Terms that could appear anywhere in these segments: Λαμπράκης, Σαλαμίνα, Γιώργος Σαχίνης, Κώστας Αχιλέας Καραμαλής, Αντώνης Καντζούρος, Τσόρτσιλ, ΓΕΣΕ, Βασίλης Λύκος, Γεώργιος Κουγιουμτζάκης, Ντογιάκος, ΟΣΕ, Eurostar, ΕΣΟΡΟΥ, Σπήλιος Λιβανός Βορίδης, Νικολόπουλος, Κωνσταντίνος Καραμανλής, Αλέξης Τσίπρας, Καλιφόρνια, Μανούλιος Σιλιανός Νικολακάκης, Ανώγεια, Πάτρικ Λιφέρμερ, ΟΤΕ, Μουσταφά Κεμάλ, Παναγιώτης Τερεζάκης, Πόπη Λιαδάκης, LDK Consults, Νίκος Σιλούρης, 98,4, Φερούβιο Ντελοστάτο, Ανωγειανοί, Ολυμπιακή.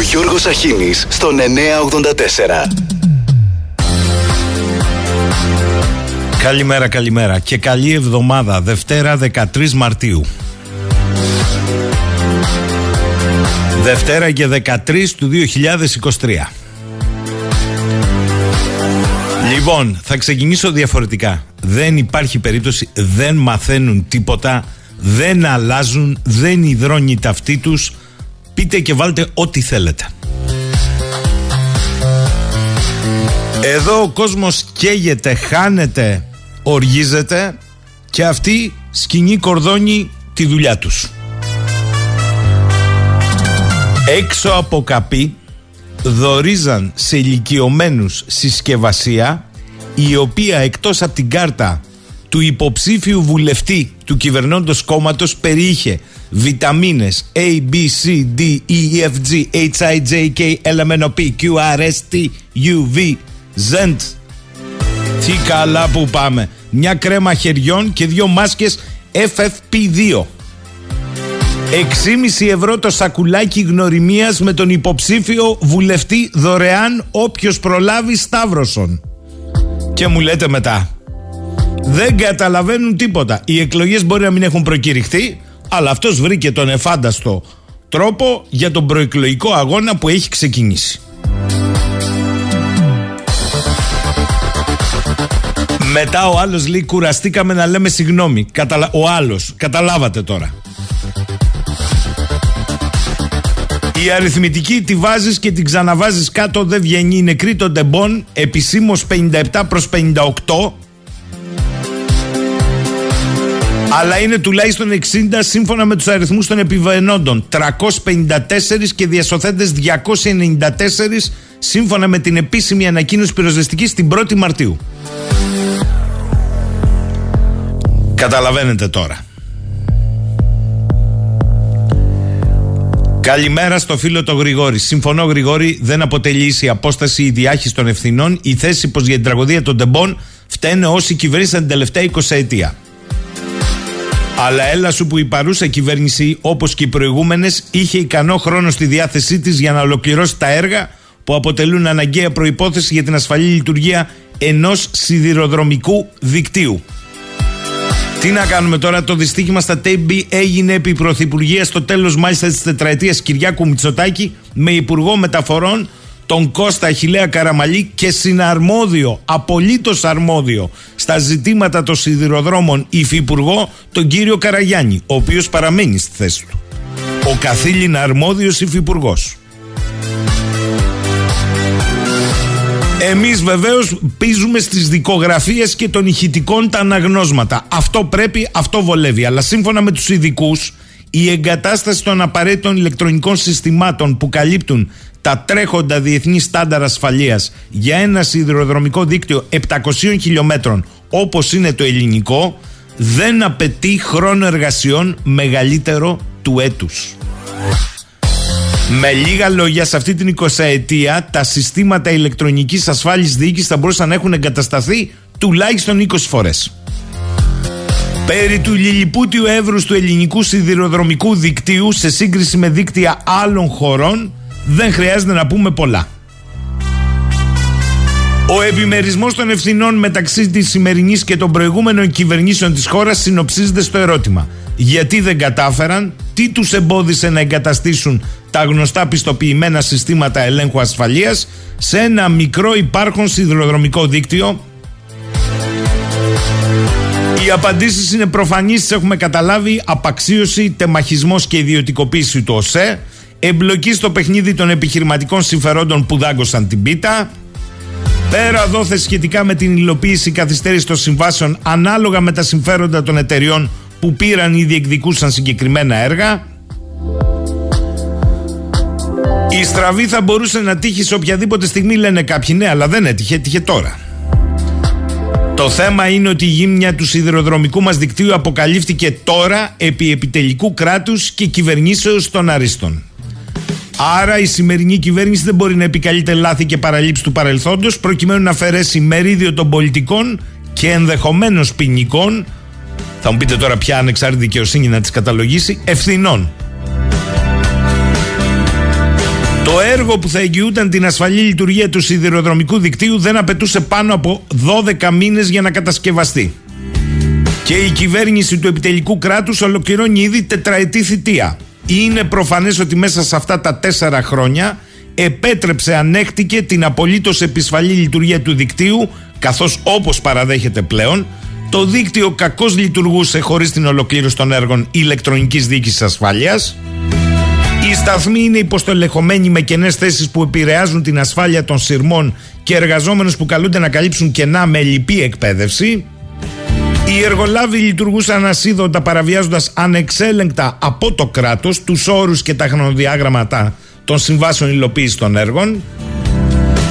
Ο Γιώργος Σαχίνης στον 98,4. Καλημέρα, καλημέρα και καλή εβδομάδα. Δευτέρα 13 Μαρτίου. Δευτέρα και 13 του 2023. Λοιπόν, θα ξεκινήσω διαφορετικά. Δεν υπάρχει περίπτωση, δεν μαθαίνουν τίποτα, δεν αλλάζουν, δεν υδρώνει η ταυτή τους. Πείτε και βάλτε ό,τι θέλετε. Εδώ ο κόσμος καίγεται, χάνεται, οργίζεται και αυτοί σκηνή κορδόνι τη δουλειά τους. Έξω από καπή δωρίζαν σε ηλικιωμένους συσκευασία, η οποία εκτός από την κάρτα του υποψήφιου βουλευτή του κυβερνώντος κόμματος περιείχε βιταμίνες A, B, C, D, E, F, G, H, I, J, K, L, M, N, O, P, Q, R, S, T, U, V, Z. Τι καλά που πάμε. Μια κρέμα χεριών και δύο μάσκες FFP2. 6,5 ευρώ το σακουλάκι γνωριμίας με τον υποψήφιο βουλευτή δωρεάν, όποιος προλάβει, Σταύρωσον. Και μου λέτε μετά, δεν καταλαβαίνουν τίποτα. Οι εκλογές μπορεί να μην έχουν προκηρυχθεί, αλλά αυτός βρήκε τον εφάνταστο τρόπο για τον προεκλογικό αγώνα που έχει ξεκινήσει. Μετά ο άλλος λέει, κουραστήκαμε να λέμε συγγνώμη. Ο άλλος, καταλάβατε τώρα. Η αριθμητική τη βάζεις και την ξαναβάζεις κάτω, δεν βγαίνει. Είναι νεκρή των τεμπών, επισήμως 57 προς 58, αλλά είναι τουλάχιστον 60 σύμφωνα με τους αριθμούς των επιβενόντων, 354, και διασωθέντες 294 σύμφωνα με την επίσημη ανακοίνωση πυροσβεστικής την 1η Μαρτίου. Καταλαβαίνετε τώρα. Καλημέρα στο φίλο το Γρηγόρη. Συμφωνώ, Γρηγόρη, δεν αποτελεί η απόσταση η διάχυση των ευθυνών. Η θέση πως για την τραγωδία των τεμπών φταίνε όσοι κυβερνήσαν την τελευταία 20 ετία. Αλλά έλα σου που η παρούσα κυβέρνηση, όπως και οι προηγούμενες, είχε ικανό χρόνο στη διάθεσή της για να ολοκληρώσει τα έργα που αποτελούν αναγκαία προϋπόθεση για την ασφαλή λειτουργία ενός σιδηροδρομικού δικτύου. Τι να κάνουμε τώρα, το δυστύχημα στα Τέμπη έγινε επί πρωθυπουργία, στο τέλος μάλιστα της τετραετίας Κυριάκου Μητσοτάκη, με υπουργό μεταφορών τον Κώστα Αχιλέα Καραμαλή και συναρμόδιο, απολύτως αρμόδιο στα ζητήματα των σιδηροδρόμων υφυπουργό τον κύριο Καραγιάννη, ο οποίος παραμένει στη θέση του. Ο καθήλυνα αρμόδιος υφυπουργός. Εμείς βεβαίως πίζουμε στις δικογραφίες και των ηχητικών τα αναγνώσματα. Αυτό πρέπει, αυτό βολεύει. Αλλά σύμφωνα με τους ειδικούς, η εγκατάσταση των απαραίτητων ηλεκτρονικών συστημάτων που καλύπτουν τα τρέχοντα διεθνή στάνταρ ασφαλείας για ένα σιδηροδρομικό δίκτυο 700 χιλιόμετρων όπως είναι το ελληνικό, δεν απαιτεί χρόνο εργασιών μεγαλύτερο του έτους. Με λίγα λόγια, σε αυτή την 20ετία τα συστήματα ηλεκτρονικής ασφάλισης διοίκησης θα μπορούσαν να έχουν εγκατασταθεί τουλάχιστον 20 φορές. Περί του λιλιπούτιου εύρους του ελληνικού σιδηροδρομικού δικτύου σε σύγκριση με δίκτυα άλλων χωρών δεν χρειάζεται να πούμε πολλά. Ο επιμερισμός των ευθυνών μεταξύ της σημερινής και των προηγούμενων κυβερνήσεων της χώρας συνοψίζεται στο ερώτημα: γιατί δεν κατάφεραν, τι τους εμπόδισε να εγκαταστήσουν τα γνωστά πιστοποιημένα συστήματα ελέγχου ασφαλείας σε ένα μικρό υπάρχον σιδηροδρομικό δίκτυο? Οι απαντήσεις είναι προφανείς, τις έχουμε καταλάβει: απαξίωση, τεμαχισμός και ιδιωτικοποίηση του ΟΣΕ, εμπλοκή στο παιχνίδι των επιχειρηματικών συμφερόντων που δάγκωσαν την πίτα. Πέρα δόθε σχετικά με την υλοποίηση καθυστέρηση των συμβάσεων ανάλογα με τα συμφέροντα των εταιριών που πήραν ή διεκδικούσαν συγκεκριμένα έργα. Η στραβή θα μπορούσε να τύχει σε οποιαδήποτε στιγμή, λένε κάποιοι. Ναι, αλλά δεν έτυχε, έτυχε τώρα. Το θέμα είναι ότι η γύμνια του σιδηροδρομικού μας δικτύου αποκαλύφθηκε τώρα επί επιτελικού κράτους και κυβερνήσεως των αρίστων. Άρα η σημερινή κυβέρνηση δεν μπορεί να επικαλείται λάθη και παραλήψεις του παρελθόντος, προκειμένου να αφαιρέσει μερίδιο των πολιτικών και ενδεχομένως ποινικών, θα μου πείτε τώρα ποια ανεξάρτητη δικαιοσύνη να τις καταλογίσει, ευθυνών. Το έργο που θα εγγυούταν την ασφαλή λειτουργία του σιδηροδρομικού δικτύου δεν απαιτούσε πάνω από 12 μήνες για να κατασκευαστεί. Και η κυβέρνηση του επιτελικού κράτους ολοκληρώνει ήδη τετραετή θητεία. Είναι προφανές ότι μέσα σε αυτά τα 4 χρόνια επέτρεψε, ανέχτηκε την απολύτως επισφαλή λειτουργία του δικτύου, καθώς όπως παραδέχεται πλέον, το δίκτυο κακώς λειτουργούσε χωρίς την ολοκλήρωση των έργων ηλεκτρονικής διοίκησης ασφάλειας. Οι σταθμοί είναι υποστελεχωμένοι με κενές θέσεις που επηρεάζουν την ασφάλεια των σειρμών και εργαζόμενους που καλούνται να καλύψουν κενά με λυπή εκπαίδευση. Οι εργολάβοι λειτουργούσαν ασίδωτα, παραβιάζοντας ανεξέλεγκτα από το κράτος τους όρους και τα χρονοδιάγραμματα των συμβάσεων υλοποίησης των έργων.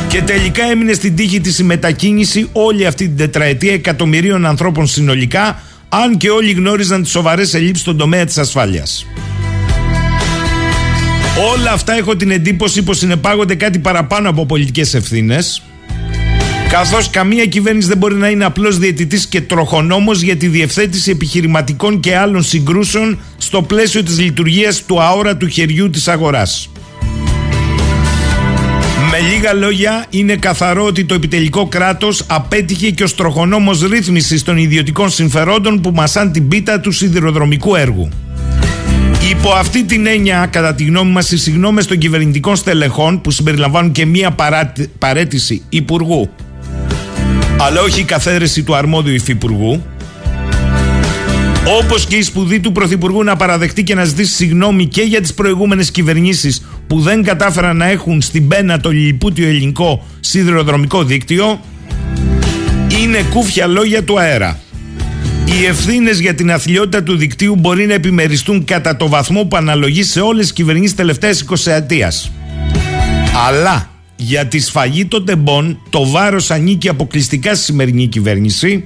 Και τελικά έμεινε στην τύχη της η μετακίνηση όλη αυτή την τετραετία εκατομμυρίων ανθρώπων συνολικά, αν και όλοι γνώριζαν τις σοβαρές ελλείψεις στον τομέα της ασφάλειας. Όλα αυτά έχω την εντύπωση πως συνεπάγονται κάτι παραπάνω από πολιτικές ευθύνες, καθώς καμία κυβέρνηση δεν μπορεί να είναι απλώς διαιτητής και τροχονόμος για τη διευθέτηση επιχειρηματικών και άλλων συγκρούσεων στο πλαίσιο της λειτουργίας του αόρατου χεριού της αγοράς. Με λίγα λόγια, είναι καθαρό ότι το επιτελικό κράτος απέτυχε και ως τροχονόμος ρύθμισης των ιδιωτικών συμφερόντων που μασάν την πίτα του σιδηροδρομικού έργου. Υπό αυτή την έννοια, κατά τη γνώμη μας, οι συγγνώμες των κυβερνητικών στελεχών, που συμπεριλαμβάνουν και μία παρέτηση υπουργού, αλλά όχι η καθαίρεση του αρμόδιου υφυπουργού, όπως και η σπουδή του πρωθυπουργού να παραδεχτεί και να ζητήσει συγγνώμη και για τις προηγούμενες κυβερνήσεις που δεν κατάφεραν να έχουν στην πένα το λιλιπούτιο ελληνικό σιδηροδρομικό δίκτυο, είναι κούφια λόγια του αέρα. Οι ευθύνες για την αθλιότητα του δικτύου μπορεί να επιμεριστούν κατά το βαθμό που αναλογεί σε όλες τις κυβερνήσεις τελευταίας 20ετίας. Αλλά για τη σφαγή των τεμπών το βάρος ανήκει αποκλειστικά στη σημερινή κυβέρνηση,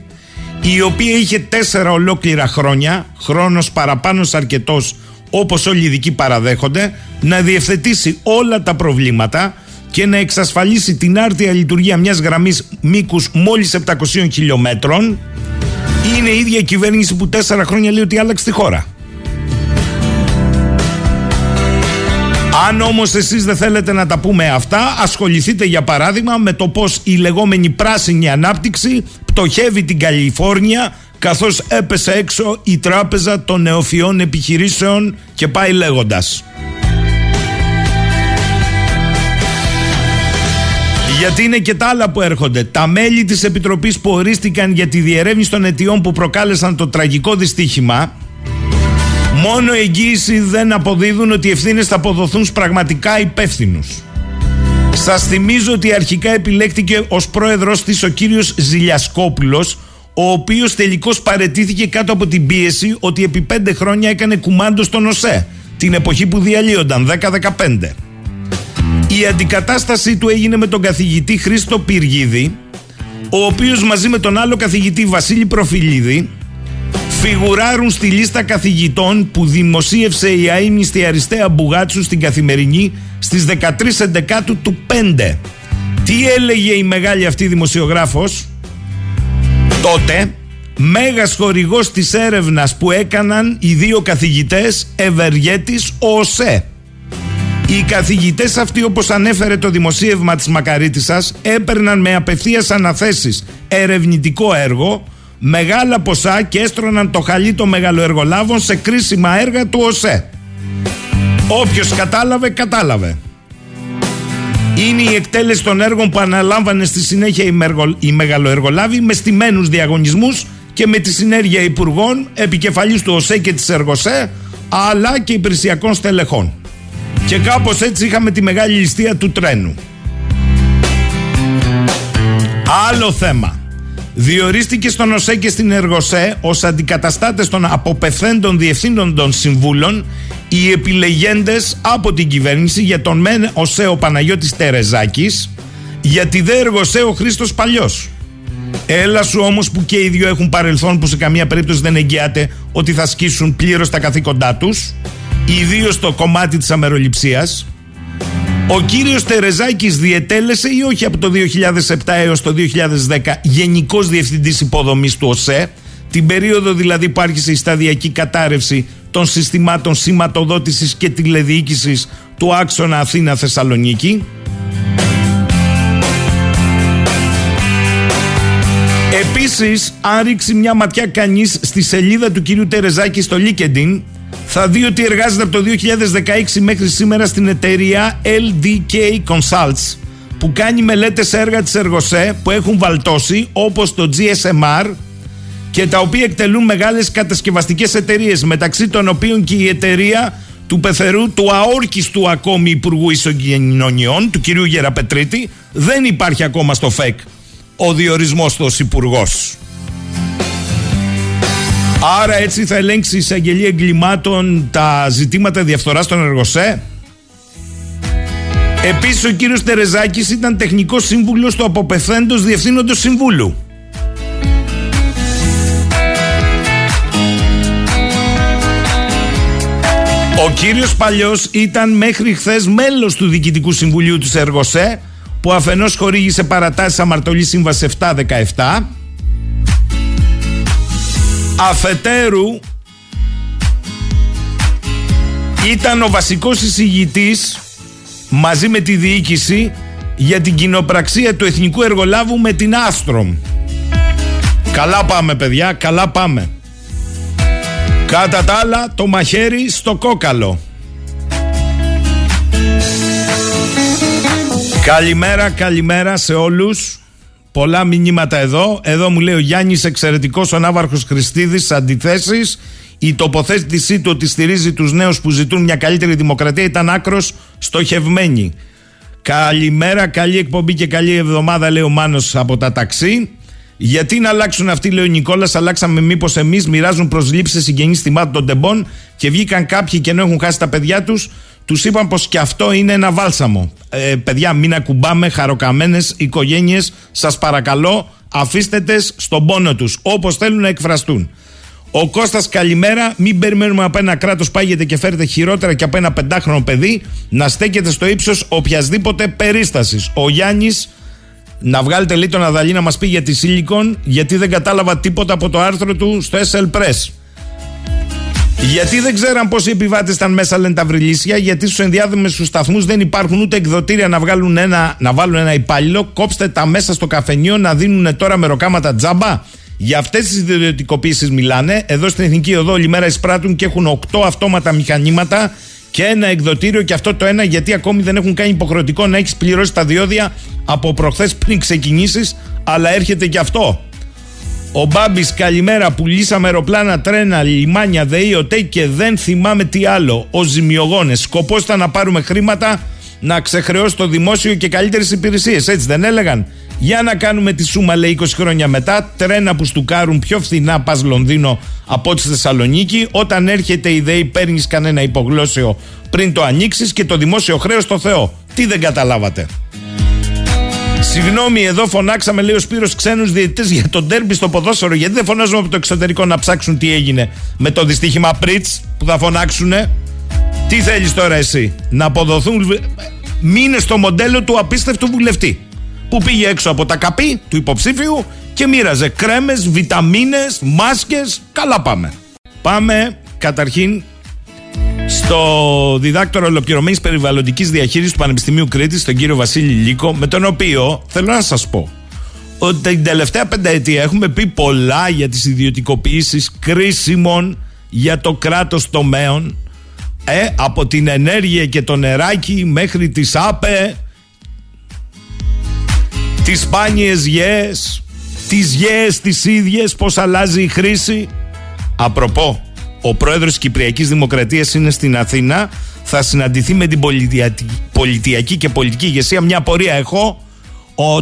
η οποία είχε 4 ολόκληρα χρόνια, χρόνος παραπάνω σ' αρκετός όπως όλοι οι ειδικοί παραδέχονται, να διευθετήσει όλα τα προβλήματα και να εξασφαλίσει την άρτια λειτουργία μιας γραμμής μήκους μόλις 700 χιλιόμετρων. Είναι η ίδια κυβέρνηση που 4 χρόνια λέει ότι άλλαξε τη χώρα. Αν όμως εσείς δεν θέλετε να τα πούμε αυτά, ασχοληθείτε για παράδειγμα με το πως η λεγόμενη πράσινη ανάπτυξη πτωχεύει την Καλιφόρνια, καθώς έπεσε έξω η τράπεζα των νεοφυών επιχειρήσεων και πάει λέγοντας. Γιατί είναι και τα άλλα που έρχονται. Τα μέλη της Επιτροπής που ορίστηκαν για τη διερεύνηση των αιτιών που προκάλεσαν το τραγικό δυστύχημα, μόνο εγγύηση δεν αποδίδουν ότι οι ευθύνες θα αποδοθούν στους πραγματικά υπεύθυνους. Σας θυμίζω ότι αρχικά επιλέχθηκε ως πρόεδρος της ο κύριος Ζηλιασκόπουλος, ο οποίος τελικώς παραιτήθηκε κάτω από την πίεση ότι επί 5 χρόνια έκανε κουμάντο στον ΟΣΕ, την εποχή που διαλύονταν 10-15. Η αντικατάστασή του έγινε με τον καθηγητή Χρήστο Πυργίδη, ο οποίος μαζί με τον άλλο καθηγητή Βασίλη Προφυλλίδη φιγουράρουν στη λίστα καθηγητών που δημοσίευσε η αείμνηστη Αριστέα Μπουγάτσου στην Καθημερινή στις 13/11 του 5. Τι έλεγε η μεγάλη αυτή δημοσιογράφος τότε? Μέγας χορηγός της έρευνας που έκαναν οι δύο καθηγητές ευεργέτης ο ΟΣΕ. Οι καθηγητές αυτοί, όπως ανέφερε το δημοσίευμα της Μακαρίτισσας, έπαιρναν με απευθείας αναθέσεις ερευνητικό έργο, μεγάλα ποσά, και έστρωναν το χαλί των μεγαλοεργολάβων σε κρίσιμα έργα του ΟΣΕ. Όποιος κατάλαβε, κατάλαβε. Είναι η εκτέλεση των έργων που αναλάμβανε στη συνέχεια οι μεγαλοεργολάβοι με στημένους διαγωνισμούς και με τη συνέργεια υπουργών, επικεφαλής του ΟΣΕ και της Εργοσέ, αλλά και υπηρεσιακών στελεχών. Και κάπως έτσι είχαμε τη μεγάλη ληστεία του τρένου. Άλλο θέμα. Διορίστηκε στον ΟΣΕ και στην Εργοσέ ως αντικαταστάτες των αποπευθέντων διευθύνοντων συμβούλων οι επιλεγέντες από την κυβέρνηση για τον μεν ΟΣΕ ο Παναγιώτης Τερεζάκης, για τη δε Εργοσέ ο Χρήστος Παλιός. Έλα σου όμως που και οι δύο έχουν παρελθόν που σε καμία περίπτωση δεν εγγυάται ότι θα σκίσουν πλήρως τα καθήκοντά τους, ιδίως το κομμάτι της αμεροληψίας. Ο κύριος Τερεζάκης διετέλεσε ή όχι από το 2007 έως το 2010 γενικός διευθυντής υποδομής του ΟΣΕ, την περίοδο δηλαδή που άρχισε η σταδιακή κατάρρευση των συστημάτων σηματοδότησης και τηλεδιοίκησης του άξονα Αθήνα-Θεσσαλονίκη. Επίσης, αν ρίξει μια ματιά κανείς στη σελίδα του κυρίου Τερεζάκη στο LinkedIn, θα δει ότι εργάζεται από το 2016 μέχρι σήμερα στην εταιρεία LDK Consults, που κάνει μελέτες έργα της Εργοσέ που έχουν βαλτώσει, όπως το GSMR, και τα οποία εκτελούν μεγάλες κατασκευαστικές εταιρείες, μεταξύ των οποίων και η εταιρεία του πεθερού του αόρκιστου ακόμη Υπουργού Ισογενειών, του κυρίου Γεραπετρίτη. Δεν υπάρχει ακόμα στο ΦΕΚ ο διορισμός του ως υπουργός. Άρα έτσι θα ελέγξει η εισαγγελία εγκλημάτων τα ζητήματα διαφθοράς των Εργοσέ. Επίσης ο κύριος Τερεζάκης ήταν τεχνικός σύμβουλος του αποπεθέντος διευθύνοντος συμβούλου. Ο κύριος Παλιός ήταν μέχρι χθες μέλος του Διοικητικού Συμβουλίου της Εργοσέ, που αφενός χορήγησε παρατάσεις αμαρτωλής σύμβαση 7-17, αφετέρου ήταν ο βασικός εισηγητής μαζί με τη διοίκηση για την κοινοπραξία του Εθνικού Εργολάβου με την Άστρομ. Καλά πάμε παιδιά, καλά πάμε. Κατά τα άλλα, το μαχαίρι στο κόκαλο. Καλημέρα, καλημέρα σε όλους. Πολλά μηνύματα εδώ. Εδώ μου λέει ο Γιάννης, εξαιρετικός ο Ναύαρχος Χριστίδης, αντιθέσεις. Η τοποθέτησή του ότι στηρίζει τους νέους που ζητούν μια καλύτερη δημοκρατία ήταν άκρος στοχευμένη. Καλημέρα, καλή εκπομπή και καλή εβδομάδα, λέει ο Μάνος από τα ταξί. Γιατί να αλλάξουν αυτοί, λέει ο Νικόλας, αλλάξαμε μήπως εμείς? Μοιράζουν προσλήψεις συγγενείς θυμάτων των τεμπών και βγήκαν κάποιοι και ενώ έχουν χάσει τα παιδιά τους, τους είπαν πως και αυτό είναι ένα βάλσαμο. Παιδιά, μην ακουμπάμε χαροκαμένες οικογένειες, σας παρακαλώ, αφήστε τες στον πόνο τους, όπως θέλουν να εκφραστούν. Ο Κώστας, καλημέρα. Μην περιμένουμε από ένα κράτος πάγεται και φέρεται χειρότερα και από ένα πεντάχρονο παιδί να στέκεται στο ύψος οποιασδήποτε περίστασης. Ο Γιάννης, να βγάλετε λίγο τον Αδαλή να μας πει για τη Silicon, γιατί δεν κατάλαβα τίποτα από το άρθρο του στο SL Press. Γιατί δεν ξέραν πόσοι επιβάτες ήταν μέσα, λένε τα βρυλίσια, γιατί στους ενδιάμεσους σταθμούς δεν υπάρχουν ούτε εκδοτήρια να βάλουν ένα υπάλληλο. Κόψτε τα μέσα στο καφενείο, να δίνουν τώρα μεροκάματα τζάμπα. Για αυτές τις ιδιωτικοποίησεις μιλάνε. Εδώ στην Εθνική Οδό όλη μέρα εισπράττουν και έχουν 8 αυτόματα μηχανήματα και ένα εκδοτήριο, και αυτό το ένα γιατί ακόμη δεν έχουν κάνει υποχρεωτικό να έχεις πληρώσει τα διόδια από προχθές πριν ξεκινήσεις, αλλά έρχεται και αυτό. Ο Μπάμπης, καλημέρα. Πουλήσαμε αεροπλάνα, τρένα, λιμάνια, ΔΕΗ, ΟΤΕ και δεν θυμάμαι τι άλλο. Ο ζημιογόνες. Σκοπός ήταν να πάρουμε χρήματα, να ξεχρεώσει το δημόσιο και καλύτερες υπηρεσίες. Έτσι δεν έλεγαν? Για να κάνουμε τη σούμα, λέει, 20 χρόνια μετά. Τρένα που στουκάρουν πιο φθηνά, πας Λονδίνο από ό,τι στη Θεσσαλονίκη. Όταν έρχεται η ΔΕΗ, παίρνεις κανένα υπογλώσιο πριν το ανοίξεις, και το δημόσιο χρέος στο Θεό. Τι δεν καταλάβατε? Συγγνώμη, εδώ φωνάξαμε, λέει ο Σπύρος, ξένους διαιτητές για τον ντέρμπι στο ποδόσφαιρο. Γιατί δεν φωνάζουμε από το εξωτερικό να ψάξουν τι έγινε με το δυστύχημα Πριτς, που θα φωνάξουνε? Τι θέλεις τώρα εσύ? Να αποδοθούν? Μείνε στο μοντέλο του απίστευτου βουλευτή που πήγε έξω από τα καπή του υποψήφιου και μοίραζε κρέμες, βιταμίνες, μάσκες. Καλά πάμε. Πάμε καταρχήν στο διδάκτορα ολοκληρωμένης περιβαλλοντικής διαχείρισης του Πανεπιστημίου Κρήτης, τον κύριο Βασίλη Λύκο, με τον οποίο θέλω να σας πω ότι την τελευταία πενταετία έχουμε πει πολλά για τις ιδιωτικοποιήσεις κρίσιμων για το κράτος τομέων, από την ενέργεια και το νεράκι μέχρι τις ΑΠΕ, τις σπάνιες γεές, τις γεές τις ίδιες, πώς αλλάζει η χρήση. Απροπό, ο πρόεδρος Κυπριακής Δημοκρατίας είναι στην Αθήνα. Θα συναντηθεί με την πολιτιακή και πολιτική ηγεσία. Μια απορία έχω.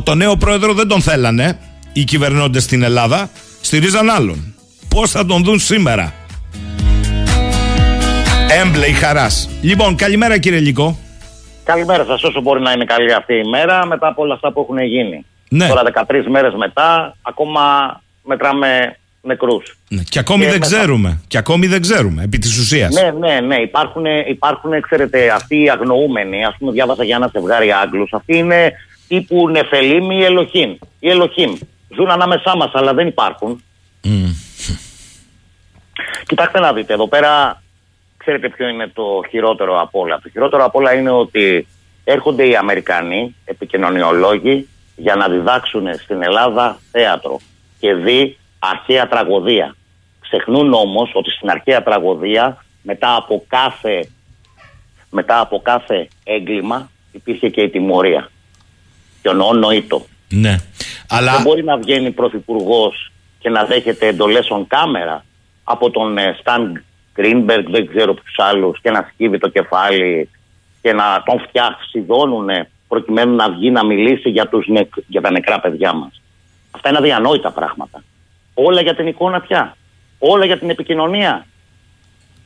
Το νέο πρόεδρο δεν τον θέλανε οι κυβερνώντες στην Ελλάδα. Στηρίζαν άλλον. Πώς θα τον δουν σήμερα? Έμπλε η χαράς. Λοιπόν, καλημέρα κύριε Λύκο. Καλημέρα σας, όσο μπορεί να είναι καλή αυτή η μέρα μετά από όλα αυτά που έχουν γίνει. Ναι. Τώρα 13 μέρες μετά, ακόμα μετράμε νεκρούς. Ναι. Και ακόμη δεν ξέρουμε. Και ακόμη δεν ξέρουμε, επί της ουσίας. Ναι. Υπάρχουν, ξέρετε, αυτοί οι αγνοούμενοι. Ας πούμε, διάβασα για ένα ζευγάρι Άγγλους. Αυτοί είναι τύπου Νεφελίμ ή Ελοχήμ. Οι Ελοχήμ ζουν ανάμεσά μας, αλλά δεν υπάρχουν. Κοιτάξτε να δείτε, εδώ πέρα Ξέρετε ποιο είναι το χειρότερο απ' όλα. Το χειρότερο απ' όλα είναι ότι έρχονται οι Αμερικανοί επικοινωνιολόγοι για να διδάξουν στην Ελλάδα θέατρο και δει αρχαία τραγωδία. Ξεχνούν όμως ότι στην αρχαία τραγωδία μετά από κάθε έγκλημα υπήρχε και η τιμωρία. Και νοήτο. Ναι. Αλλά... Δεν μπορεί να βγαίνει πρωθυπουργός και να δέχεται εντολές on camera από τον Stan Greenberg, δεν ξέρω ποιους άλλους, και να σκύβει το κεφάλι και να τον φτιαξιδώνουν προκειμένου να βγει να μιλήσει για τα νεκρά παιδιά μας. Αυτά είναι αδιανόητα πράγματα. Όλα για την εικόνα πια. Όλα για την επικοινωνία.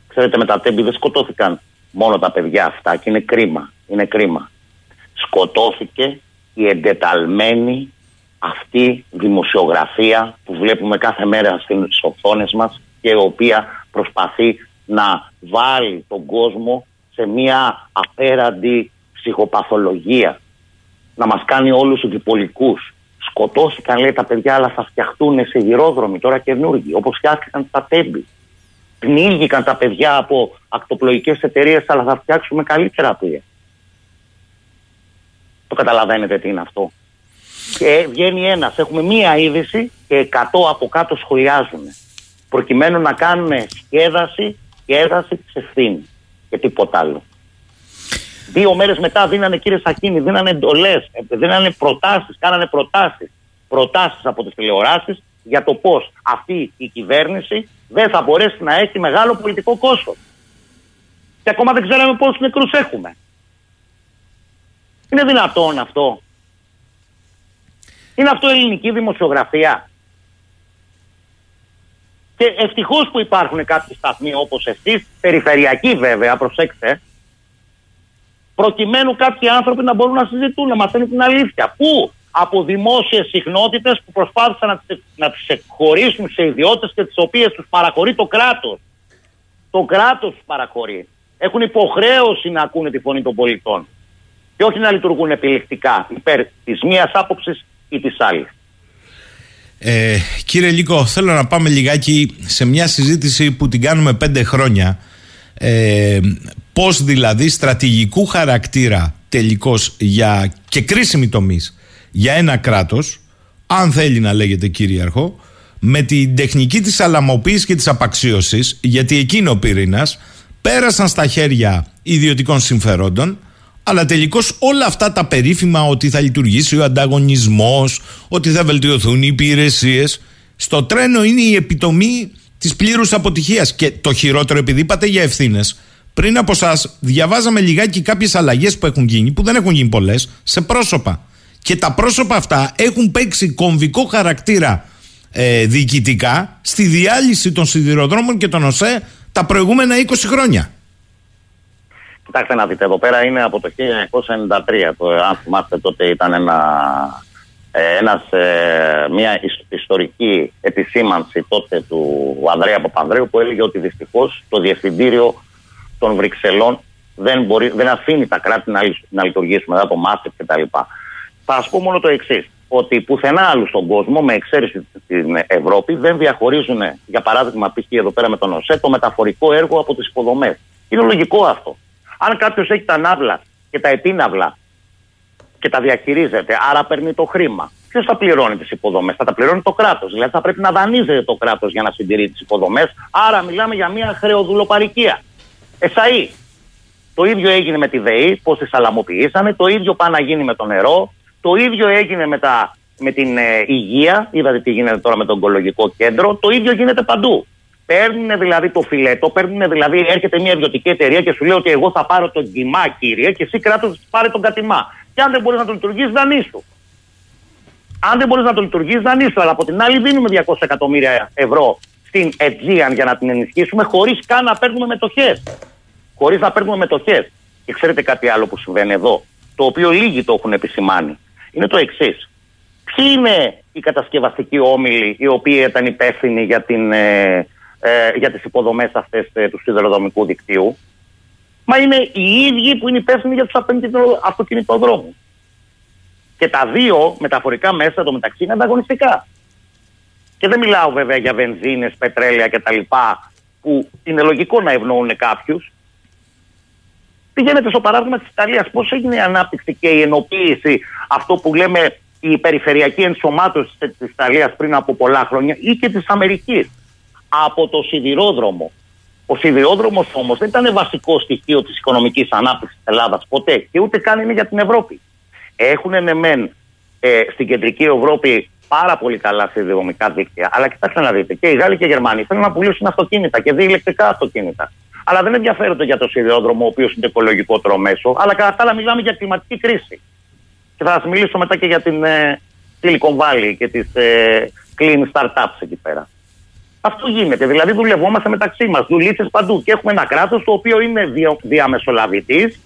Ξέρετε, με τα τέμπη δεν σκοτώθηκαν μόνο τα παιδιά αυτά και είναι κρίμα. Είναι κρίμα. Σκοτώθηκε η εντεταλμένη αυτή δημοσιογραφία που βλέπουμε κάθε μέρα στις οθόνες μας και η οποία προσπαθεί να βάλει τον κόσμο σε μια απέραντη ψυχοπαθολογία. Να μας κάνει όλους διπολικούς. Σκοτώθηκαν, λέει, τα παιδιά, αλλά θα φτιαχτούν σε γυρόδρομοι τώρα καινούργοι, όπως φτιάχτηκαν στα τέμπη. Πνίγηκαν τα παιδιά από ακτοπλοϊκές εταιρείες, αλλά θα φτιάξουμε καλύτερα πλοία. Το καταλαβαίνετε τι είναι αυτό? Και βγαίνει ένας, έχουμε μία είδηση και 100 από κάτω σχολιάζουν, προκειμένου να κάνουν σχέδαση της ευθύνης και τίποτα άλλο. 2 μέρες μετά δίνανε, κύριε Σαχίνη, δίνανε εντολές, δίνανε προτάσεις, κάνανε προτάσεις από τις τηλεοράσεις για το πώς αυτή η κυβέρνηση δεν θα μπορέσει να έχει μεγάλο πολιτικό κόστος. Και ακόμα δεν ξέραμε πόσους νεκρούς έχουμε. Είναι δυνατόν αυτό? Είναι αυτό ελληνική δημοσιογραφία? Και ευτυχώς που υπάρχουν κάποιοι σταθμοί όπως εσείς, περιφερειακοί βέβαια, προσέξτε, προκειμένου κάποιοι άνθρωποι να μπορούν να συζητούν, να μαθαίνουν την αλήθεια. Πού? Από δημόσιες συχνότητες που προσπάθησαν να τις εκχωρήσουν σε ιδιώτες και τις οποίες τους παραχωρεί το κράτος. Το κράτος τους παραχωρεί. Έχουν υποχρέωση να ακούνε τη φωνή των πολιτών. Και όχι να λειτουργούν επιλεκτικά υπέρ της μίας άποψης ή της άλλης. Κύριε Λύκο, θέλω να πάμε λιγάκι σε μια συζήτηση που την κάνουμε 5 χρόνια. Πώς δηλαδή στρατηγικού χαρακτήρα τελικώς για, και κρίσιμη τομής για ένα κράτος, αν θέλει να λέγεται κυρίαρχο, με την τεχνική της αλαμοποίησης και της απαξίωσης, γιατί εκείνο ο πυρήνας, πέρασαν στα χέρια ιδιωτικών συμφερόντων, αλλά τελικώς όλα αυτά τα περίφημα ότι θα λειτουργήσει ο ανταγωνισμός, ότι θα βελτιωθούν οι υπηρεσίες, στο τρένο είναι η επιτομή της πλήρους αποτυχίας. Και το χειρότερο, επειδή είπατε για ευθύνες, πριν από σας διαβάζαμε λιγάκι κάποιες αλλαγές που έχουν γίνει, που δεν έχουν γίνει πολλές, σε πρόσωπα. Και τα πρόσωπα αυτά έχουν παίξει κομβικό χαρακτήρα διοικητικά στη διάλυση των σιδηροδρόμων και των ΟΣΕ τα προηγούμενα 20 χρόνια. Κοιτάξτε να δείτε, εδώ πέρα είναι από το 1993, αν θυμάστε τότε ήταν μια ιστορική επισήμανση τότε του Ανδρέα Παπανδρέου που έλεγε ότι δυστυχώς το Διευθυντήριο των Βρυξελών δεν αφήνει τα κράτη να λειτουργήσουν μετά το Μάστριτ κτλ. Θα σας πω μόνο το εξής, ότι πουθενά άλλου στον κόσμο, με εξαίρεση την Ευρώπη, δεν διαχωρίζουν, για παράδειγμα, π.χ. εδώ πέρα με τον ΟΣΕ, το μεταφορικό έργο από τις υποδομές. Είναι λογικό αυτό. Αν κάποιος έχει τα ναύλα και τα επίναυλα και τα διαχειρίζεται, άρα παίρνει το χρήμα, ποιος θα πληρώνει τις υποδομές? Θα τα πληρώνει το κράτος. Δηλαδή θα πρέπει να δανείζεται το κράτος για να συντηρεί τις υποδομές. Άρα μιλάμε για μια χρεοδουλοπαρικία. ΕΣΑΗ. Το ίδιο έγινε με τη ΔΕΗ, πώς τη σαλαμοποιήσανε. Το ίδιο πάει να γίνει με το νερό. Το ίδιο έγινε με την υγεία. Είδατε τι γίνεται τώρα με το ογκολογικό κέντρο. Το ίδιο γίνεται παντού. Παίρνουν δηλαδή το φιλέτο, έρχεται μια ιδιωτική εταιρεία και σου λέει ότι εγώ θα πάρω τον κοιμά, κύριε, και εσύ κράτος πάρε τον κατημά. Και αν δεν μπορείς να το λειτουργήσεις, δανείσου. Αλλά από την άλλη δίνουμε 200 εκατομμύρια ευρώ στην Aegean για να την ενισχύσουμε, χωρίς καν να παίρνουμε μετοχές. Και ξέρετε κάτι άλλο που συμβαίνει εδώ, το οποίο λίγοι το έχουν επισημάνει. Είναι το εξής. Ποιοι είναι οι κατασκευαστικοί όμιλοι οι οποίοι ήταν υπεύθυνοι για την. Για τις υποδομές αυτές του σιδηροδρομικού δικτύου, μα είναι οι ίδιοι που είναι υπεύθυνοι για τους αυτοκινητοδρόμους. Και τα δύο μεταφορικά μέσα το μεταξύ είναι ανταγωνιστικά. Και δεν μιλάω βέβαια για βενζίνες, πετρέλαια κτλ. που είναι λογικό να ευνοούν κάποιους. Πηγαίνετε στο παράδειγμα της Ιταλίας. Πώς έγινε η ανάπτυξη και η ενοποίηση, αυτό που λέμε η περιφερειακή ενσωμάτωση της Ιταλίας πριν από πολλά χρόνια, ή και της Αμερικής, από το σιδηρόδρομο. Ο σιδηρόδρομος όμως δεν ήταν βασικό στοιχείο της οικονομικής ανάπτυξης της Ελλάδας ποτέ, και ούτε καν είναι για την Ευρώπη. Έχουν στην κεντρική Ευρώπη πάρα πολύ καλά σιδηροδρομικά δίκτυα. Αλλά κοιτάξτε να δείτε, και οι Γάλλοι και οι Γερμανοί θέλουν να πουλήσουν αυτοκίνητα και διηλεκτρικά αυτοκίνητα. Αλλά δεν ενδιαφέρονται για το σιδηρόδρομο, ο οποίος είναι οικολογικότερο μέσο. Αλλά κατά τα άλλα, μιλάμε για κλιματική κρίση. Και θα σας μιλήσω μετά και για την Silicon Valley και τις clean startups εκεί πέρα. Αυτό γίνεται. Δηλαδή, δουλευόμαστε μεταξύ μας, δουλίτσες παντού. Και έχουμε ένα κράτος το οποίο είναι διαμεσολαβητής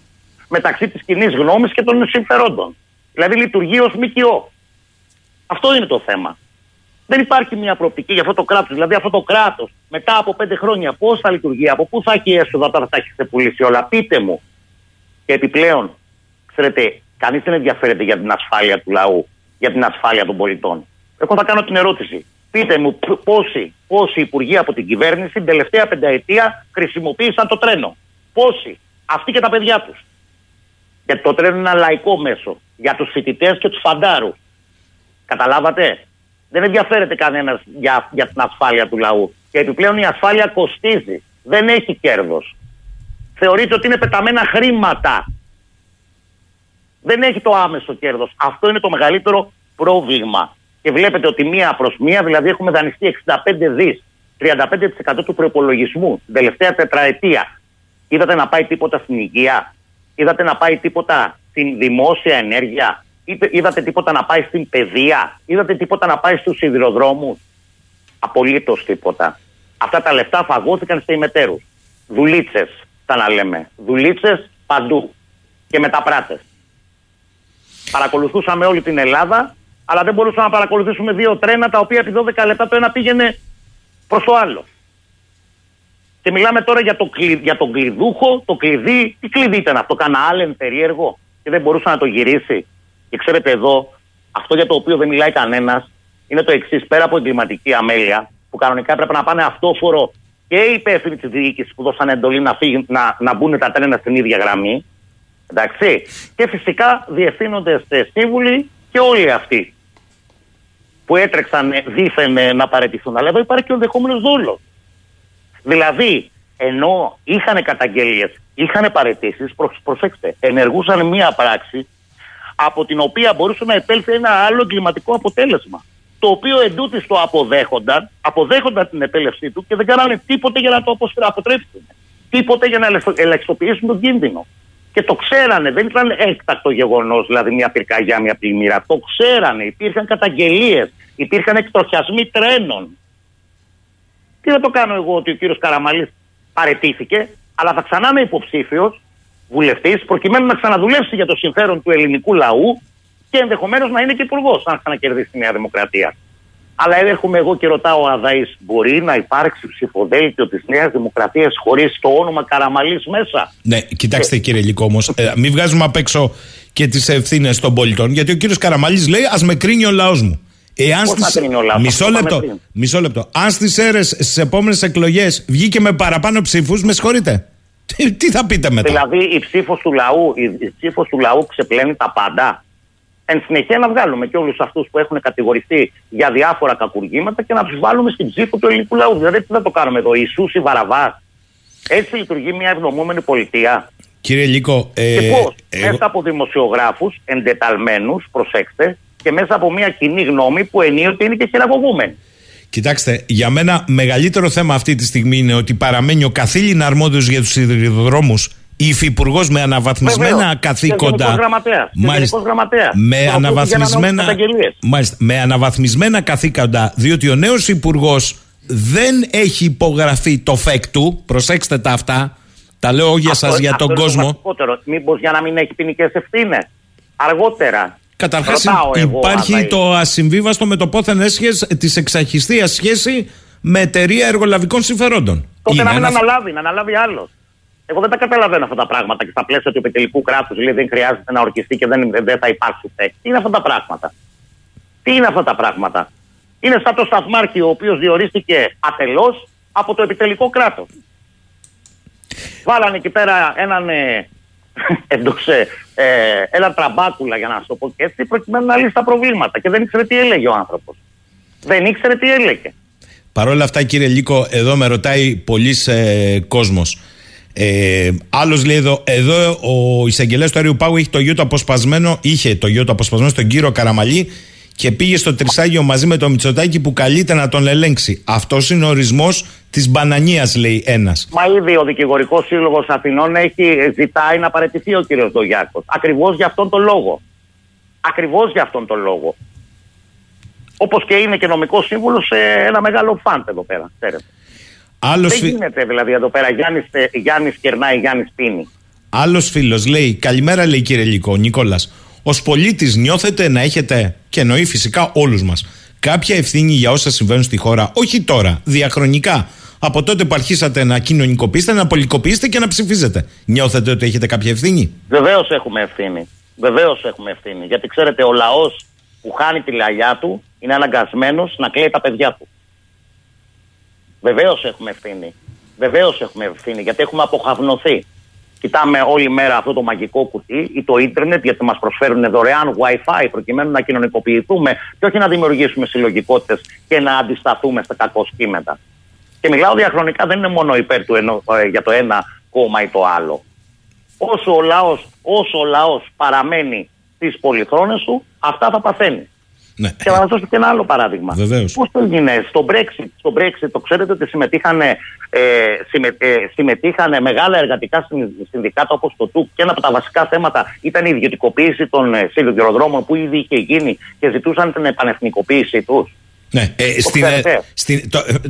μεταξύ της κοινής γνώμης και των συμφερόντων. Δηλαδή, λειτουργεί ως ΜΚΟ. Αυτό είναι το θέμα. Δεν υπάρχει μια προοπτική για αυτό το κράτος. Δηλαδή, αυτό το κράτος μετά από 5 χρόνια πώς θα λειτουργεί, από πού θα έχει έσοδα, όταν θα έχει ξεπουλήσει όλα. Πείτε μου. Και επιπλέον, ξέρετε, κανείς δεν ενδιαφέρεται για την ασφάλεια του λαού, για την ασφάλεια των πολιτών. Εγώ θα κάνω την ερώτηση. Πείτε μου πόσοι υπουργοί από την κυβέρνηση την τελευταία πενταετία χρησιμοποίησαν το τρένο. Πόσοι. Αυτοί και τα παιδιά τους. Και το τρένο είναι ένα λαϊκό μέσο για τους φοιτητές και τους φαντάρους. Καταλάβατε. Δεν ενδιαφέρεται κανένας για την ασφάλεια του λαού. Και επιπλέον η ασφάλεια κοστίζει. Δεν έχει κέρδος. Θεωρείται ότι είναι πεταμένα χρήματα. Δεν έχει το άμεσο κέρδος. Αυτό είναι το μεγαλύτερο πρόβλημα. Και βλέπετε ότι μία προς μία, δηλαδή έχουμε δανειστεί 65 δις, 35% του προϋπολογισμού την τελευταία τετραετία. Είδατε να πάει τίποτα στην υγεία, είδατε να πάει τίποτα στην δημόσια ενέργεια, είδατε τίποτα να πάει στην παιδεία, είδατε τίποτα να πάει στους σιδηροδρόμους. Απολύτως τίποτα. Αυτά τα λεφτά φαγώθηκαν σε ημετέρους. Δουλίτσες, θα να λέμε. Δουλίτσες παντού. Και μεταπράτες. Παρακολουθούσαμε όλη την Ελλάδα, αλλά δεν μπορούσαμε να παρακολουθήσουμε 2 τρένα τα οποία επί 12 λεπτά το ένα πήγαινε προς το άλλο. Και μιλάμε τώρα για τον κλειδούχο, το κλειδί. Τι κλειδί ήταν αυτό, κανένα άλλο περίεργο, και δεν μπορούσε να το γυρίσει. Και ξέρετε εδώ, αυτό για το οποίο δεν μιλάει κανένας είναι το εξής: πέρα από εγκληματική αμέλεια, που κανονικά έπρεπε να πάνε αυτόφορο και οι υπεύθυνοι της διοίκησης που δώσαν εντολή να μπουν τα τρένα στην ίδια γραμμή. Εντάξει. Και φυσικά διευθύνοντες σύμβουλοι και όλοι αυτοί που έτρεξαν δήθεν να παραιτηθούν. Αλλά εδώ υπάρχει και ο ενδεχόμενος δόλος. Δηλαδή, ενώ είχαν καταγγελίες, είχαν παραιτήσεις, προσέξτε, ενεργούσαν μία πράξη από την οποία μπορούσε να επέλθει ένα άλλο εγκληματικό αποτέλεσμα. Το οποίο εντούτοις το αποδέχονταν την επέλευσή του και δεν κάνανε τίποτε για να το αποτρέψουν. Τίποτε για να ελαχιστοποιήσουν τον κίνδυνο. Και το ξέρανε, δεν ήταν έκτακτο γεγονός, δηλαδή μια πυρκαγιά, μια πλημμύρα. Το ξέρανε, υπήρχαν καταγγελίες, υπήρχαν εκτροχιασμοί τρένων. Τι να το κάνω εγώ ότι ο κύριος Καραμαλής παραιτήθηκε, αλλά θα ξανά είναι υποψήφιος βουλευτής, προκειμένου να ξαναδουλεύσει για το συμφέρον του ελληνικού λαού και ενδεχομένως να είναι και υπουργός, αν ξανακερδίσει τη Νέα Δημοκρατία. Αλλά έρχομαι εγώ και ρωτάω, αδαείς, μπορεί να υπάρξει ψηφοδέλτιο της Νέας Δημοκρατίας χωρίς το όνομα Καραμαλής μέσα? Ναι, κοιτάξτε κύριε Λύκο όμως, μην βγάζουμε απ' έξω και τις ευθύνες των πολιτών, γιατί ο κύριος Καραμαλής λέει ας με κρίνει ο λαός μου. Μισό λεπτό. Αν στις αίρες, στις επόμενες εκλογές βγήκε με παραπάνω ψήφους, με συγχωρείτε. Τι θα πείτε μετά? Δηλαδή η ψήφος του λαού ξεπλένει τα πάντα. Εν συνεχεία να βγάλουμε και όλους αυτούς που έχουν κατηγορηθεί για διάφορα κακουργήματα και να τους βάλουμε στην ψήφο του ελληνικού λαού. Δηλαδή, τι θα το κάνουμε εδώ, Ιησούς ή Βαραβάς? Έτσι λειτουργεί μια ευνοούμενη πολιτεία. Κύριε Λύκο, και πώς, μέσα από δημοσιογράφους εντεταλμένους, προσέξτε, και μέσα από μια κοινή γνώμη που ενίοτε είναι και χειραγωγούμενη. Κοιτάξτε, για μένα μεγαλύτερο θέμα αυτή τη στιγμή είναι ότι παραμένει ο καθήλυνα αρμόδιος για τους σιδηροδρόμους υφυπουργός με αναβαθμισμένα καθήκοντα. Με αναβαθμισμένα καθήκοντα, διότι ο νέος υπουργός δεν έχει υπογραφεί το ΦΕΚ του. Προσέξτε τα αυτά. Τα λέω για σας, για τον κόσμο. Μήπως για να μην έχει ποινικές ευθύνες αργότερα? Καταρχάς, υπάρχει το ασυμβίβαστο με το πόθεν έσχες της εξαχιστείας σχέση με εταιρεία εργολαβικών συμφερόντων. Τότε να μην αναλάβει, να αναλάβει άλλος. Εγώ δεν τα καταλαβαίνω αυτά τα πράγματα και στα πλαίσια του επιτελικού κράτους λέει δεν χρειάζεται να ορκιστεί και δεν θα υπάρξει θέση. Τι είναι αυτά τα πράγματα? Είναι σαν το Σταθμάρχη, ο οποίος διορίστηκε ατελώς από το επιτελικό κράτος. Βάλανε εκεί πέρα έναν Εργοσέ, ένα τραμπάκουλα, για να σου το πω και έτσι, προκειμένου να λύσει τα προβλήματα. Και δεν ήξερε τι έλεγε ο άνθρωπος. Δεν ήξερε τι έλεγε. Παρ' όλα αυτά, κύριε Λύκο, εδώ με ρωτάει πολύς κόσμος. Άλλος λέει εδώ ο εισαγγελέας του Αριού Πάγου είχε το γιο του αποσπασμένο, στον κύριο Καραμαλή και πήγε στο Τρισάγιο μαζί με τον Μητσοτάκη που καλείται να τον ελέγξει. Αυτός είναι ο ορισμός της μπανανίας, λέει ένας. Μα ήδη ο Δικηγορικός Σύλλογος Αθηνών ζητάει να παραιτηθεί ο κύριος Ντογιάκος. Ακριβώς για αυτόν τον λόγο. Όπως και είναι και νομικός σύμβουλος σε ένα μεγάλο φαντ εδώ πέρα, ξέρετε. Άλλος... Δεν γίνεται δηλαδή εδώ πέρα. Γιάννης κερνάει, Γιάννης πίνει. Άλλος φίλος λέει: καλημέρα, λέει κύριε Λύκο, Νίκολας. Ως πολίτης νιώθετε να έχετε, και εννοεί φυσικά όλους μας, κάποια ευθύνη για όσα συμβαίνουν στη χώρα, όχι τώρα, διαχρονικά, από τότε που αρχίσατε να κοινωνικοποιήσετε, να πολιτικοποιήσετε και να ψηφίζετε? Νιώθετε ότι έχετε κάποια ευθύνη? Βεβαίως έχουμε ευθύνη. Γιατί ξέρετε, ο λαός που χάνει τη λαγιά του είναι αναγκασμένος να κλαίει τα παιδιά του. Βεβαίως έχουμε ευθύνη. Γιατί έχουμε αποχαυνοθεί. Κοιτάμε όλη μέρα αυτό το μαγικό κουτί ή το ίντερνετ, γιατί μας προσφέρουν δωρεάν Wi-Fi προκειμένου να κοινωνικοποιηθούμε και όχι να δημιουργήσουμε συλλογικότητες και να αντισταθούμε στα κακοσκήμενα. Και μιλάω διαχρονικά, δεν είναι μόνο υπέρ του για το ένα κόμμα ή το άλλο. Όσο ο λαός παραμένει στις πολυθρόνες του, αυτά θα παθαίνει. Ναι. Και να σας δώσω και ένα άλλο παράδειγμα. Πώς το έγινε στο Brexit? Στο Brexit το ξέρετε ότι συμμετείχανε μεγάλα εργατικά συνδικάτα όπως το ΤΟΥΚ και ένα από τα βασικά θέματα ήταν η ιδιωτικοποίηση των σιδηροδρόμων που ήδη είχε γίνει και ζητούσαν την επανεθνικοποίησή τους. Ναι.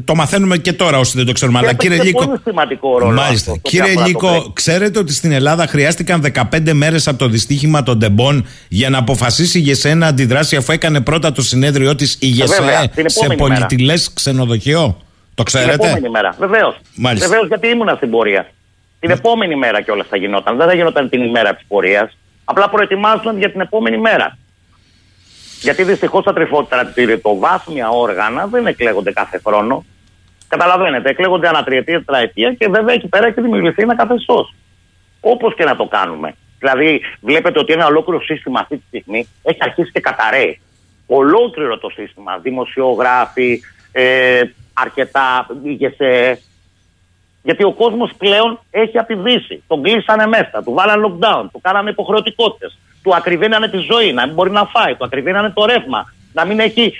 Το μαθαίνουμε και τώρα όσοι δεν το ξέρουμε. Αλλά κύριε Λύκο, πολύ σημαντικό ρόλο. Μάλιστα. Κύριε Λύκο, ξέρετε ότι στην Ελλάδα χρειάστηκαν 15 μέρες από το δυστύχημα των τεμπών για να αποφασίσει η ΓΕΣΕ να αντιδράσει, αφού έκανε πρώτα το συνέδριό της η ΓΕΣΕ σε πολυτιλές ξενοδοχείο? Το ξέρετε? Την επόμενη μέρα. Βεβαίως, γιατί ήμουνα στην πορεία. Την επόμενη μέρα κιόλας θα γινόταν. Δεν θα γινόταν την ημέρα της πορείας. Απλά προετοιμάζονταν για την επόμενη μέρα. Γιατί δυστυχώς τα τριτοβάθμια όργανα δεν εκλέγονται κάθε χρόνο. Καταλαβαίνετε, εκλέγονται ανατριετία-τετραετία και βέβαια εκεί πέρα έχει δημιουργηθεί ένα καθεστώς. Όπως και να το κάνουμε. Δηλαδή, βλέπετε ότι ένα ολόκληρο σύστημα αυτή τη στιγμή έχει αρχίσει και καταραίει. Ολόκληρο το σύστημα. Δημοσιογράφοι, αρκετά ηγεσέ. Γιατί ο κόσμος πλέον έχει απειδήσει. Τον κλείσανε μέσα, του βάλανε lockdown, του κάνανε υποχρεωτικότητες. Του ακριβένανε τη ζωή, να μην μπορεί να φάει, του ακριβένανε το ρεύμα, να μην έχει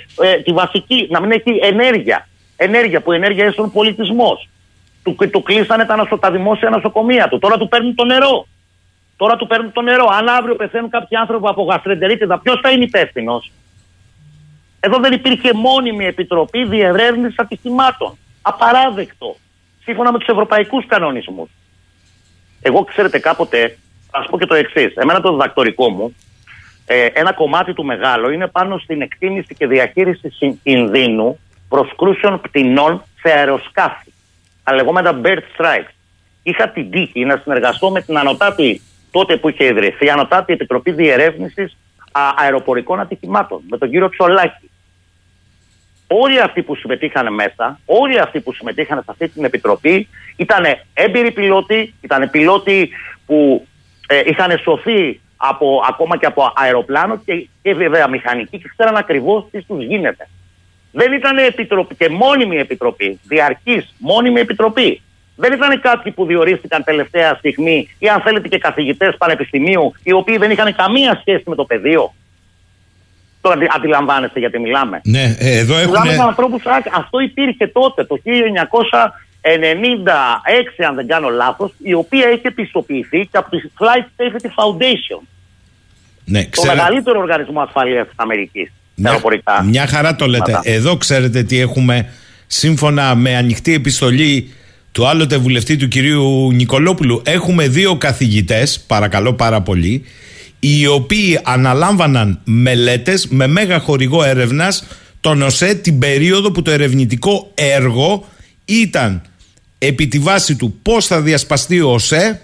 τη βασική, να μην έχει ενέργεια. Ενέργεια που ενέργεια είναι στον πολιτισμό. Του κλείσανε τα δημόσια νοσοκομεία του. Τώρα του παίρνουν το νερό. Αν αύριο πεθαίνουν κάποιοι άνθρωποι από γαστρεντερίτιδα, ποιος θα είναι υπεύθυνος? Εδώ δεν υπήρχε μόνιμη επιτροπή διερεύνησης ατυχημάτων. Απαράδεκτο. Σύμφωνα με τους ευρωπαϊκούς κανονισμούς. Εγώ ξέρετε κάποτε. Ας πω και το εξής. Εμένα το διδακτορικό μου, ένα κομμάτι του μεγάλο είναι πάνω στην εκτίμηση και διαχείριση κινδύνου προσκρούσεων πτηνών σε αεροσκάφη. Τα λεγόμενα bird strikes. Είχα την τύχη να συνεργαστώ με την ανωτάτη, τότε που είχε ιδρυθεί, η Ανωτάτη Επιτροπή Διερεύνησης Αεροπορικών Ατυχημάτων, με τον κύριο Τσολάκη. Όλοι αυτοί που συμμετείχαν σε αυτή την επιτροπή ήταν έμπειροι πιλότοι, ήταν πιλότοι που είχαν σωθεί ακόμα και από αεροπλάνο και βέβαια μηχανικοί και ξέραν ακριβώς τι τους γίνεται. Δεν ήταν επιτροπή και μόνιμη επιτροπή, διαρκής μόνιμη επιτροπή. Δεν ήταν κάποιοι που διορίστηκαν τελευταία στιγμή ή αν θέλετε και καθηγητές πανεπιστημίου οι οποίοι δεν είχαν καμία σχέση με το πεδίο. Τώρα αντιλαμβάνεστε γιατί μιλάμε. Ναι, εδώ έχουμε... Αυτό υπήρχε τότε το 1900. 96, αν δεν κάνω λάθος, η οποία έχει επιστοποιηθεί και από τη Flight Safety Foundation. Ναι, το μεγαλύτερο οργανισμό ασφαλείας της Αμερικής. Μια χαρά το λέτε. Εδώ ξέρετε τι έχουμε, σύμφωνα με ανοιχτή επιστολή του άλλοτε βουλευτή του κυρίου Νικολόπουλου. Έχουμε δύο καθηγητές, παρακαλώ πάρα πολύ, οι οποίοι αναλάμβαναν μελέτες με μέγα χορηγό έρευνας τον ΟΣΕ την περίοδο που το ερευνητικό έργο ήταν επί τη βάση του πώς θα διασπαστεί ο ΟΣΕ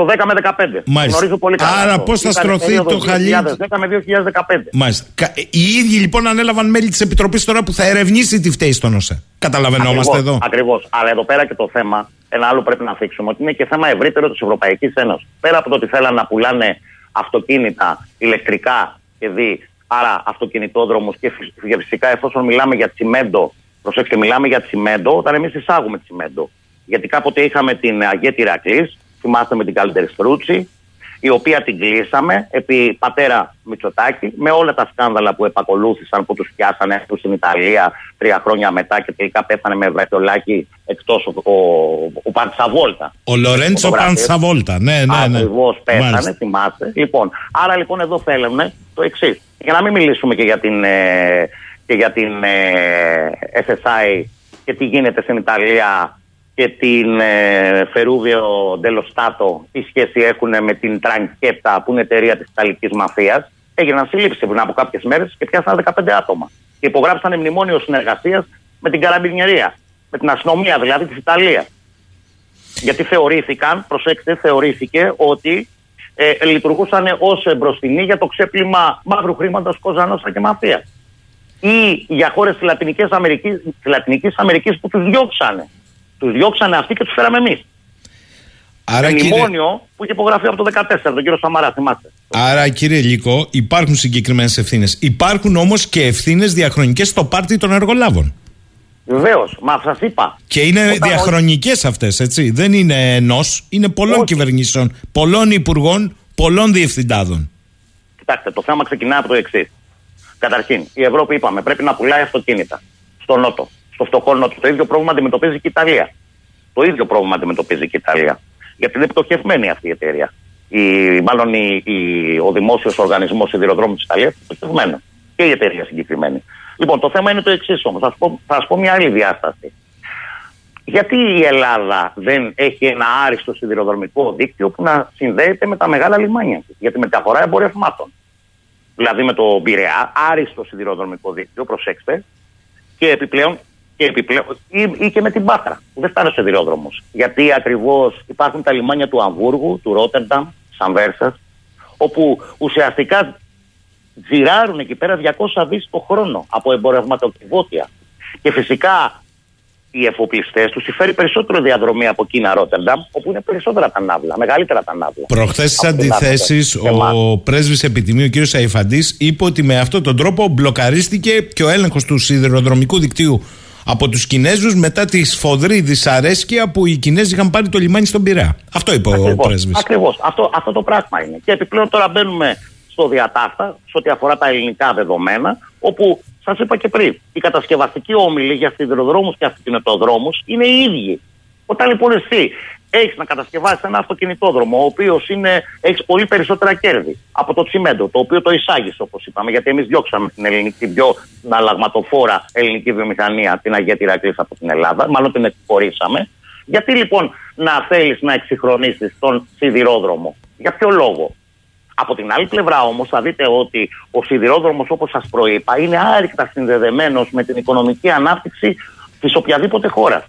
το 10 με 15. Μάλιστα. Γνωρίζω πολύ καλά. Άρα πώς θα στρωθεί το χαλί. 2010 με 2015. Μάλιστα. Οι ίδιοι λοιπόν ανέλαβαν μέλη της Επιτροπής τώρα που θα ερευνήσει τι φταίει στον ΟΣΕ. Καταλαβαίνόμαστε εδώ. Ακριβώς. Αλλά εδώ πέρα και το θέμα, ένα άλλο πρέπει να θίξουμε, ότι είναι και θέμα ευρύτερο της Ευρωπαϊκής Ένωσης. Πέρα από το ότι θέλανε να πουλάνε αυτοκίνητα, ηλεκτρικά και δι, άρα αυτοκινητόδρομους και φυσικά εφόσον μιλάμε για τσιμέντο, προσέξτε, μιλάμε για τσιμέντο όταν εμείς εισάγουμε τσιμέντο. Γιατί κάποτε είχαμε την Αγία Τηρακλής, θυμάστε με την Καλντερστρούτσι, η οποία την κλείσαμε επί πατέρα Μητσοτάκη, με όλα τα σκάνδαλα που επακολούθησαν, που τους πιάσανε αυτούς στην Ιταλία 3 χρόνια μετά και τελικά πέθανε με βραχιολάκι εκτός ο Παντσαβόλτα. Ο Λορέντσο Παντσαβόλτα, ναι. Ακριβώς πέθανε, μάλιστα. Θυμάστε. Λοιπόν, άρα λοιπόν εδώ θέλουν το εξής. Για να μην μιλήσουμε και για την, SSI και τι γίνεται στην Ιταλία και την Φερούβιο Ντελοστάτο, τι σχέση έχουν με την Τρανκέτα που είναι εταιρεία της Ιταλικής μαφίας. Έγιναν σύλληψη πριν από κάποιες μέρες και πιάσαν 15 άτομα. Και υπογράψανε μνημόνιο συνεργασίας με την Καραμπινιερία, με την αστυνομία δηλαδή της Ιταλίας. Γιατί θεωρήθηκαν, προσέξτε, θεωρήθηκε ότι λειτουργούσαν ως εμπροστινοί για το ξέπλυμα μαύρου χρήματος, κοζανόσα και μαφία. Ή για χώρες της Λατινικής Αμερικής που τους διώξανε. Τους διώξανε αυτοί και τους φέραμε εμείς. Άρα, μνημόνιο που είχε υπογραφεί από το 2014, τον κύριο Σαμαρά, θυμάστε. Άρα, κύριε Λύκο, υπάρχουν συγκεκριμένες ευθύνες. Υπάρχουν όμως και ευθύνες διαχρονικές στο πάρτι των εργολάβων. Βεβαίως, μα σας είπα. Και είναι διαχρονικές αυτές, έτσι. Δεν είναι ενός, είναι πολλών κυβερνήσεων, πολλών υπουργών, πολλών διευθυντάδων. Κοιτάξτε, το θέμα ξεκινά από το εξής. Καταρχήν, η Ευρώπη, είπαμε, πρέπει να πουλάει αυτοκίνητα στον Νότο. Το φτωχό νότο. Το ίδιο πρόβλημα αντιμετωπίζει και η Ιταλία. Γιατί είναι πτωχευμένη αυτή η εταιρεία. Ο δημόσιος οργανισμός σιδηροδρόμου της Ιταλίας είναι πτωχευμένο. Και η εταιρεία συγκεκριμένη. Λοιπόν, το θέμα είναι το εξής όμως. Θα σας πω μια άλλη διάσταση. Γιατί η Ελλάδα δεν έχει ένα άριστο σιδηροδρομικό δίκτυο που να συνδέεται με τα μεγάλα λιμάνια για τη μεταφορά εμπορευμάτων. Δηλαδή με το Πειραιά, άριστο σιδηροδρομικό δίκτυο, προσέξτε, και επιπλέον. Ή και με την Πάτρα, που δεν φτάνει σε σιδηρόδρομους. Γιατί ακριβώς υπάρχουν τα λιμάνια του Αμβούργου, του Ρότερνταμ, της Ανβέρσας, όπου ουσιαστικά τζιράρουν εκεί πέρα 200 δις το χρόνο από εμπορευματοκιβώτια. Και φυσικά οι εφοπλιστές τους φέρει περισσότερο διαδρομή από Κίνα Ρότερνταμ, όπου είναι περισσότερα τα ναύλα, μεγαλύτερα τα ναύλα. Προχθές στις αντιθέσεις, ο πρέσβης επιτιμίου, ο κ. Αϊφαντής, είπε ότι με αυτόν τον τρόπο μπλοκαρίστηκε και ο έλεγχος του σιδηροδρομικού δικτύου από τους Κινέζους μετά τη σφοδρή δυσαρέσκεια που οι Κινέζοι είχαν πάρει το λιμάνι στον Πειραιά. Αυτό είπε ο πρέσβης. Ακριβώς. Αυτό το πράγμα είναι. Και επιπλέον τώρα μπαίνουμε στο διατάφτα, σε ό,τι αφορά τα ελληνικά δεδομένα, όπου σας είπα και πριν, οι κατασκευαστικοί όμιλοι για σιδηροδρόμους και αυτοκινητοδρόμους είναι οι ίδιοι. Όταν λοιπόν εσύ έχεις να κατασκευάσεις ένα αυτοκινητόδρομο, ο οποίος έχει πολύ περισσότερα κέρδη από το τσιμέντο, το οποίο το εισάγεις, όπως είπαμε, γιατί εμείς διώξαμε την πιο αλλαγματοφόρα ελληνική βιομηχανία, την Αγία Τηρακλής, από την Ελλάδα, μάλλον την εκπορήσαμε. Γιατί λοιπόν να θέλεις να εξυγχρονίσεις τον σιδηρόδρομο, για ποιο λόγο? Από την άλλη πλευρά όμως θα δείτε ότι ο σιδηρόδρομος, όπως σας προείπα, είναι άρρηκτα συνδεδεμένος με την οικονομική ανάπτυξη της οποιαδήποτε χώρας.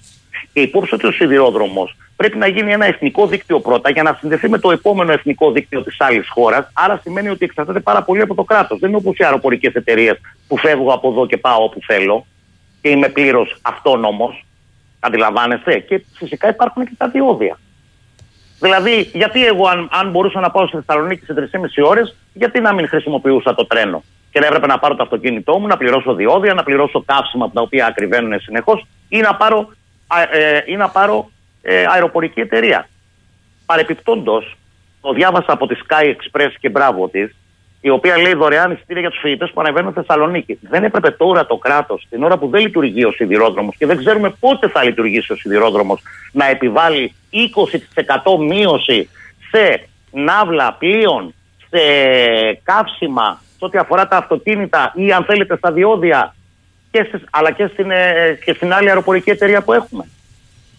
Και υπόψη ότι ο σιδηρόδρομος πρέπει να γίνει ένα εθνικό δίκτυο πρώτα για να συνδεθεί με το επόμενο εθνικό δίκτυο της άλλης χώρας. Άρα σημαίνει ότι εξαρτάται πάρα πολύ από το κράτος. Δεν είναι όπως οι αεροπορικές εταιρείες που φεύγω από εδώ και πάω όπου θέλω και είμαι πλήρως αυτόνομος. Αντιλαμβάνεστε. Και φυσικά υπάρχουν και τα διόδια. Δηλαδή, γιατί εγώ, αν μπορούσα να πάω στη Θεσσαλονίκη σε 3,5 ώρες, γιατί να μην χρησιμοποιούσα το τρένο και να έπρεπε να πάρω το αυτοκίνητό μου, να πληρώσω διόδια, να πληρώσω καύσιμα από τα οποία ακριβένουν συνεχώς ή να πάρω. Αεροπορική εταιρεία. Παρεπιπτόντως, το διάβασα από τη Sky Express και μπράβο της, η οποία λέει δωρεάν εισιτήρια για τους φοιτητές που ανεβαίνουν Θεσσαλονίκη. Δεν έπρεπε τώρα το κράτος, την ώρα που δεν λειτουργεί ο σιδηρόδρομος και δεν ξέρουμε πότε θα λειτουργήσει ο σιδηρόδρομος, να επιβάλλει 20% μείωση σε ναύλα πλοίων, σε καύσιμα, σε ό,τι αφορά τα αυτοκίνητα ή αν θέλετε στα διόδια, αλλά και στην άλλη αεροπορική εταιρεία που έχουμε.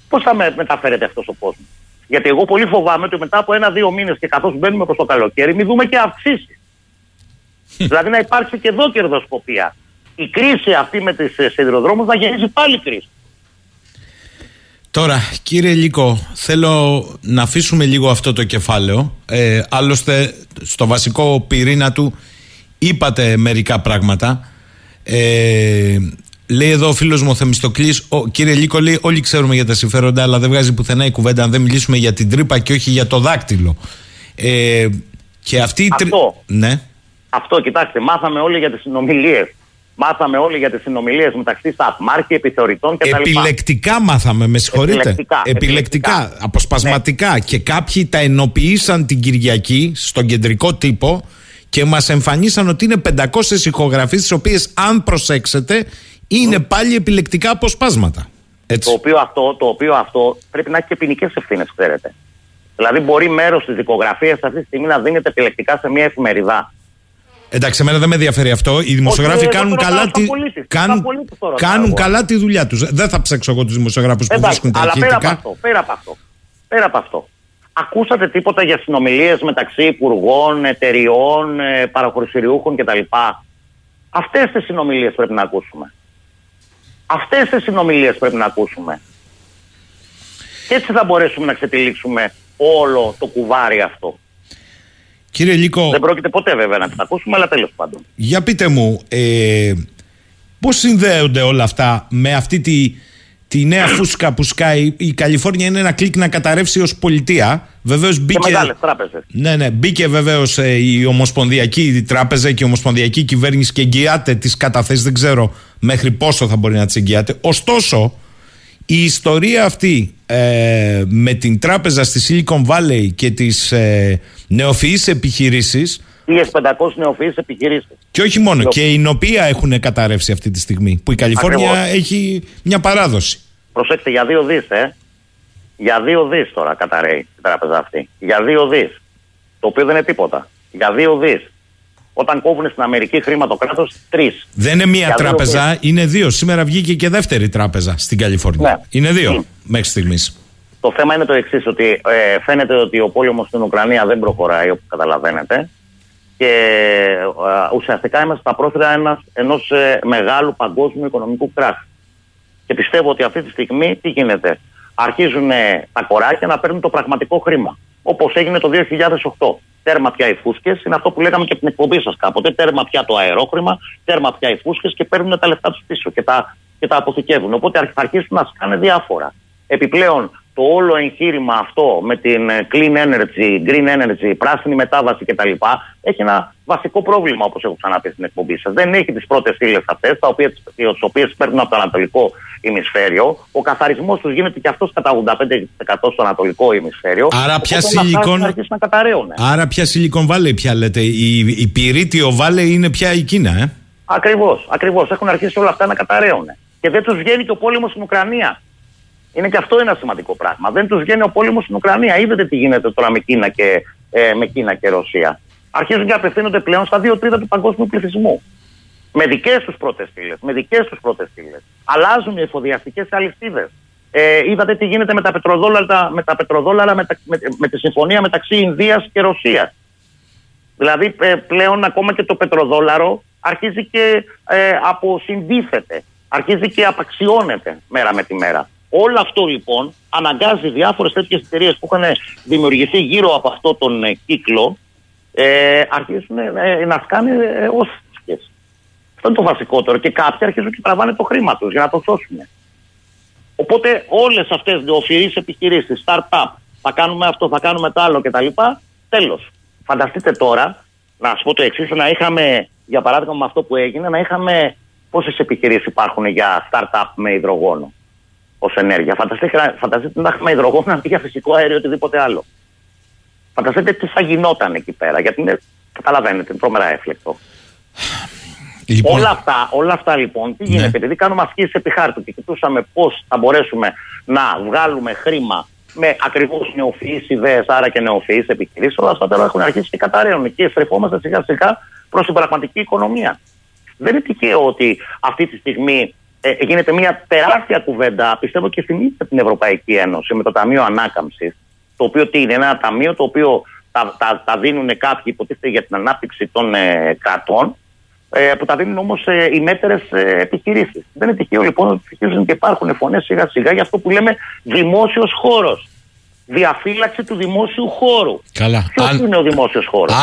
Πώς θα μεταφέρεται αυτός ο κόσμος? Γιατί εγώ πολύ φοβάμαι ότι μετά από 1-2 μήνες και καθώς μπαίνουμε προς το καλοκαίρι, μην δούμε και αυξήσεις. Δηλαδή να υπάρξει και εδώ κερδοσκοπία. Η κρίση αυτή με τις σιδηροδρόμους να γεννήσει πάλι κρίση. Τώρα, κύριε Λύκο, θέλω να αφήσουμε λίγο αυτό το κεφάλαιο. Άλλωστε, στο βασικό πυρήνα του είπατε μερικά πράγματα. Λέει εδώ ο φίλος μου ο Θεμιστοκλής, κύριε Λύκο, λέει, όλοι ξέρουμε για τα συμφέροντα, αλλά δεν βγάζει πουθενά η κουβέντα αν δεν μιλήσουμε για την τρύπα και όχι για το δάκτυλο. Και αυτή Αυτό, κοιτάξτε, μάθαμε όλοι για τις συνομιλίες. Μάθαμε όλοι για τις συνομιλίες μεταξύ σταθμάρχη, επιθεωρητών κτλ. Επιλεκτικά μάθαμε, με συγχωρείτε. Επιλεκτικά, αποσπασματικά. Ναι. Και κάποιοι τα ενοποιήσαν την Κυριακή στον κεντρικό τύπο και μας εμφανίσαν ότι είναι 500 ηχογραφίες, τις οποίες, αν προσέξετε, είναι πάλι επιλεκτικά αποσπάσματα. Έτσι. Το οποίο αυτό πρέπει να έχει και ποινικές ευθύνες, ξέρετε. Δηλαδή, μπορεί μέρος της δικογραφίας αυτή τη στιγμή να δίνεται επιλεκτικά σε μια εφημερίδα. Εντάξει, εμένα δεν με ενδιαφέρει αυτό. Οι δημοσιογράφοι κάνουν καλά τη δουλειά τους. Δεν θα ψέξω εγώ τους δημοσιογράφους που βρίσκουν τα αρχικά. Αλλά πέρα από αυτό. Ακούσατε τίποτα για συνομιλίες μεταξύ υπουργών, εταιριών, παραχωρησιριούχων κτλ? Αυτές τις συνομιλίες πρέπει να ακούσουμε. Και έτσι θα μπορέσουμε να ξετυλίξουμε όλο το κουβάρι αυτό. Κύριε Λύκο, δεν πρόκειται ποτέ βέβαια να τα ακούσουμε, αλλά τέλος πάντων. Για πείτε μου, πώς συνδέονται όλα αυτά με αυτή τη νέα φούσκα που σκάει? Η Καλιφόρνια είναι ένα κλικ να καταρρεύσει ως πολιτεία. Βεβαίως μπήκε. Και μεγάλες τράπεζες. Ναι, μπήκε βεβαίως η Ομοσπονδιακή Τράπεζα και η Ομοσπονδιακή Κυβέρνηση και εγγυάται τις καταθέσεις. Δεν ξέρω μέχρι πόσο θα μπορεί να τις εγγυάται. Ωστόσο, η ιστορία αυτή με την τράπεζα στη Silicon Valley και τις νεοφυείς επιχειρήσεις. 1.500 νεοφυείς επιχειρήσεις. Και όχι μόνο, και η νοπία έχουν καταρρεύσει αυτή τη στιγμή. Που η Καλιφόρνια έχει μια παράδοση. Προσέξτε, για 2 δις, Για 2 δις τώρα καταρρέει η τράπεζα αυτή. Για 2 δις. Το οποίο δεν είναι τίποτα. Για 2 δις. Όταν κόβουν στην Αμερική χρήμα το κράτος, 3. Δεν είναι μία τράπεζα, είναι 2. Σήμερα βγήκε και δεύτερη τράπεζα στην Καλιφόρνια. Ναι. Είναι 2 μέχρι στιγμής. Το θέμα είναι το εξής, ότι φαίνεται ότι ο πόλεμος στην Ουκρανία δεν προχωράει, όπως καταλαβαίνετε. Και ουσιαστικά είμαστε στα πρόθυρα ενός μεγάλου παγκόσμιου οικονομικού κράχου. Και πιστεύω ότι αυτή τη στιγμή τι γίνεται? Αρχίζουν τα κοράκια να παίρνουν το πραγματικό χρήμα. Όπως έγινε το 2008. Τέρμα πια οι φούσκες, είναι αυτό που λέγαμε και την εκπομπή σας κάποτε. Τέρμα πια το αερόχρημα, τέρμα πια οι φούσκες, και παίρνουν τα λεφτά τους πίσω και τα αποθηκεύουν. Οπότε θα αρχίσουν να σκάνε διάφορα. Επιπλέον, το όλο εγχείρημα αυτό με την clean energy, green energy, πράσινη μετάβαση κτλ. Έχει ένα βασικό πρόβλημα, όπως έχω ξαναπεί στην εκπομπή σας. Δεν έχει τις πρώτες ύλες αυτές, τις οποίες παίρνουν από το ανατολικό ημισφαίριο. Ο καθαρισμός τους γίνεται και αυτός κατά 85% στο ανατολικό ημισφαίριο. Άρα πια Silicon Valley, πια λέτε. Η Πυρίτιο Valley είναι πια η Κίνα, Ακριβώς. Έχουν αρχίσει όλα αυτά να καταραίουν. Και δεν τους βγαίνει και ο πόλεμος στην Ουκρανία. Είναι και αυτό ένα σημαντικό πράγμα. Δεν τους βγαίνει ο πόλεμος στην Ουκρανία. Είδατε τι γίνεται τώρα με Κίνα και Ρωσία. Αρχίζουν και απευθύνονται πλέον στα 2/3 του παγκόσμιου πληθυσμού. Με δικές τους πρώτες ύλες. Αλλάζουν οι εφοδιαστικές αλυσίδες. Είδατε τι γίνεται με τη συμφωνία μεταξύ Ινδίας και Ρωσίας. Δηλαδή πλέον ακόμα και το πετροδόλαρο αρχίζει και αποσυντίθεται. Αρχίζει και απαξιώνεται μέρα με τη μέρα. Όλο αυτό λοιπόν αναγκάζει διάφορες τέτοιες εταιρείες που είχαν δημιουργηθεί γύρω από αυτόν τον κύκλο αρχίσουν να σκάνε ως φούσκες. Αυτό είναι το βασικότερο. Και κάποιοι αρχίζουν και τραβάνε το χρήμα τους για να το σώσουν. Οπότε όλες αυτές οι οφειλείς επιχειρήσεις, start-up, θα κάνουμε αυτό, θα κάνουμε το άλλο κτλ. Τέλος. Φανταστείτε τώρα, να σας πω το εξής, να είχαμε, για παράδειγμα με αυτό που έγινε, να είχαμε πόσες επιχειρήσεις υπάρχουν για start-up με υδρογόνο ως ενέργεια. Φανταστείτε να έχουμε υδρογόνο αντί για φυσικό αέριο, οτιδήποτε άλλο. Φανταστείτε τι θα γινόταν εκεί πέρα, γιατί είναι, καταλαβαίνετε, είναι τρομερά έφλεκτο. Λοιπόν, όλα αυτά λοιπόν, τι γίνεται, επειδή κάνουμε ασκήσεις επί χάρτου και κοιτούσαμε πώς θα μπορέσουμε να βγάλουμε χρήμα με ακριβώς νεοφυείς ιδέες, άρα και νεοφυείς επιχειρήσεις, όλα αυτά τώρα έχουν αρχίσει και καταραίουν και στρεφόμαστε σιγά-σιγά προς την πραγματική οικονομία. Δεν είναι τυχαίο ότι αυτή τη στιγμή γίνεται μια τεράστια κουβέντα, πιστεύω και θυμίζεται από την Ευρωπαϊκή Ένωση, με το Ταμείο Ανάκαμψης. Το οποίο τι είναι, ένα ταμείο το οποίο τα δίνουν κάποιοι, υποτίθεται για την ανάπτυξη των κρατών, που τα δίνουν όμως οι μέτρες επιχειρήσεις. Δεν είναι τυχαίο λοιπόν ότι ψηφίζουν και υπάρχουν φωνές σιγά σιγά για αυτό που λέμε δημόσιος χώρος. Διαφύλαξη του δημόσιου χώρου. Καλά. Ποιος είναι ο δημόσιος χώρος?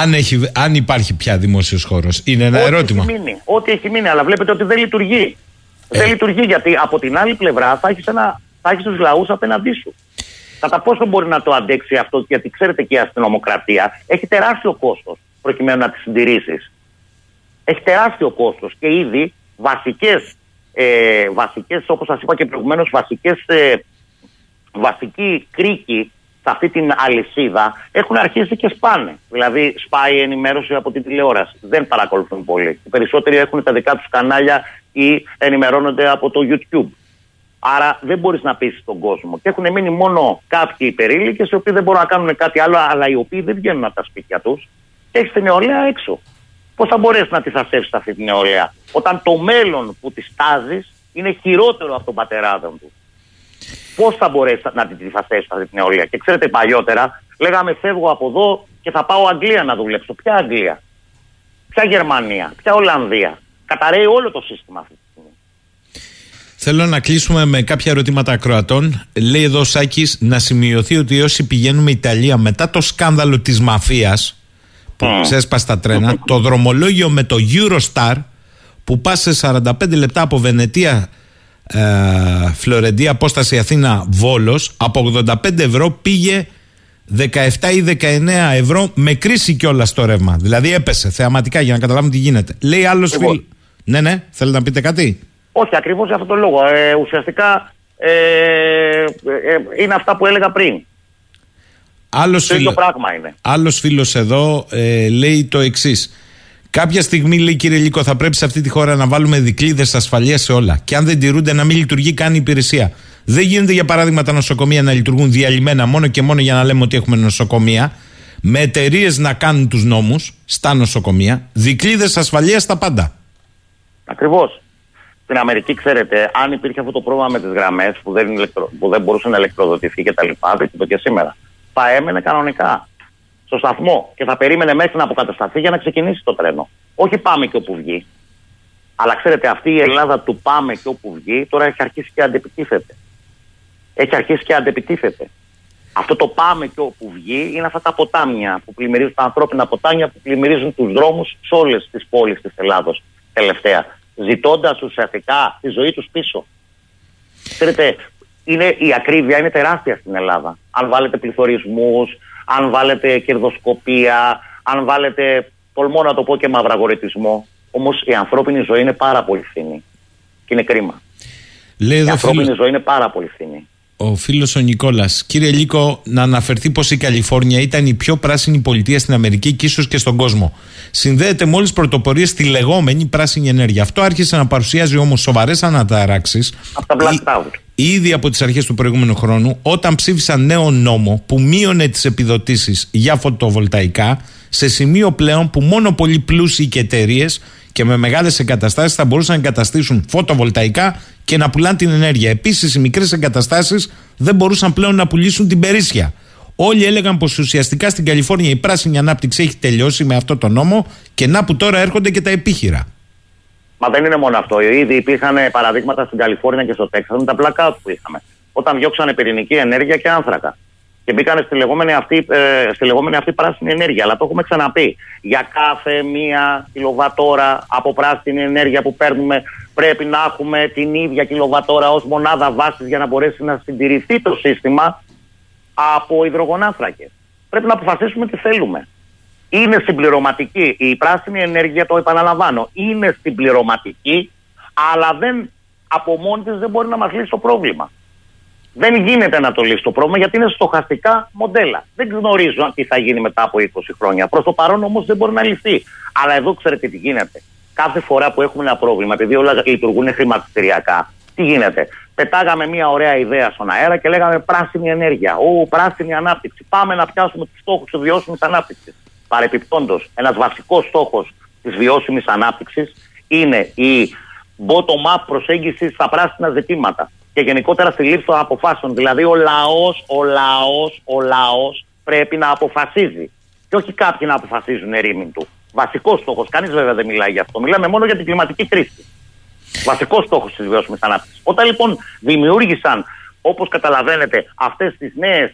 Αν υπάρχει πια δημόσιος χώρος, είναι ένα ερώτημα. Ό,τι έχει μείνει, αλλά βλέπετε ότι δεν λειτουργεί. Δεν λειτουργεί γιατί από την άλλη πλευρά θα έχεις τους λαούς απέναντί σου. Κατά πόσο μπορεί να το αντέξει αυτό, γιατί ξέρετε και η αστυνομοκρατία έχει τεράστιο κόστος προκειμένου να τη συντηρήσεις. Έχει τεράστιο κόστος και ήδη βασικές, όπως σας είπα και προηγουμένως, βασικοί κρίκοι σε αυτή την αλυσίδα έχουν αρχίσει και σπάνε. Δηλαδή, σπάει η ενημέρωση από την τηλεόραση. Δεν παρακολουθούν πολύ. Οι περισσότεροι έχουν τα δικά τους κανάλια ή ενημερώνονται από το YouTube. Άρα δεν μπορείς να πείσεις τον κόσμο. Και έχουν μείνει μόνο κάποιοι υπερήλικες, οι οποίοι δεν μπορούν να κάνουν κάτι άλλο, αλλά οι οποίοι δεν βγαίνουν από τα σπίτια τους. Και έχεις την νεολαία έξω. Πώς θα μπορέσεις να τη ασέψεις αυτή την νεολαία, όταν το μέλλον που τη τάζεις είναι χειρότερο από τον πατεράδο του? Πώς θα μπορέσει να την αντιφασίσει αυτή την νεολαία? Και ξέρετε, παλιότερα λέγαμε: φεύγω από εδώ και θα πάω Αγγλία να δουλέψω. Ποια Αγγλία, ποια Γερμανία, ποια Ολλανδία? Καταραίει όλο το σύστημα αυτή τη στιγμή. Θέλω να κλείσουμε με κάποια ερωτήματα ακροατών. Λέει εδώ ο Σάκης να σημειωθεί ότι όσοι πηγαίνουμε Ιταλία μετά το σκάνδαλο της μαφίας που ξέσπασε τα τρένα, το δρομολόγιο με το Eurostar που πας σε 45 λεπτά από Βενετία. Φλωρεντία, απόσταση Αθήνα Βόλος, από 85 ευρώ πήγε 17 ή 19 ευρώ με κρίση κιόλας το ρεύμα. Δηλαδή έπεσε θεαματικά, για να καταλάβουμε τι γίνεται. Λέει άλλος φίλος. Ναι, ναι, θέλετε να πείτε κάτι? Όχι, ακριβώς για αυτόν τον λόγο. Ουσιαστικά είναι αυτά που έλεγα πριν. Άλλος φίλος εδώ λέει το εξής. Κάποια στιγμή, λέει, κύριε Λύκο, θα πρέπει σε αυτή τη χώρα να βάλουμε δικλείδες ασφαλείας σε όλα. Και αν δεν τηρούνται, να μην λειτουργεί καν η υπηρεσία. Δεν γίνεται, για παράδειγμα, τα νοσοκομεία να λειτουργούν διαλυμένα μόνο και μόνο για να λέμε ότι έχουμε νοσοκομεία, με εταιρείες να κάνουν τους νόμους στα νοσοκομεία, δικλείδες ασφαλείας στα πάντα. Ακριβώς. Στην Αμερική, ξέρετε, αν υπήρχε αυτό το πρόβλημα με τις γραμμές που δεν μπορούσε να ηλεκτροδοτηθεί κτλ., και σήμερα θα έμενε κανονικά στο σταθμό και θα περίμενε μέχρι να αποκατασταθεί για να ξεκινήσει το τρένο. Όχι πάμε και όπου βγει. Αλλά ξέρετε, αυτή η Ελλάδα του πάμε και όπου βγει τώρα έχει αρχίσει και αντεπιτίθεται. Αυτό το πάμε και όπου βγει είναι αυτά τα ποτάμια που πλημμυρίζουν, τα ανθρώπινα ποτάμια που πλημμυρίζουν τους δρόμους σε όλες τις πόλεις της Ελλάδος τελευταία. Ζητώντας ουσιαστικά τη ζωή τους πίσω. Ξέρετε, η ακρίβεια είναι τεράστια στην Ελλάδα. Αν βάλετε πληθωρισμούς, αν βάλετε κερδοσκοπία, αν βάλετε, τολμώ να το πω, και μαυραγορητισμό. Όμως η ανθρώπινη ζωή είναι πάρα πολύ φθηνή. Και είναι κρίμα. Η ανθρώπινη ζωή είναι πάρα πολύ φθηνή. Ο φίλος ο Νικόλας. Κύριε Λύκο, να αναφερθεί πως η Καλιφόρνια ήταν η πιο πράσινη πολιτεία στην Αμερική και ίσως και στον κόσμο. Συνδέεται με όλες τις πρωτοπορίες στη λεγόμενη πράσινη ενέργεια. Αυτό άρχισε να παρουσιάζει όμως σοβαρές αναταράξεις. Από τα blackout. Ήδη από τις αρχές του προηγούμενου χρόνου, όταν ψήφισαν νέο νόμο που μείωνε τις επιδοτήσεις για φωτοβολταϊκά, σε σημείο πλέον που μόνο πολύ πλούσιοι και εταιρείες και με μεγάλες εγκαταστάσεις θα μπορούσαν να εγκαταστήσουν φωτοβολταϊκά και να πουλάνε την ενέργεια. Επίσης, οι μικρές εγκαταστάσεις δεν μπορούσαν πλέον να πουλήσουν την περίσσια. Όλοι έλεγαν πως ουσιαστικά στην Καλιφόρνια η πράσινη ανάπτυξη έχει τελειώσει με αυτό το νόμο και να που τώρα έρχονται και τα επίχειρα. Μα δεν είναι μόνο αυτό. Ήδη υπήρχαν παραδείγματα στην Καλιφόρνια και στο Τέξας με τα blackout που είχαμε. Όταν διώξανε πυρηνική ενέργεια και άνθρακα. Και μπήκανε στη λεγόμενη αυτή πράσινη ενέργεια. Αλλά το έχουμε ξαναπεί. Για κάθε μία κιλοβατόρα από πράσινη ενέργεια που παίρνουμε, πρέπει να έχουμε την ίδια κιλοβατόρα ως μονάδα βάσης για να μπορέσει να συντηρηθεί το σύστημα από υδρογονάνθρακες. Πρέπει να αποφασίσουμε τι θέλουμε. Είναι συμπληρωματική. Η πράσινη ενέργεια, το επαναλαμβάνω, είναι συμπληρωματική, αλλά από μόνη της δεν μπορεί να μας λύσει το πρόβλημα. Δεν γίνεται να το λύσει το πρόβλημα γιατί είναι στοχαστικά μοντέλα. Δεν γνωρίζω τι θα γίνει μετά από 20 χρόνια. Προς το παρόν όμως δεν μπορεί να λυθεί. Αλλά εδώ ξέρετε τι γίνεται. Κάθε φορά που έχουμε ένα πρόβλημα, επειδή όλα λειτουργούν χρηματιστηριακά, τι γίνεται? Πετάγαμε μια ωραία ιδέα στον αέρα και λέγαμε πράσινη ενέργεια. Πράσινη ανάπτυξη. Πάμε να πιάσουμε τους στόχους της βιώσιμης ανάπτυξης. Παρεπιπτόντως, ένας βασικός στόχος της βιώσιμης ανάπτυξης είναι η bottom-up προσέγγιση στα πράσινα ζητήματα και γενικότερα στη λήψη των αποφάσεων. Δηλαδή, ο λαός πρέπει να αποφασίζει. Και όχι κάποιοι να αποφασίζουν ερήμην του. Βασικός στόχος, κανείς βέβαια δεν μιλάει για αυτό. Μιλάμε μόνο για την κλιματική κρίση. Βασικός στόχος της βιώσιμης ανάπτυξης. Όταν λοιπόν δημιούργησαν, όπως καταλαβαίνετε, αυτές τις νέες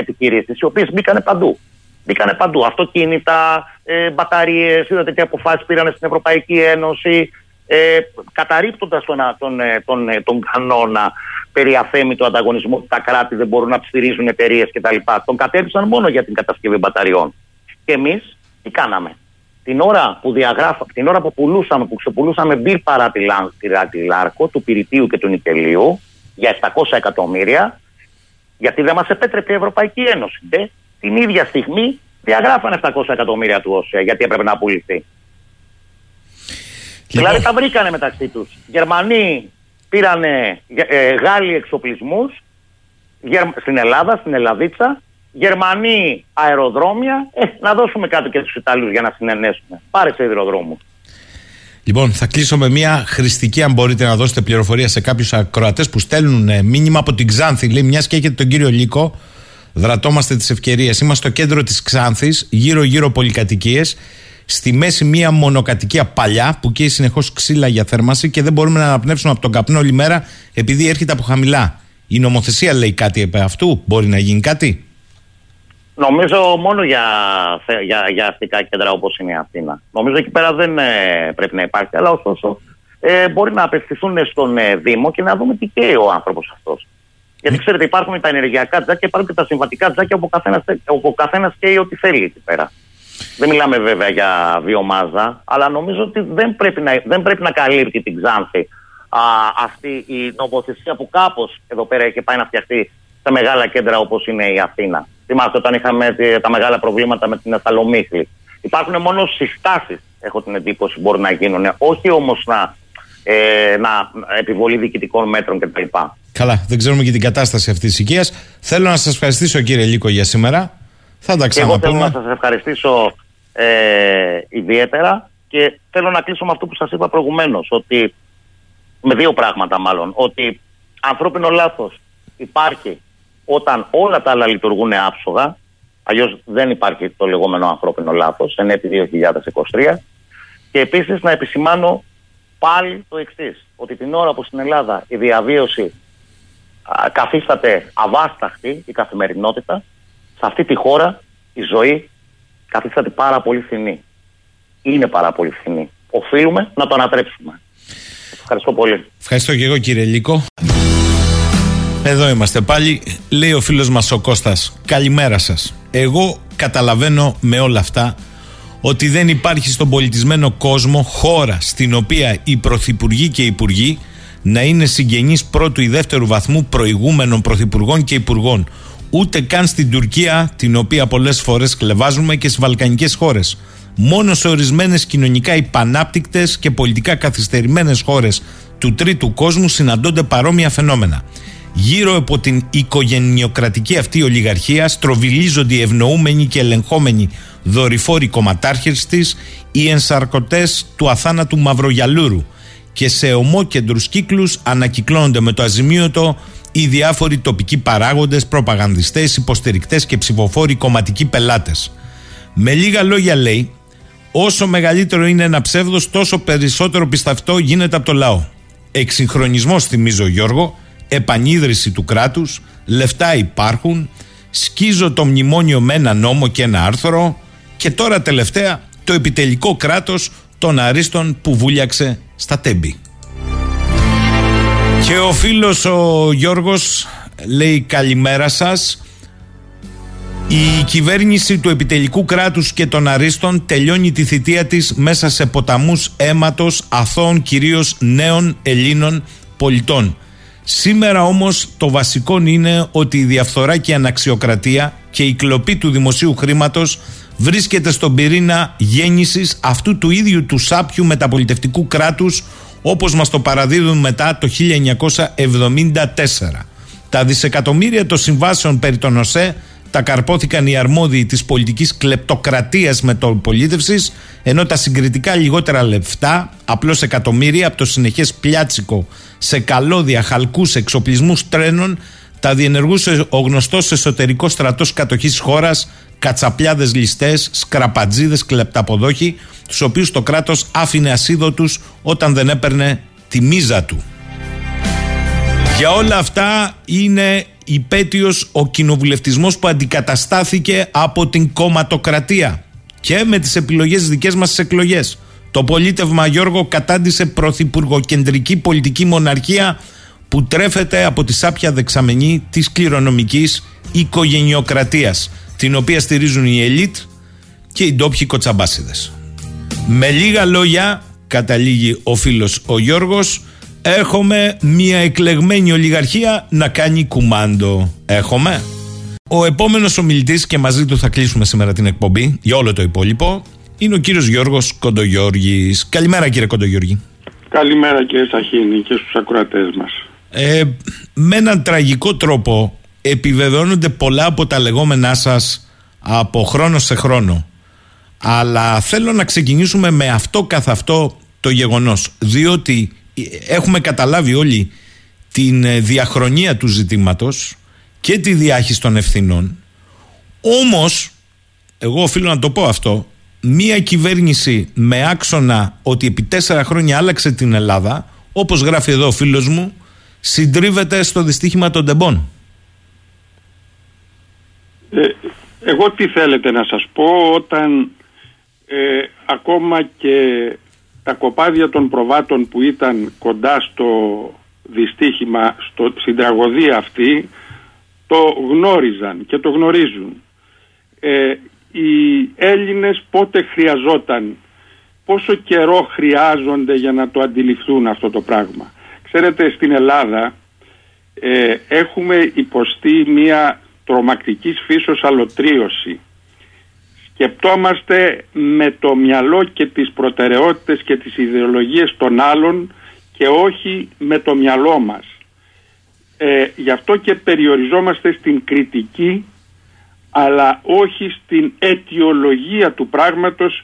επιχειρήσεις, οι οποίες μπήκανε παντού. Μπήκανε παντού. Αυτοκίνητα, μπαταρίες, είδατε τι αποφάσεις πήρανε στην Ευρωπαϊκή Ένωση, καταρρίπτοντας τον κανόνα περί αθέμητου ανταγωνισμού, ότι τα κράτη δεν μπορούν να ψηρίζουν εταιρείες κτλ. Τον κατέριψαν μόνο για την κατασκευή μπαταριών. Και εμείς τι κάναμε? Την ώρα που πουλούσαμε, που ξεπουλούσαμε μπύρ παρά τη Λάρκο, του πυριτίου και του νικελίου για 700 εκατομμύρια, γιατί δεν μας επέτρεπε η Ευρωπαϊκή Ένωση. Την ίδια στιγμή διαγράφανε 700 εκατομμύρια του ΟΣΕ, γιατί έπρεπε να πουληθεί. Δηλαδή τα βρήκανε μεταξύ τους. Γερμανοί πήρανε Γάλλοι εξοπλισμούς στην Ελλάδα, στην Ελλαδίτσα. Γερμανοί αεροδρόμια. Να δώσουμε κάτι και στους Ιταλούς για να συνενέσουμε. Πάρε σε υδροδρόμου. Λοιπόν, θα κλείσω με μια χρηστική, αν μπορείτε να δώσετε πληροφορία σε κάποιους ακροατές που στέλνουν μήνυμα από την Ξάνθη. Λέει, μιας και έχετε τον κύριο Λύκο, δρατόμαστε τις ευκαιρίες. Είμαστε στο κέντρο της Ξάνθης, γύρω-γύρω πολυκατοικίες. Στη μέση μια μονοκατοικία παλιά που καίει συνεχώς ξύλα για θέρμανση και δεν μπορούμε να αναπνεύσουμε από τον καπνό όλη μέρα επειδή έρχεται από χαμηλά. Η νομοθεσία λέει κάτι επ' αυτού, μπορεί να γίνει κάτι? Νομίζω μόνο για αστικά κέντρα όπως είναι η Αθήνα. Νομίζω εκεί πέρα δεν πρέπει να υπάρχει, αλλά ωστόσο μπορεί να απευθυνθούν στον Δήμο και να δούμε τι καίει ο άνθρωπος αυτός. Γιατί ξέρετε, υπάρχουν τα ενεργειακά τζάκια, υπάρχουν και τα συμβατικά τζάκια όπου ο καθένας καίει ό,τι θέλει εκεί πέρα. Δεν μιλάμε βέβαια για βιομάζα, αλλά νομίζω ότι δεν πρέπει να καλύπτει την Ξάνθη αυτή η νομοθεσία που κάπως εδώ πέρα έχει πάει να φτιαχτεί στα μεγάλα κέντρα όπως είναι η Αθήνα. Θυμάστε όταν είχαμε τα μεγάλα προβλήματα με την Θαλομίχλη. Υπάρχουν μόνο συστάσεις, έχω την εντύπωση, μπορούν να γίνουν, όχι όμως να επιβολή διοικητικών μέτρων κτλ. Καλά, δεν ξέρουμε και την κατάσταση αυτής της οικίας. Θέλω να σας ευχαριστήσω, κύριε Λύκο, για σήμερα. Θα τα ξαναπούμε. Και εγώ θέλω να σας ευχαριστήσω ιδιαίτερα και θέλω να κλείσω με αυτό που σας είπα προηγουμένως, ότι με δύο πράγματα μάλλον, ότι ανθρώπινο λάθος υπάρχει όταν όλα τα άλλα λειτουργούν άψογα, αλλιώς δεν υπάρχει το λεγόμενο ανθρώπινο λάθος εν έτη 2023, και επίσης να επισημάνω πάλι το εξής, ότι την ώρα που στην Ελλάδα η διαβίωση καθίσταται αβάσταχτη, η καθημερινότητα, σε αυτή τη χώρα η ζωή καθίσταται πάρα πολύ φθηνή. Είναι πάρα πολύ φθηνή. Οφείλουμε να το ανατρέψουμε. Ευχαριστώ πολύ. Ευχαριστώ και εγώ, κύριε Λύκο. Εδώ είμαστε πάλι. Λέει ο φίλος μας ο Κώστας, καλημέρα σας. Εγώ καταλαβαίνω με όλα αυτά ότι δεν υπάρχει στον πολιτισμένο κόσμο χώρα στην οποία οι πρωθυπουργοί και οι υπουργοί να είναι συγγενείς πρώτου ή δεύτερου βαθμού προηγούμενων πρωθυπουργών και υπουργών. Ούτε καν στην Τουρκία, την οποία πολλές φορές κλεβάζουμε, και στις βαλκανικές χώρες. Μόνο σε ορισμένες κοινωνικά υπανάπτυκτες και πολιτικά καθυστερημένες χώρες του τρίτου κόσμου συναντώνται παρόμοια φαινόμενα. Γύρω από την οικογενειοκρατική αυτή ολιγαρχία στροβιλίζονται οι ευνοούμενοι και ελεγχόμενοι δορυφόροι κομματάρχες της, οι ενσαρκωτές του αθάνατου Μαυρογιαλούρου, και σε ομόκεντρους κύκλους ανακυκλώνονται με το αζημίωτο οι διάφοροι τοπικοί παράγοντες, προπαγανδιστές, υποστηρικτές και ψηφοφόροι κομματικοί πελάτες. Με λίγα λόγια λέει, όσο μεγαλύτερο είναι ένα ψεύδος, τόσο περισσότερο πισταυτό γίνεται από το λαό. Εξυγχρονισμός, θυμίζω Γιώργο, επανίδρυση του κράτους, λεφτά υπάρχουν, σκίζω το μνημόνιο με ένα νόμο και ένα άρθρο, και τώρα τελευταία το επιτελικό κράτος των αρίστων που βούλιαξε στα Τέμπη. Και ο φίλος ο Γιώργος λέει, καλημέρα σας. Η κυβέρνηση του επιτελικού κράτους και των αρίστων τελειώνει τη θητεία της μέσα σε ποταμούς αίματος αθώων, κυρίως νέων Ελλήνων πολιτών. Σήμερα όμως το βασικό είναι ότι η διαφθορά και η αναξιοκρατία και η κλοπή του δημοσίου χρήματος βρίσκεται στον πυρήνα γέννησης αυτού του ίδιου του σάπιου μεταπολιτευτικού κράτους, όπως μας το παραδίδουν μετά το 1974. Τα δισεκατομμύρια των συμβάσεων περί των ΟΣΕ τα καρπόθηκαν οι αρμόδιοι της πολιτικής κλεπτοκρατίας μεταπολίτευσης, ενώ τα συγκριτικά λιγότερα λεφτά, απλώς εκατομμύρια, από το συνεχές πιάτσικο σε καλώδια, χαλκούς, εξοπλισμούς, τρένων, τα διενεργούσε ο γνωστός εσωτερικός στρατός κατοχής χώρας, κατσαπλιάδες ληστές, σκραπατζίδες, κλεπταποδόχοι, τους οποίους το κράτος άφηνε ασίδωτους όταν δεν έπαιρνε τη μίζα του. Για όλα αυτά είναι υπέτειος ο κοινοβουλευτισμός που αντικαταστάθηκε από την κομματοκρατία και με τις επιλογές δικές μας εκλογές. Το πολίτευμα, Γιώργο, κατάντησε πρωθυπουργοκεντρική πολιτική μοναρχία που τρέφεται από τη σάπια δεξαμενή της κληρονομικής οικογενειοκρατίας, την οποία στηρίζουν οι ελίτ και οι ντόπιοι κοτσαμπάσιδες. Με λίγα λόγια, καταλήγει ο φίλος ο Γιώργος, έχουμε μια εκλεγμένη ολιγαρχία να κάνει κουμάντο. Έχουμε. Ο επόμενος ομιλητής, και μαζί του θα κλείσουμε σήμερα την εκπομπή για όλο το υπόλοιπο, είναι ο κύριος Γιώργος Κοντογιώργης. Καλημέρα, κύριε Κοντογιώργη. Καλημέρα, κύριε Σαχίνη, και στους ακροατές μας. Με έναν τραγικό τρόπο επιβεβαιώνονται πολλά από τα λεγόμενά σας από χρόνο σε χρόνο. Αλλά θέλω να ξεκινήσουμε με αυτό καθ' αυτό το γεγονός, διότι έχουμε καταλάβει όλοι την διαχρονία του ζητήματος και τη διάχυση των ευθυνών. Όμως, εγώ οφείλω να το πω αυτό, μία κυβέρνηση με άξονα ότι επί 4 χρόνια άλλαξε την Ελλάδα, όπως γράφει εδώ ο φίλος μου, συντρίβεται στο δυστύχημα των τεμπών. Εγώ τι θέλετε να σας πω, όταν ακόμα και τα κοπάδια των προβάτων που ήταν κοντά στο δυστύχημα, στην τραγωδία αυτή, το γνώριζαν και το γνωρίζουν. Οι Έλληνες πότε χρειαζόταν, πόσο καιρό χρειάζονται για να το αντιληφθούν αυτό το πράγμα. Ξέρετε, στην Ελλάδα έχουμε υποστεί μια τρομακτικής φύσεως αλωτρίωση. Σκεπτόμαστε με το μυαλό και τις προτεραιότητες και τις ιδεολογίες των άλλων και όχι με το μυαλό μας. Γι' αυτό και περιοριζόμαστε στην κριτική, αλλά όχι στην αιτιολογία του πράγματος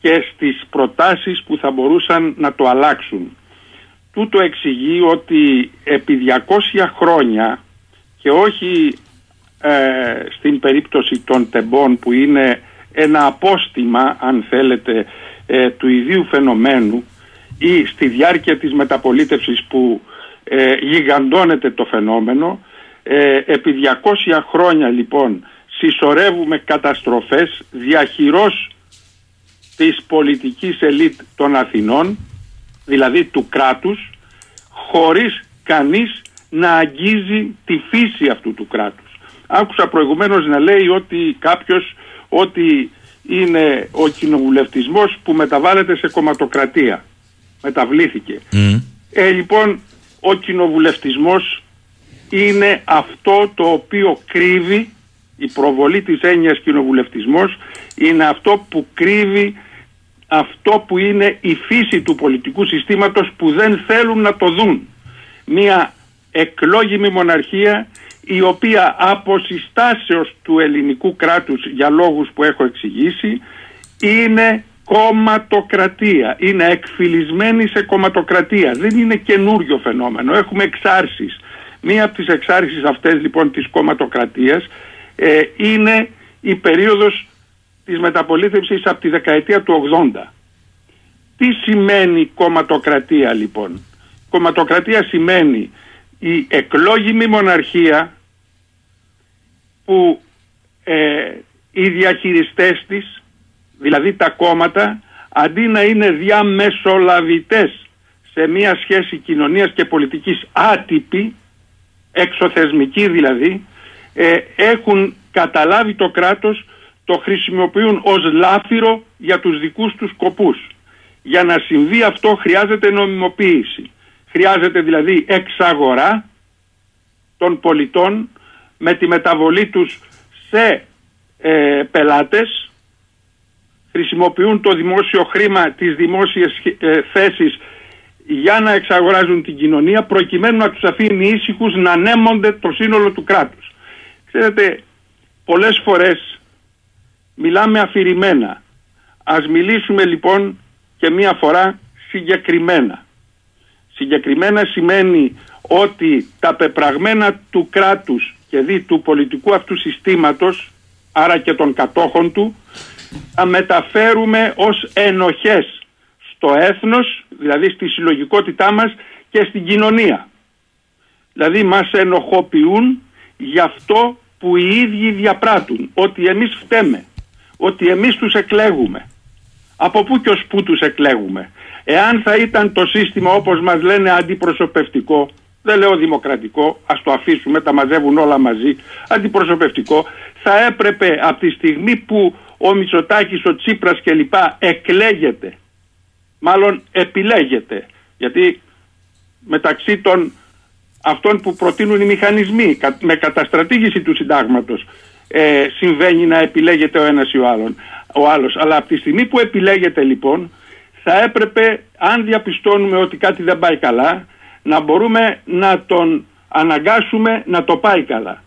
και στις προτάσεις που θα μπορούσαν να το αλλάξουν. Τούτο εξηγεί ότι επί 200 χρόνια και όχι στην περίπτωση των τεμπών, που είναι ένα απόστημα, αν θέλετε, του ιδίου φαινομένου, ή στη διάρκεια της μεταπολίτευσης που γιγαντώνεται το φαινόμενο, επί 200 χρόνια λοιπόν συσσωρεύουμε καταστροφές διαχειρός της πολιτικής ελίτ των Αθηνών, δηλαδή του κράτους, χωρίς κανείς να αγγίζει τη φύση αυτού του κράτους. Άκουσα προηγουμένως να λέει ότι κάποιος ότι είναι ο κοινοβουλευτισμός που μεταβάλλεται σε κομματοκρατία. Μεταβλήθηκε. Λοιπόν, ο κοινοβουλευτισμός είναι αυτό το οποίο κρύβει, η προβολή της έννοιας κοινοβουλευτισμός είναι αυτό που κρύβει αυτό που είναι η φύση του πολιτικού συστήματος που δεν θέλουν να το δουν. Μια εκλόγιμη μοναρχία, η οποία από συστάσεως του ελληνικού κράτους, για λόγους που έχω εξηγήσει, είναι κομματοκρατία, είναι εκφυλισμένη σε κομματοκρατία. Δεν είναι καινούριο φαινόμενο, έχουμε εξάρσεις. Μία από τις εξάρσεις αυτές λοιπόν της κομματοκρατίας είναι η περίοδος της μεταπολίτευσης από τη δεκαετία του 80. Τι σημαίνει κομματοκρατία λοιπόν? Κομματοκρατία σημαίνει η εκλόγιμη μοναρχία που οι διαχειριστές της, δηλαδή τα κόμματα, αντί να είναι διαμεσολαβητές σε μια σχέση κοινωνίας και πολιτικής άτυπη, εξωθεσμική δηλαδή, έχουν καταλάβει το κράτος, το χρησιμοποιούν ως λάφυρο για τους δικούς τους σκοπούς. Για να συμβεί αυτό χρειάζεται νομιμοποίηση. Χρειάζεται δηλαδή εξαγορά των πολιτών με τη μεταβολή τους σε πελάτες. Χρησιμοποιούν το δημόσιο χρήμα, τις δημόσιες θέσεις για να εξαγοράζουν την κοινωνία, προκειμένου να τους αφήνει ήσυχους να ανέμονται το σύνολο του κράτους. Ξέρετε, πολλές φορές μιλάμε αφηρημένα. Ας μιλήσουμε λοιπόν και μία φορά συγκεκριμένα. Συγκεκριμένα σημαίνει ότι τα πεπραγμένα του κράτους και δι' του πολιτικού αυτού συστήματος άρα και των κατόχων του, θα μεταφέρουμε ως ενοχές στο έθνος, δηλαδή στη συλλογικότητά μας και στην κοινωνία. Δηλαδή μας ενοχοποιούν για αυτό που οι ίδιοι διαπράττουν, ότι εμείς φταίμε, ότι εμείς τους εκλέγουμε. Από πού και ως πού τους εκλέγουμε? Εάν θα ήταν το σύστημα, όπως μας λένε, αντιπροσωπευτικό, δεν λέω δημοκρατικό, ας το αφήσουμε, τα μαζεύουν όλα μαζί, αντιπροσωπευτικό, θα έπρεπε από τη στιγμή που ο Μητσοτάκης, ο Τσίπρας κλπ. Εκλέγεται, μάλλον επιλέγεται, γιατί μεταξύ των αυτών που προτείνουν οι μηχανισμοί με καταστρατήγηση του συντάγματος συμβαίνει να επιλέγεται ο ένας ή ο άλλος. Αλλά από τη στιγμή που επιλέγεται, λοιπόν, θα έπρεπε, αν διαπιστώνουμε ότι κάτι δεν πάει καλά, να μπορούμε να τον αναγκάσουμε να το πάει καλά,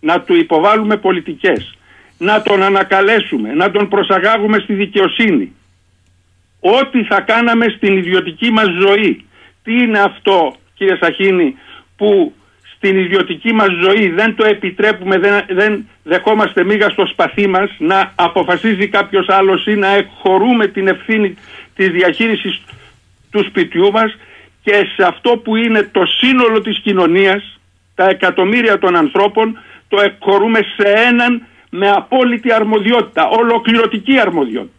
να του υποβάλουμε πολιτικές, να τον ανακαλέσουμε, να τον προσαγάγουμε στη δικαιοσύνη. Ό,τι θα κάναμε στην ιδιωτική μας ζωή. Τι είναι αυτό, κύριε Σαχίνη, που στην ιδιωτική μας ζωή δεν το επιτρέπουμε, δεν δεχόμαστε μίγα στο σπαθί μας να αποφασίζει κάποιος άλλος ή να εκχωρούμε την ευθύνη της διαχείρισης του σπιτιού μας, και σε αυτό που είναι το σύνολο της κοινωνίας, τα εκατομμύρια των ανθρώπων, το εκχωρούμε σε έναν με απόλυτη αρμοδιότητα, ολοκληρωτική αρμοδιότητα.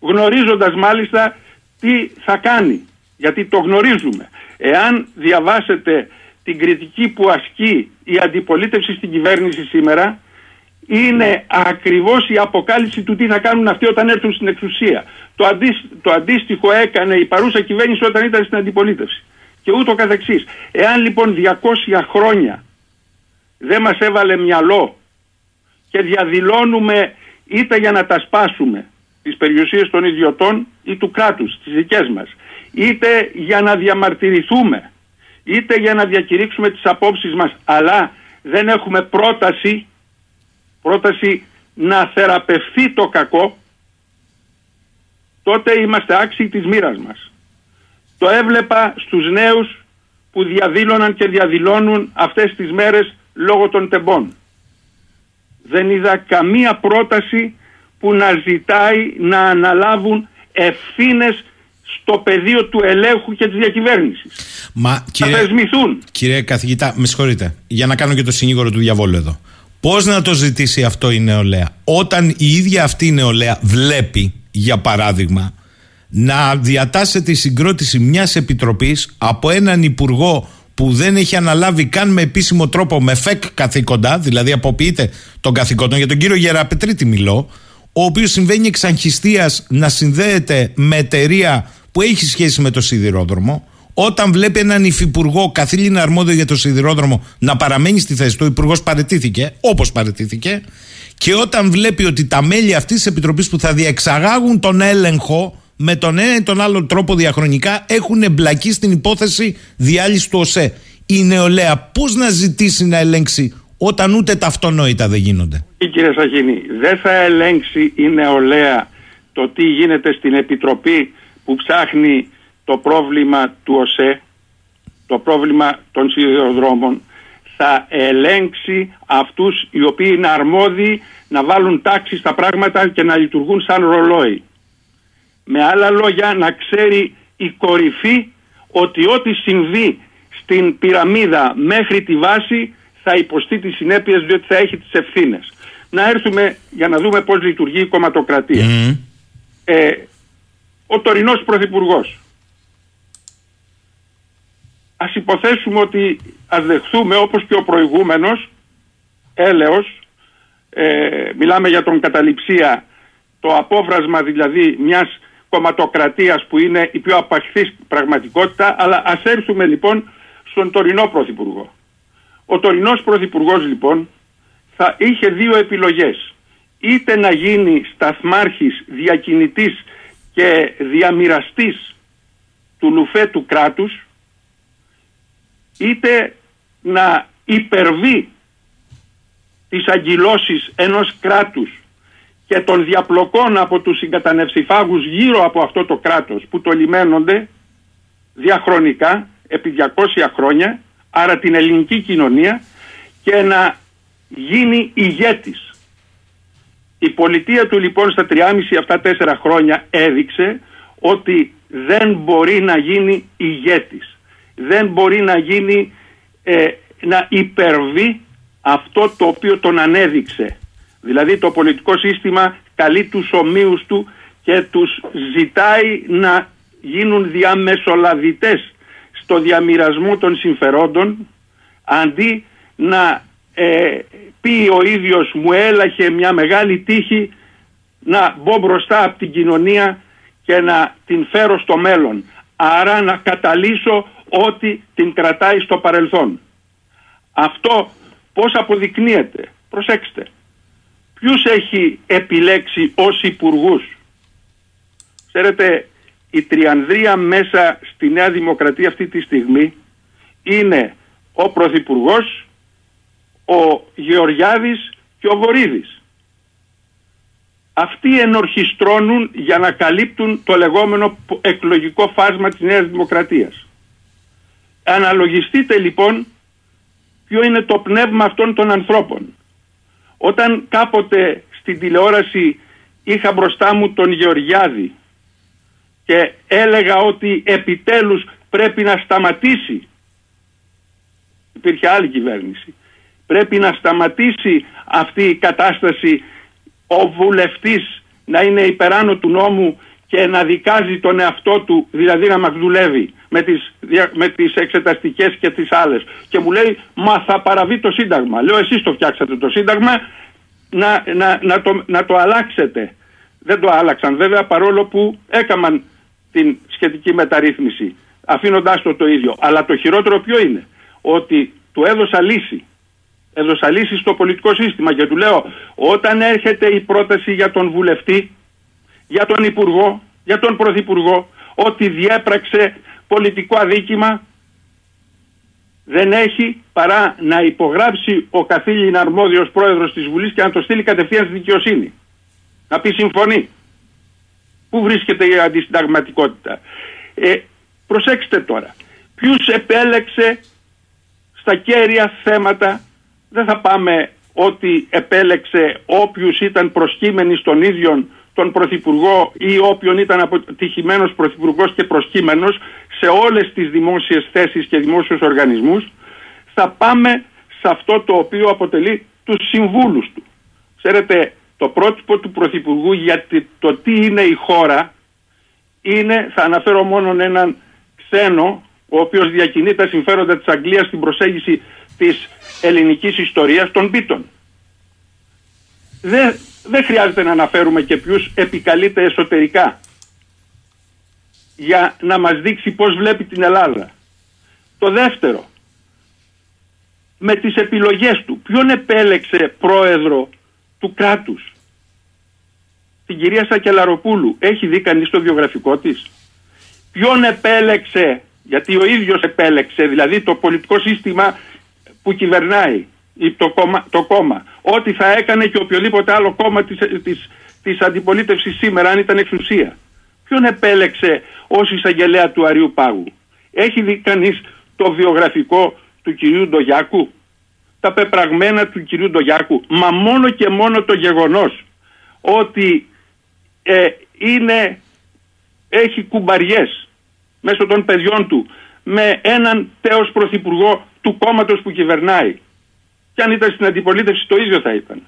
Γνωρίζοντας μάλιστα τι θα κάνει, γιατί το γνωρίζουμε. Εάν διαβάσετε την κριτική που ασκεί η αντιπολίτευση στην κυβέρνηση σήμερα, είναι ακριβώς η αποκάλυψη του τι θα κάνουν αυτοί όταν έρθουν στην εξουσία. Το αντίστοιχο έκανε η παρούσα κυβέρνηση όταν ήταν στην αντιπολίτευση και ούτω καθεξής. Εάν λοιπόν 200 χρόνια δεν μας έβαλε μυαλό και διαδηλώνουμε είτε για να τα σπάσουμε τις περιουσίες των ιδιωτών ή του κράτους, τις δικές μας, είτε για να διαμαρτυρηθούμε, είτε για να διακηρύξουμε τις απόψεις μας, αλλά δεν έχουμε πρόταση να θεραπευθεί το κακό, τότε είμαστε άξιοι της μοίρας μας. Το έβλεπα στους νέους που διαδήλωναν και διαδηλώνουν αυτές τις μέρες λόγω των τεμπών. Δεν είδα καμία πρόταση που να ζητάει να αναλάβουν ευθύνες στο πεδίο του ελέγχου και της διακυβέρνησης. Μα, θα θεσμηθούν. Κύριε καθηγητά, με συγχωρείτε, για να κάνω και το συνήγορο του διαβόλου εδώ. Πώς να το ζητήσει αυτό η νεολαία, όταν η ίδια αυτή η νεολαία βλέπει, για παράδειγμα, να διατάσσεται η συγκρότηση μιας επιτροπής από έναν υπουργό που δεν έχει αναλάβει καν με επίσημο τρόπο, με φεκ καθήκοντα, δηλαδή αποποιείται των καθηκόντων, για τον κύριο Γεραπετρίτη μιλώ, ο οποίος συμβαίνει εξ αγχιστίας να συνδέεται με εταιρεία που έχει σχέση με το σιδηρόδρομο, όταν βλέπει έναν υφυπουργό καθήλυνα αρμόδιο για το σιδηρόδρομο να παραμένει στη θέση του, ο υπουργός παραιτήθηκε, όπως παραιτήθηκε, και όταν βλέπει ότι τα μέλη αυτής της επιτροπής που θα διεξαγάγουν τον έλεγχο με τον ένα ή τον άλλο τρόπο διαχρονικά έχουν εμπλακεί στην υπόθεση διάλυση του ΟΣΕ. Η νεολαία πώς να ζητήσει να ελέγξει όταν ούτε τα αυτονόητα δεν γίνονται? Κύριε Σαχίνη, δεν θα ελέγξει η νεολαία το τι γίνεται στην επιτροπή που ψάχνει το πρόβλημα του ΟΣΕ, το πρόβλημα των σιδηροδρόμων. Θα ελέγξει αυτούς οι οποίοι είναι αρμόδιοι να βάλουν τάξη στα πράγματα και να λειτουργούν σαν ρολόι. Με άλλα λόγια, να ξέρει η κορυφή ότι ό,τι συμβεί στην πυραμίδα μέχρι τη βάση θα υποστεί τις συνέπειες, διότι θα έχει τις ευθύνες. Να έρθουμε για να δούμε πώς λειτουργεί η κομματοκρατία. Ο τωρινός πρωθυπουργός. Ας υποθέσουμε ότι ας δεχθούμε, όπως και ο προηγούμενος, έλεος, μιλάμε για τον Καταληψία, το απόβρασμα δηλαδή μιας κομματοκρατίας που είναι η πιο απαχθής πραγματικότητα, αλλά ας έρθουμε λοιπόν στον τωρινό πρωθυπουργό. Ο τωρινός πρωθυπουργός λοιπόν θα είχε δύο επιλογές. Είτε να γίνει σταθμάρχης, διακινητής και διαμοιραστής του νουφέ του κράτους, είτε να υπερβεί τις αγκυλώσεις ενός κράτους και των διαπλοκών από τους συγκατανευσιφάγους γύρω από αυτό το κράτος που το λιμένονται διαχρονικά επί 200 χρόνια, άρα την ελληνική κοινωνία, και να γίνει ηγέτης. Η πολιτεία του λοιπόν στα 3,5 αυτά 4 χρόνια έδειξε ότι δεν μπορεί να γίνει ηγέτης. Δεν μπορεί να γίνει, να υπερβεί αυτό το οποίο τον ανέδειξε. Δηλαδή το πολιτικό σύστημα καλεί τους ομοίους του και τους ζητάει να γίνουν διαμεσολαβητές στο διαμοιρασμό των συμφερόντων, αντί να πει ο ίδιος μου έλαχε μια μεγάλη τύχη να μπω μπροστά από την κοινωνία και να την φέρω στο μέλλον. Άρα να καταλύσω ό,τι την κρατάει στο παρελθόν. Αυτό πώς αποδεικνύεται? Προσέξτε, ποιους έχει επιλέξει ως υπουργούς? Ξέρετε, η τριανδρία μέσα στη Νέα Δημοκρατία αυτή τη στιγμή είναι ο Πρωθυπουργός, ο Γεωργιάδης και ο Βορίδης. Αυτοί ενορχιστρώνουν για να καλύπτουν το λεγόμενο εκλογικό φάσμα της Νέας Δημοκρατίας. Αναλογιστείτε λοιπόν ποιο είναι το πνεύμα αυτών των ανθρώπων. Όταν κάποτε στην τηλεόραση είχα μπροστά μου τον Γεωργιάδη και έλεγα ότι επιτέλους πρέπει να σταματήσει, υπήρχε άλλη κυβέρνηση, πρέπει να σταματήσει αυτή η κατάσταση, ο βουλευτής να είναι υπεράνω του νόμου και να δικάζει τον εαυτό του, δηλαδή να μαγδουλεύει με τις εξεταστικές και τις άλλες. Και μου λέει, μα θα παραβεί το Σύνταγμα. Λέω, εσείς το φτιάξατε το Σύνταγμα, να το αλλάξετε. Δεν το άλλαξαν βέβαια, παρόλο που έκαναν την σχετική μεταρρύθμιση, αφήνοντάς το ίδιο. Αλλά το χειρότερο ποιο είναι? Ότι του έδωσα λύση. Έδωσα λύση στο πολιτικό σύστημα και του λέω, όταν έρχεται η πρόταση για τον βουλευτή, για τον υπουργό, για τον πρωθυπουργό, ότι διέπραξε πολιτικό αδίκημα, δεν έχει παρά να υπογράψει ο καθήλυνα αρμόδιος πρόεδρος της Βουλής και να το στείλει κατευθείαν στη δικαιοσύνη. Να πει συμφωνεί. Πού βρίσκεται η αντισυνταγματικότητα? Προσέξτε τώρα, ποιους επέλεξε στα κέρια θέματα. Δεν θα πάμε ότι επέλεξε όποιους ήταν προσκύμενοι στον ίδιο τον Πρωθυπουργό ή όποιον ήταν αποτυχημένος Πρωθυπουργός και προσκύμενος σε όλες τις δημόσιες θέσεις και δημόσιους οργανισμούς. Θα πάμε σε αυτό το οποίο αποτελεί τους συμβούλους του. Ξέρετε, το πρότυπο του Πρωθυπουργού για το τι είναι η χώρα είναι, θα αναφέρω μόνον έναν ξένο, ο οποίος διακινεί τα συμφέροντα της Αγγλίας στην προσέγγιση της ελληνικής ιστορίας, των Πίτων. Δεν χρειάζεται να αναφέρουμε και ποιους επικαλείται εσωτερικά για να μας δείξει πώς βλέπει την Ελλάδα. Το δεύτερο, με τις επιλογές του, ποιον επέλεξε πρόεδρο του κράτους? Την κυρία Σακελαροπούλου. Έχει δει κανείς το βιογραφικό της? Ποιον επέλεξε? Γιατί ο ίδιος επέλεξε, δηλαδή το πολιτικό σύστημα που κυβερνάει, το κόμμα. Ό,τι θα έκανε και οποιοδήποτε άλλο κόμμα της αντιπολίτευσης σήμερα, αν ήταν εξουσία. Ποιον επέλεξε ως εισαγγελέα του Αριού Πάγου? Έχει δει κανείς το βιογραφικό του κυρίου Ντογιάκου? Τα πεπραγμένα του κυρίου Ντογιάκου? Μα μόνο και μόνο το γεγονός ότι έχει κουμπαριές μέσω των παιδιών του με έναν τέος πρωθυπουργό του κόμματος που κυβερνάει. Και αν ήταν στην αντιπολίτευση το ίδιο θα ήταν.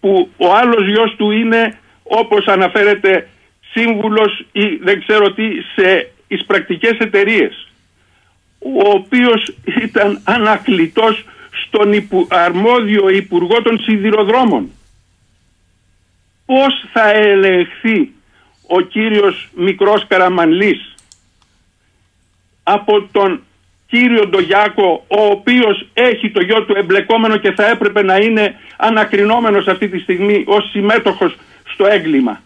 Που ο άλλος γιος του είναι, όπως αναφέρεται, σύμβουλος ή δεν ξέρω τι σε εισπρακτικές εταιρείες, ο οποίος ήταν ανακλητός στον αρμόδιο υπουργό των σιδηροδρόμων. Πώς θα ελεγχθεί ο κύριος Μικρός Καραμανλής από τον κύριο Ντογιάκο, ο οποίος έχει το γιο του εμπλεκόμενο και θα έπρεπε να είναι ανακρινόμενος αυτή τη στιγμή ως συμμέτοχος στο έγκλημα?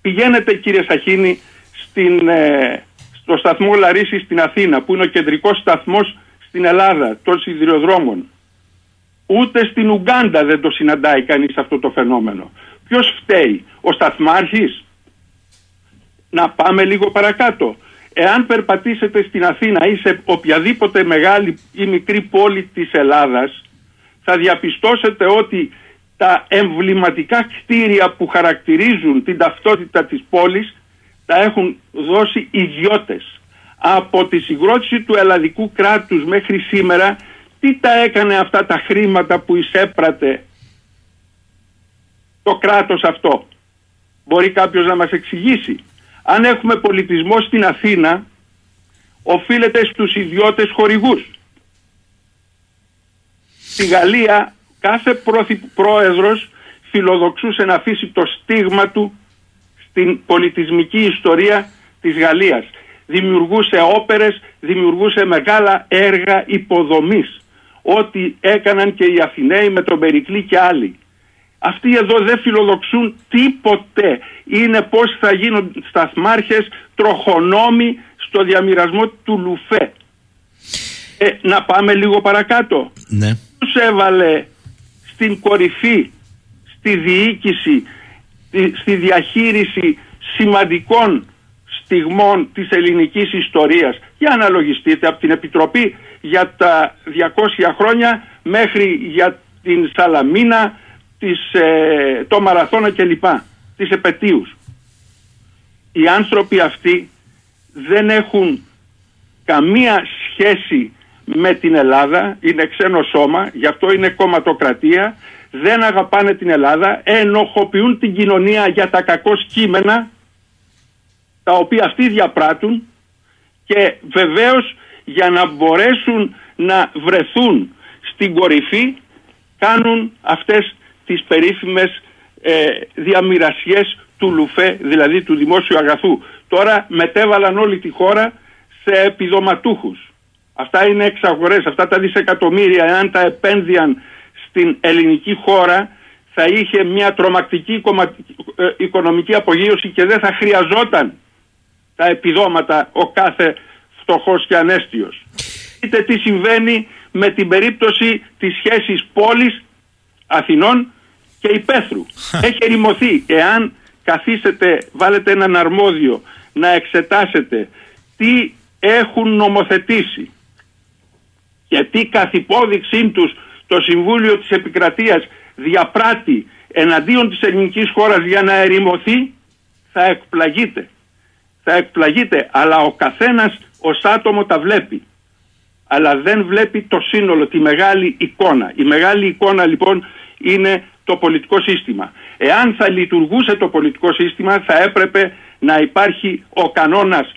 Πηγαίνετε, κύριε Σαχίνη, στο σταθμό Λαρίσης στην Αθήνα, που είναι ο κεντρικός σταθμός στην Ελλάδα των σιδηροδρόμων. Ούτε στην Ουγκάντα δεν το συναντάει κανείς αυτό το φαινόμενο. Ποιος φταίει? Ο σταθμάρχης? Να πάμε λίγο παρακάτω. Εάν περπατήσετε στην Αθήνα ή σε οποιαδήποτε μεγάλη ή μικρή πόλη της Ελλάδας, θα διαπιστώσετε ότι τα εμβληματικά κτίρια που χαρακτηρίζουν την ταυτότητα της πόλης τα έχουν δώσει ιδιώτες. Από τη συγκρότηση του ελλαδικού κράτους μέχρι σήμερα, τι τα έκανε αυτά τα χρήματα που εισέπρατε το κράτος αυτό? Μπορεί κάποιος να μας εξηγήσει? Αν έχουμε πολιτισμό στην Αθήνα, οφείλεται στους ιδιώτες χορηγούς. Στη Γαλλία κάθε πρόεδρος φιλοδοξούσε να αφήσει το στίγμα του στην πολιτισμική ιστορία της Γαλλίας. Δημιουργούσε όπερες, δημιουργούσε μεγάλα έργα υποδομής. Ό,τι έκαναν και οι Αθηναίοι με τον Περικλή και άλλοι. Αυτοί εδώ δεν φιλοδοξούν τίποτε. Είναι πώς θα γίνουν σταθμάρχες, τροχονόμοι στο διαμοιρασμό του Λουφέ. Να πάμε λίγο παρακάτω. Ναι. Τους έβαλε στην κορυφή, στη διοίκηση, στη διαχείριση σημαντικών στιγμών της ελληνικής ιστορίας. Για αναλογιστείτε, από την Επιτροπή για τα 200 χρόνια μέχρι για την Σαλαμίνα, το Μαραθώνα κλπ, τις επετείους. Οι άνθρωποι αυτοί δεν έχουν καμία σχέση με την Ελλάδα, είναι ξένο σώμα, γι' αυτό είναι κομματοκρατία, δεν αγαπάνε την Ελλάδα, ενοχοποιούν την κοινωνία για τα κακώς κείμενα τα οποία αυτοί διαπράττουν, και βεβαίως για να μπορέσουν να βρεθούν στην κορυφή κάνουν αυτές τις περίφημες διαμοιρασιές του Λουφέ, δηλαδή του δημόσιου αγαθού. Τώρα μετέβαλαν όλη τη χώρα σε επιδοματούχους. Αυτά είναι εξαγορές, αυτά τα δισεκατομμύρια, εάν τα επένδυαν στην ελληνική χώρα, θα είχε μια τρομακτική οικονομική απογείωση και δεν θα χρειαζόταν τα επιδόματα ο κάθε φτωχός και ανέστιος. Δείτε τι συμβαίνει με την περίπτωση της σχέσης πόλης Αθηνών και υπαίθρου. Έχει ερημωθεί. Εάν καθίσετε, βάλετε έναν αρμόδιο να εξετάσετε τι έχουν νομοθετήσει και τι καθ' υπόδειξή τους το Συμβούλιο της Επικρατείας διαπράττει εναντίον της ελληνικής χώρας για να ερημωθεί, θα εκπλαγείτε. Θα εκπλαγείτε, αλλά ο καθένας ως άτομο τα βλέπει. Αλλά δεν βλέπει το σύνολο, τη μεγάλη εικόνα. Η μεγάλη εικόνα λοιπόν είναι το πολιτικό σύστημα. Εάν θα λειτουργούσε το πολιτικό σύστημα, θα έπρεπε να υπάρχει ο κανόνας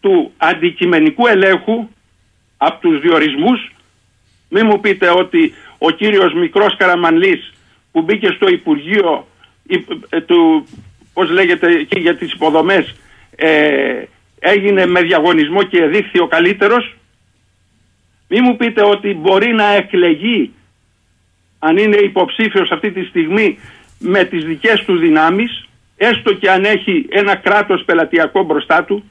του αντικειμενικού ελέγχου από τους διορισμούς. Μην μου πείτε ότι ο κύριος Μικρός Καραμανλής που μπήκε στο Υπουργείο του, πώς λέγεται εκεί, για τις υποδομές, έγινε με διαγωνισμό και εδείχθη ο καλύτερος. Μην μου πείτε ότι μπορεί να εκλεγεί, αν είναι υποψήφιος αυτή τη στιγμή, με τις δικές του δυνάμεις, έστω και αν έχει ένα κράτος πελατειακό μπροστά του.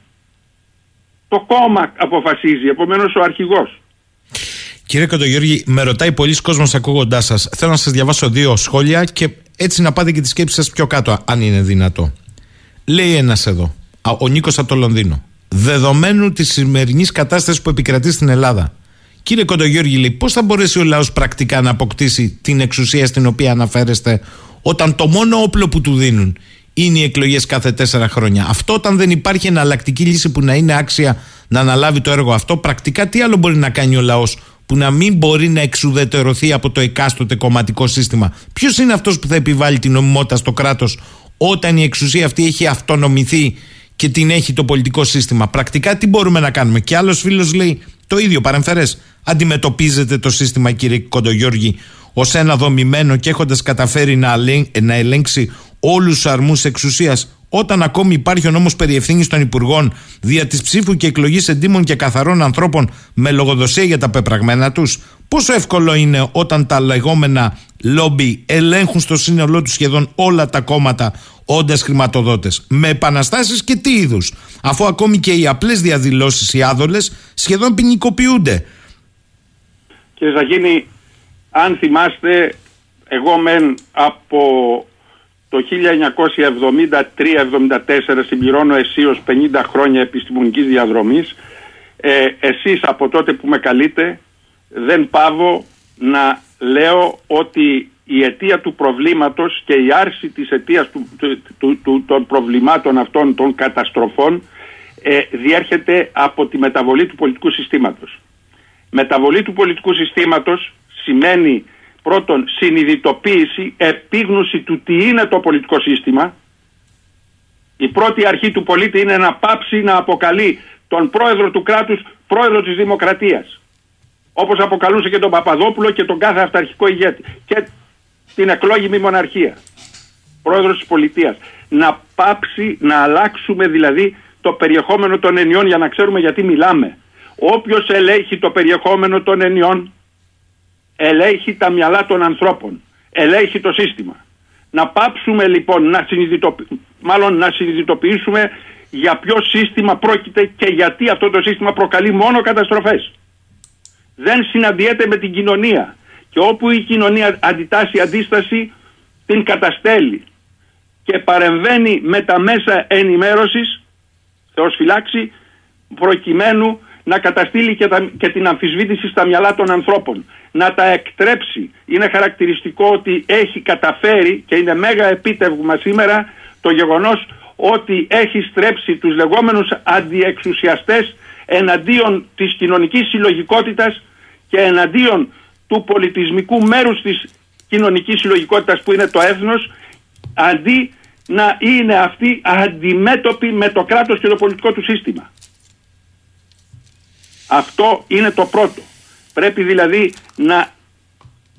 Το κόμμα αποφασίζει, επομένως ο αρχηγός. Κύριε Κοντογιώργη, με ρωτάει πολλοί κόσμος ακούγοντάς σας. Θέλω να σας διαβάσω δύο σχόλια και έτσι να πάτε και τη σκέψη σας πιο κάτω, αν είναι δυνατό. Λέει ένας εδώ, ο Νίκος από το Λονδίνο: δεδομένου της σημερινής κατάστασης που επικρατεί στην Ελλάδα, κύριε Κοντογιώργη, λέει, πώς θα μπορέσει ο λαός πρακτικά να αποκτήσει την εξουσία στην οποία αναφέρεστε, όταν το μόνο όπλο που του δίνουν είναι οι εκλογές κάθε 4 χρόνια? Αυτό, όταν δεν υπάρχει εναλλακτική λύση που να είναι άξια να αναλάβει το έργο αυτό, πρακτικά τι άλλο μπορεί να κάνει ο λαός που να μην μπορεί να εξουδετερωθεί από το εκάστοτε κομματικό σύστημα? Ποιος είναι αυτός που θα επιβάλλει την νομιμότητα στο κράτος, όταν η εξουσία αυτή έχει αυτονομηθεί και την έχει το πολιτικό σύστημα? Πρακτικά τι μπορούμε να κάνουμε? Και άλλος φίλος λέει το ίδιο, παρεμφερές: αντιμετωπίζετε το σύστημα, κύριε Κοντογιώργη, ως ένα δομημένο και έχοντας καταφέρει να ελέγξει όλους τους αρμούς εξουσίας, όταν ακόμη υπάρχει ο νόμος περί ευθύνης των υπουργών δια της ψήφου και εκλογής εντύμων και καθαρών ανθρώπων με λογοδοσία για τα πεπραγμένα τους? Πόσο εύκολο είναι, όταν τα λεγόμενα λόμπι ελέγχουν στο σύνολό τους σχεδόν όλα τα κόμματα, όντας χρηματοδότες, με επαναστάσεις και τι είδους, αφού ακόμη και οι απλές διαδηλώσεις, οι άδολες, σχεδόν ποινικοποιούνται? Κύριε Ζαχίνη, αν θυμάστε, εγώ μεν από το 1973-74 συμπληρώνω εσείως 50 χρόνια επιστημονικής διαδρομής. Εσείς από τότε που με καλείτε, δεν πάβω να λέω ότι η αιτία του προβλήματος και η άρση της αιτίας των προβλημάτων αυτών, των καταστροφών, διέρχεται από τη μεταβολή του πολιτικού συστήματος. Μεταβολή του πολιτικού συστήματος σημαίνει πρώτον συνειδητοποίηση, επίγνωση του τι είναι το πολιτικό σύστημα. Η πρώτη αρχή του πολίτη είναι να πάψει να αποκαλεί τον πρόεδρο του κράτους πρόεδρο της δημοκρατίας, όπως αποκαλούσε και τον Παπαδόπουλο και τον κάθε αυταρχικό ηγέτη και την εκλόγιμη μοναρχία, πρόεδρος της πολιτείας. Να πάψει, να αλλάξουμε δηλαδή το περιεχόμενο των ενιών για να ξέρουμε γιατί μιλάμε. Όποιος ελέγχει το περιεχόμενο των ενιών, ελέγχει τα μυαλά των ανθρώπων, ελέγχει το σύστημα. Να πάψουμε λοιπόν, να συνειδητοποιήσουμε για ποιο σύστημα πρόκειται και γιατί αυτό το σύστημα προκαλεί μόνο καταστροφές. Δεν συναντιέται με την κοινωνία και όπου η κοινωνία αντιτάσσει αντίσταση την καταστέλει και παρεμβαίνει με τα μέσα ενημέρωσης, Θεός φυλάξει, προκειμένου να καταστήλει και την αμφισβήτηση στα μυαλά των ανθρώπων, να τα εκτρέψει. Είναι χαρακτηριστικό ότι έχει καταφέρει και είναι μέγα επίτευγμα σήμερα το γεγονός ότι έχει στρέψει τους λεγόμενους αντιεξουσιαστές εναντίον της κοινωνικής συλλογικότητας και εναντίον του πολιτισμικού μέρους της κοινωνικής συλλογικότητας που είναι το έθνος, αντί να είναι αυτοί αντιμέτωποι με το κράτος και το πολιτικό του σύστημα. Αυτό είναι το πρώτο. Πρέπει δηλαδή να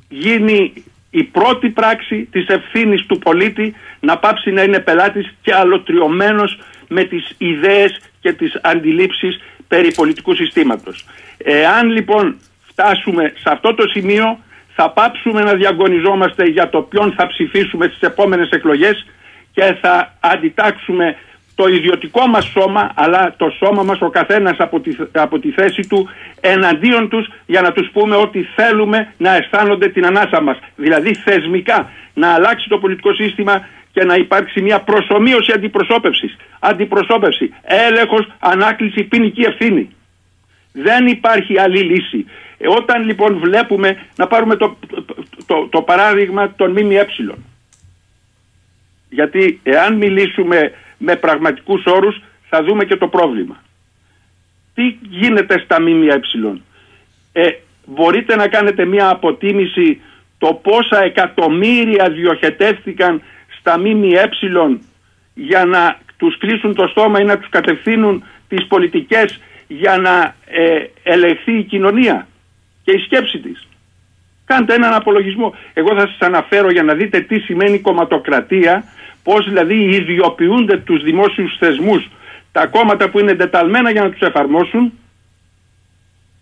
γίνει η πρώτη πράξη της ευθύνης του πολίτη, να πάψει να είναι πελάτης και αλωτριωμένος με τις ιδέες και τις αντιλήψεις περί πολιτικού συστήματος. Εάν λοιπόν φτάσουμε σε αυτό το σημείο, θα πάψουμε να διαγωνιζόμαστε για το ποιον θα ψηφίσουμε στις επόμενες εκλογές και θα αντιτάξουμε το ιδιωτικό μας σώμα, αλλά το σώμα μας ο καθένας από τη θέση του εναντίον τους, για να τους πούμε ότι θέλουμε να αισθάνονται την ανάσα μας. Δηλαδή θεσμικά να αλλάξει το πολιτικό σύστημα και να υπάρξει μια προσομοίωση αντιπροσώπευσης. Αντιπροσώπευση, έλεγχος, ανάκληση, ποινική ευθύνη. Δεν υπάρχει άλλη λύση. Όταν λοιπόν βλέπουμε, να πάρουμε το παράδειγμα των ΜΜΕ. Γιατί εάν μιλήσουμε με πραγματικούς όρους θα δούμε και το πρόβλημα. Τι γίνεται στα ΜΜΕ? Μπορείτε να κάνετε μια αποτίμηση το πόσα εκατομμύρια διοχετεύτηκαν στα ΜΜΕ για να τους κλείσουν το στόμα ή να τους κατευθύνουν τις πολιτικές για να ελεγχθεί η κοινωνία και η σκέψη της? Κάντε έναν απολογισμό. Εγώ θα σας αναφέρω για να δείτε τι σημαίνει κομματοκρατία, πώς δηλαδή ιδιοποιούνται τους δημόσιους θεσμούς τα κόμματα που είναι εντεταλμένα για να τους εφαρμόσουν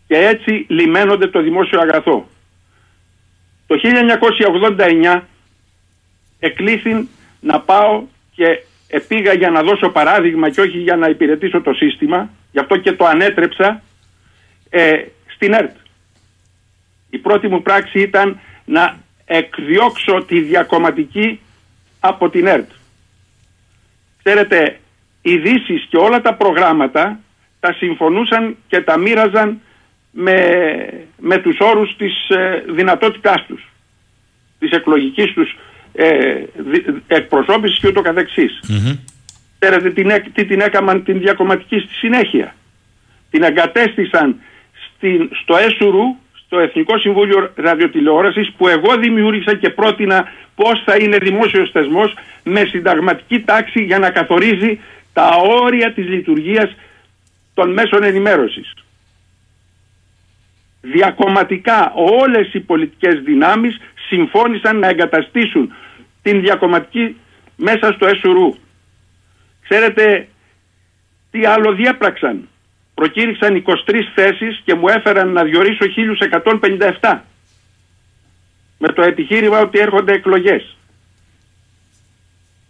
και έτσι λιμένονται το δημόσιο αγαθό. Το 1989 εκλήθη να πάω και επήγα για να δώσω παράδειγμα και όχι για να υπηρετήσω το σύστημα, γι' αυτό και το ανέτρεψα, στην ΕΡΤ. Η πρώτη μου πράξη ήταν να εκδιώξω τη διακομματική από την ΕΡΤ. Ξέρετε, ειδήσεις και όλα τα προγράμματα τα συμφωνούσαν και τα μοίραζαν με τους όρους της δυνατότητάς τους, της εκλογικής τους εκπροσώπησης και ούτω καθεξής. Mm-hmm. Ξέρετε τι την έκαναν την διακομματική στη συνέχεια? Την εγκατέστησαν στο ΕΣΟΡΟΥ, στο Εθνικό Συμβούλιο Ραδιοτηλεόρασης, που εγώ δημιούργησα και πρότεινα πώς θα είναι δημόσιος θεσμός με συνταγματική τάξη για να καθορίζει τα όρια της λειτουργίας των μέσων ενημέρωσης. Διακομματικά όλες οι πολιτικές δυνάμεις συμφώνησαν να εγκαταστήσουν την διακομματική μέσα στο ΕΣΟΡΟΥ. Ξέρετε τι άλλο διέπραξαν? Προκήρυξαν 23 θέσεις και μου έφεραν να διορίσω 1.157 με το επιχείρημα ότι έρχονται εκλογές.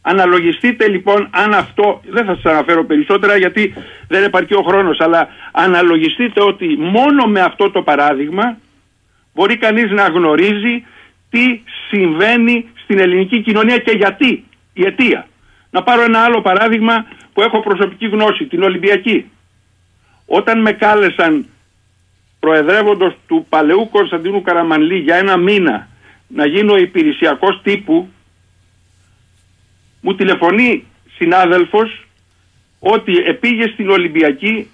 Αναλογιστείτε λοιπόν αν αυτό, δεν θα σας αναφέρω περισσότερα γιατί δεν επαρκεί ο χρόνος, αλλά αναλογιστείτε ότι μόνο με αυτό το παράδειγμα μπορεί κανείς να γνωρίζει τι συμβαίνει στην ελληνική κοινωνία και γιατί, η αιτία. Να πάρω ένα άλλο παράδειγμα που έχω προσωπική γνώση, την Ολυμπιακή. Όταν με κάλεσαν προεδρεύοντος του παλαιού Κωνσταντίνου Καραμανλή για ένα μήνα να γίνω υπηρεσιακός τύπου, μου τηλεφωνεί συνάδελφος ότι επήγε στην Ολυμπιακή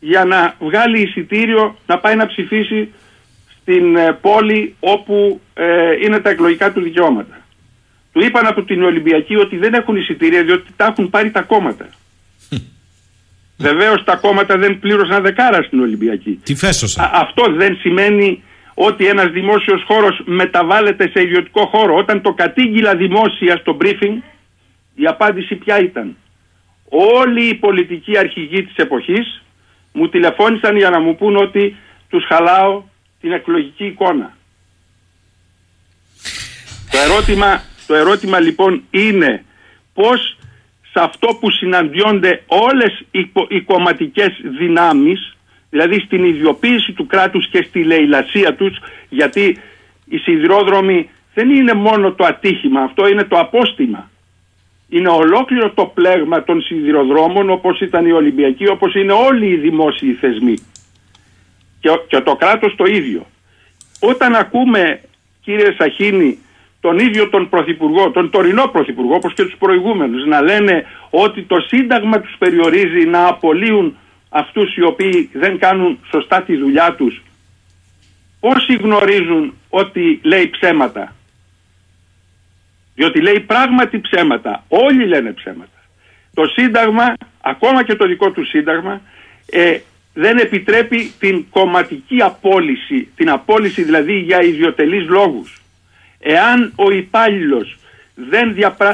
για να βγάλει εισιτήριο να πάει να ψηφίσει στην πόλη όπου είναι τα εκλογικά του δικαιώματα. Του είπαν από την Ολυμπιακή ότι δεν έχουν εισιτήρια διότι τα έχουν πάρει τα κόμματα. Βεβαίως τα κόμματα δεν πλήρωσαν δεκάρα στην Ολυμπιακή. Τι φέσωσαν. Αυτό δεν σημαίνει ότι ένας δημόσιος χώρος μεταβάλλεται σε ιδιωτικό χώρο. Όταν το κατήγγειλα δημόσια στο briefing, η απάντηση ποια ήταν? Όλοι οι πολιτικοί αρχηγοί της εποχής μου τηλεφώνησαν για να μου πούν ότι τους χαλάω την εκλογική εικόνα. Το ερώτημα λοιπόν είναι πώς σε αυτό που συναντιόνται όλες οι κομματικές δυνάμεις, δηλαδή στην ιδιοποίηση του κράτους και στη λαιλασία τους, γιατί οι σιδηρόδρομοι δεν είναι μόνο το ατύχημα, αυτό είναι το απόστημα. Είναι ολόκληρο το πλέγμα των σιδηροδρόμων, όπως ήταν η Ολυμπιακή, όπως είναι όλοι οι δημόσιοι θεσμοί. Και το κράτος το ίδιο. Όταν ακούμε, κύριε Σαχίνη, τον ίδιο τον Πρωθυπουργό, τον τωρινό Πρωθυπουργό, όπως και τους προηγούμενους, να λένε ότι το Σύνταγμα τους περιορίζει να απολύουν αυτούς οι οποίοι δεν κάνουν σωστά τη δουλειά τους, όσοι γνωρίζουν ότι λέει ψέματα, διότι λέει πράγματι ψέματα, όλοι λένε ψέματα. Το Σύνταγμα, ακόμα και το δικό του Σύνταγμα, δεν επιτρέπει την κομματική απόλυση, την απόλυση δηλαδή για ιδιωτελείς λόγους. Εάν ο υπάλληλος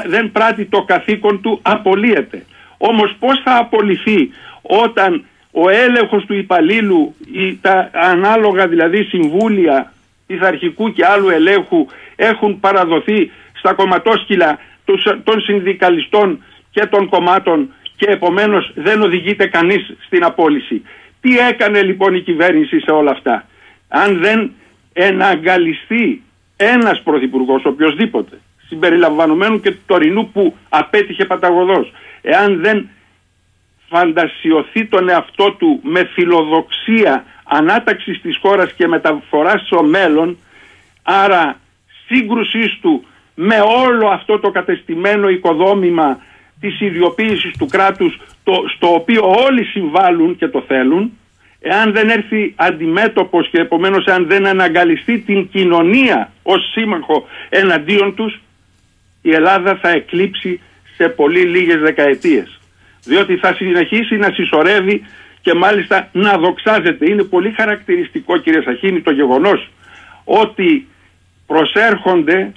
δεν πράττει το καθήκον του, απολύεται. Όμως πώς θα απολυθεί όταν ο έλεγχος του υπαλλήλου ή τα ανάλογα δηλαδή συμβούλια πειθαρχικού και άλλου ελέγχου έχουν παραδοθεί στα κομματόσκυλα των συνδικαλιστών και των κομμάτων και επομένως δεν οδηγείται κανείς στην απόλυση? Τι έκανε λοιπόν η κυβέρνηση σε όλα αυτά? Αν δεν εναγκαλιστεί ένας πρωθυπουργός, οποιοσδήποτε, συμπεριλαμβανομένου και του τωρινού που απέτυχε παταγωδός, εάν δεν φαντασιωθεί τον εαυτό του με φιλοδοξία ανάταξης της χώρας και μεταφοράς στο μέλλον, άρα σύγκρουσής του με όλο αυτό το κατεστημένο οικοδόμημα της ιδιοποίησης του κράτους, στο οποίο όλοι συμβάλλουν και το θέλουν, εάν δεν έρθει αντιμέτωπος και επομένως αν δεν αναγκαλιστεί την κοινωνία ως σύμμαχο εναντίον τους, η Ελλάδα θα εκλείψει σε πολύ λίγες δεκαετίες. Διότι θα συνεχίσει να συσσωρεύει και μάλιστα να δοξάζεται. Είναι πολύ χαρακτηριστικό, κύριε Σαχίνη, το γεγονός ότι προσέρχονται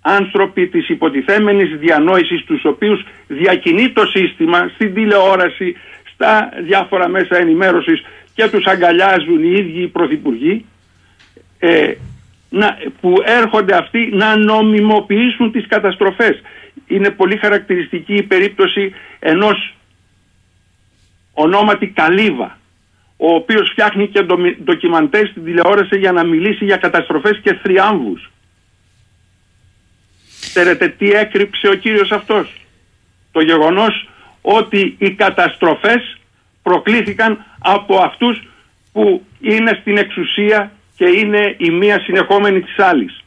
άνθρωποι της υποτιθέμενης διανόησης, τους οποίους διακινεί το σύστημα στην τηλεόραση, στα διάφορα μέσα ενημέρωσης, και τους αγκαλιάζουν οι ίδιοι οι πρωθυπουργοί, που έρχονται αυτοί να νομιμοποιήσουν τις καταστροφές. Είναι πολύ χαρακτηριστική η περίπτωση ενός ονόματι Καλύβα, ο οποίος φτιάχνει και ντοκιμαντέρ στην τηλεόραση για να μιλήσει για καταστροφές και θριάμβους. Ξέρετε τι έκρυψε ο κύριος αυτός? Το γεγονός ότι οι καταστροφές προκλήθηκαν από αυτούς που είναι στην εξουσία και είναι η μία συνεχόμενη της άλλης.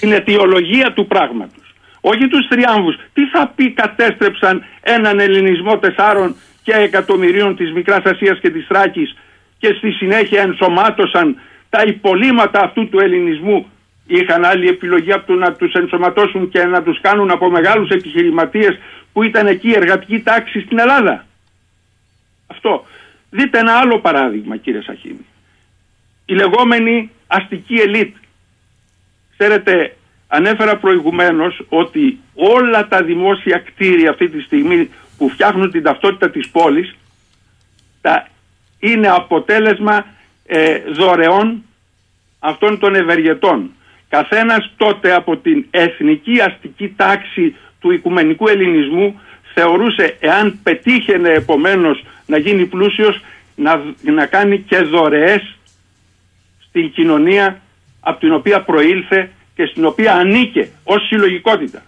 Την αιτιολογία του πράγματος, όχι τους θριάμβους. Τι θα πει κατέστρεψαν έναν ελληνισμό 4 και εκατομμυρίων της Μικράς Ασίας και της Θράκης και στη συνέχεια ενσωμάτωσαν τα υπολείμματα αυτού του ελληνισμού? Είχαν άλλη επιλογή από το να τους ενσωματώσουν και να τους κάνουν από μεγάλους επιχειρηματίες που ήταν εκεί, εργατική τάξη στην Ελλάδα? Αυτό. Δείτε ένα άλλο παράδειγμα, κύριε Σαχίνη. Η λεγόμενη αστική ελίτ. Ξέρετε, ανέφερα προηγουμένως ότι όλα τα δημόσια κτίρια αυτή τη στιγμή που φτιάχνουν την ταυτότητα της πόλης είναι αποτέλεσμα δωρεών αυτών των ευεργετών. Καθένας τότε από την εθνική αστική τάξη του οικουμενικού ελληνισμού θεωρούσε, εάν πετύχαινε επομένως να γίνει πλούσιος, να κάνει και δωρεές στην κοινωνία από την οποία προήλθε και στην οποία ανήκε ως συλλογικότητα.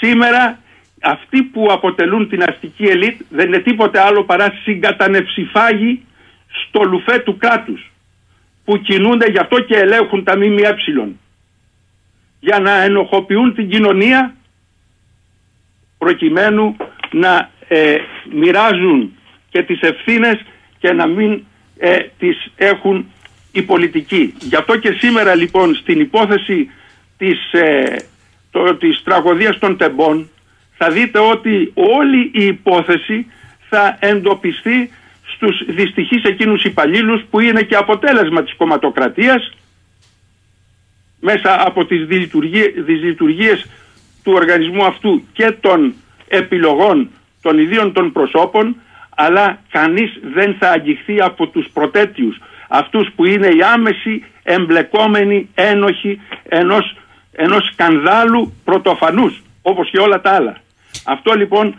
Σήμερα αυτοί που αποτελούν την αστική ελίτ δεν είναι τίποτε άλλο παρά συγκατανευσιφάγοι στο λουφέ του κράτους, που κινούνται γι' αυτό και ελέγχουν τα ΜΜΕ, για να ενοχοποιούν την κοινωνία προκειμένου να μοιράζουν και τις ευθύνες και να μην τις έχουν οι πολιτικοί. Γι' αυτό και σήμερα λοιπόν στην υπόθεση της τραγωδίας των Τεμπών θα δείτε ότι όλη η υπόθεση θα εντοπιστεί στους δυστυχείς εκείνους υπαλλήλους που είναι και αποτέλεσμα της κομματοκρατίας μέσα από τις δυσλειτουργίες του οργανισμού αυτού και των επιλογών των ιδίων των προσώπων, αλλά κανείς δεν θα αγγιχθεί από τους προτέτιους, αυτούς που είναι οι άμεση εμπλεκόμενοι ένοχοι ενός σκανδάλου πρωτοφανούς, όπως και όλα τα άλλα. Αυτό λοιπόν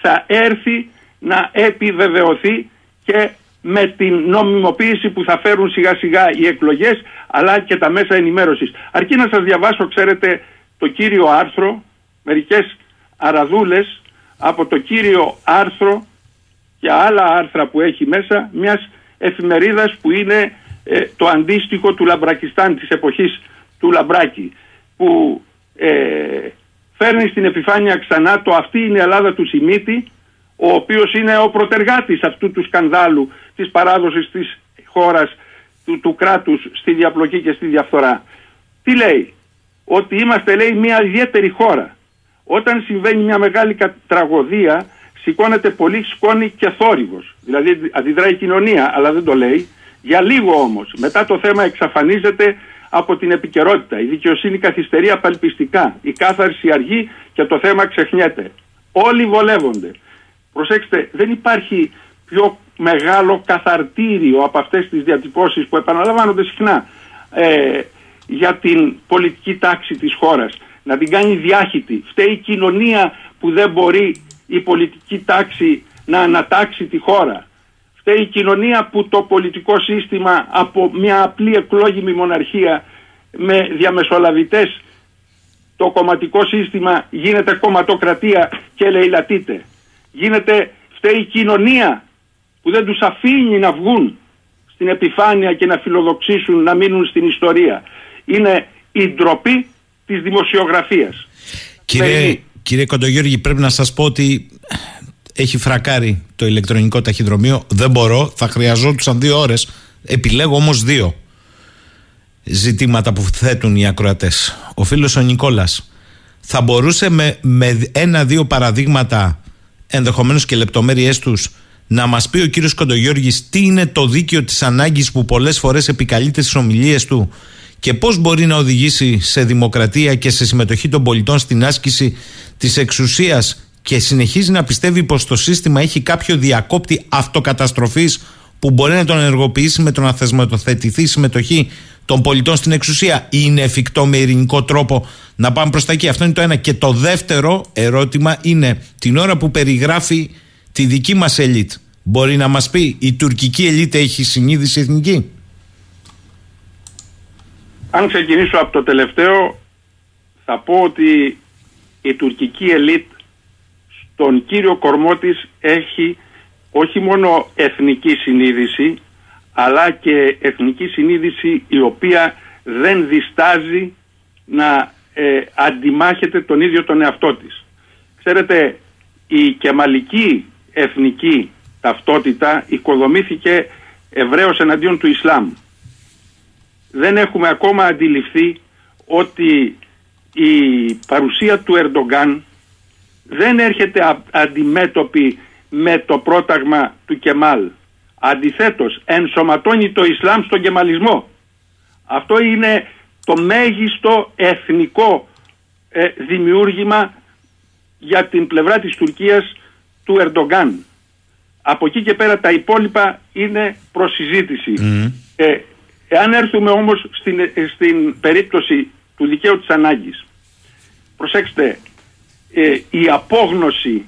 θα έρθει να επιβεβαιωθεί και με την νομιμοποίηση που θα φέρουν σιγά σιγά οι εκλογές, αλλά και τα μέσα ενημέρωσης. Αρκεί να σας διαβάσω, ξέρετε, το κύριο άρθρο, μερικές αραδούλες από το κύριο άρθρο και άλλα άρθρα που έχει μέσα μιας εφημερίδας που είναι το αντίστοιχο του Λαμπρακιστάν της εποχής του Λαμπράκη, που φέρνει στην επιφάνεια ξανά το «Αυτή είναι η Ελλάδα» του Σιμίτη, ο οποίος είναι ο πρωτεργάτης αυτού του σκανδάλου της παράδοσης της χώρας, του κράτους στη διαπλοκή και στη διαφθορά. Τι λέει? Ότι είμαστε, λέει, μια ιδιαίτερη χώρα. Όταν συμβαίνει μια μεγάλη τραγωδία σηκώνεται πολύ σκόνη και θόρυβος. Δηλαδή αντιδράει η κοινωνία, αλλά δεν το λέει. Για λίγο όμως. Μετά το θέμα εξαφανίζεται από την επικαιρότητα. Η δικαιοσύνη καθυστερεί απελπιστικά. Η κάθαρση αργεί και το θέμα ξεχνιέται. Όλοι βολεύονται. Προσέξτε, δεν υπάρχει πιο μεγάλο καθαρτήριο από αυτές τις διατυπώσεις που επαναλαμβάνονται συχνά για την πολιτική τάξη της χώρας. Να την κάνει διάχυτη. Φταίει η κοινωνία που δεν μπορεί η πολιτική τάξη να ανατάξει τη χώρα. Φταίει η κοινωνία που το πολιτικό σύστημα από μια απλή εκλόγιμη μοναρχία με διαμεσολαβητές το κομματικό σύστημα γίνεται κομματοκρατία και λαιλατείται. Φταίει η κοινωνία που δεν τους αφήνει να βγουν στην επιφάνεια και να φιλοδοξήσουν, να μείνουν στην ιστορία. Είναι η ντροπή της δημοσιογραφίας. Κύριε Κοντογιώργη, πρέπει να σας πω ότι έχει φρακάρει το ηλεκτρονικό ταχυδρομείο. Δεν μπορώ, θα χρειαζόντουσαν 2 ώρες. Επιλέγω όμως 2 ζητήματα που θέτουν οι ακροατές. Ο φίλος ο Νικόλας θα μπορούσε με 1-2 παραδείγματα, ενδεχομένως και λεπτομέρειές τους, να μας πει ο κύριος Κοντογιώργης τι είναι το δίκαιο της ανάγκης που πολλές φορές επικαλείται στις ομιλίες του και πώς μπορεί να οδηγήσει σε δημοκρατία και σε συμμετοχή των πολιτών στην άσκηση της εξουσίας, και συνεχίζει να πιστεύει πως το σύστημα έχει κάποιο διακόπτη αυτοκαταστροφής που μπορεί να τον ενεργοποιήσει με το να θεσμοθετηθεί η συμμετοχή των πολιτών στην εξουσία. Είναι εφικτό με ειρηνικό τρόπο να πάμε προς τα εκεί? Αυτό είναι το ένα. Και το δεύτερο ερώτημα είναι, την ώρα που περιγράφει τη δική μας ελίτ, μπορεί να μας πει, η τουρκική ελίτ έχει συνείδηση εθνική? Αν ξεκινήσω από το τελευταίο, θα πω ότι η τουρκική ελίτ στον κύριο κορμό της έχει όχι μόνο εθνική συνείδηση, αλλά και εθνική συνείδηση η οποία δεν διστάζει να αντιμάχεται τον ίδιο τον εαυτό της. Ξέρετε, η κεμαλική εθνική ταυτότητα οικοδομήθηκε ευρέως εναντίον του Ισλάμ. Δεν έχουμε ακόμα αντιληφθεί ότι η παρουσία του Ερντογκάν δεν έρχεται αντιμέτωπη με το πρόταγμα του Κεμάλ. Αντιθέτως, ενσωματώνει το Ισλάμ στον κεμαλισμό. Αυτό είναι το μέγιστο εθνικό δημιούργημα για την πλευρά της Τουρκίας του Ερντογκάν. Από εκεί και πέρα τα υπόλοιπα είναι προς συζήτηση. Εάν έρθουμε όμως στην περίπτωση του δικαίου της ανάγκης, προσέξτε, η απόγνωση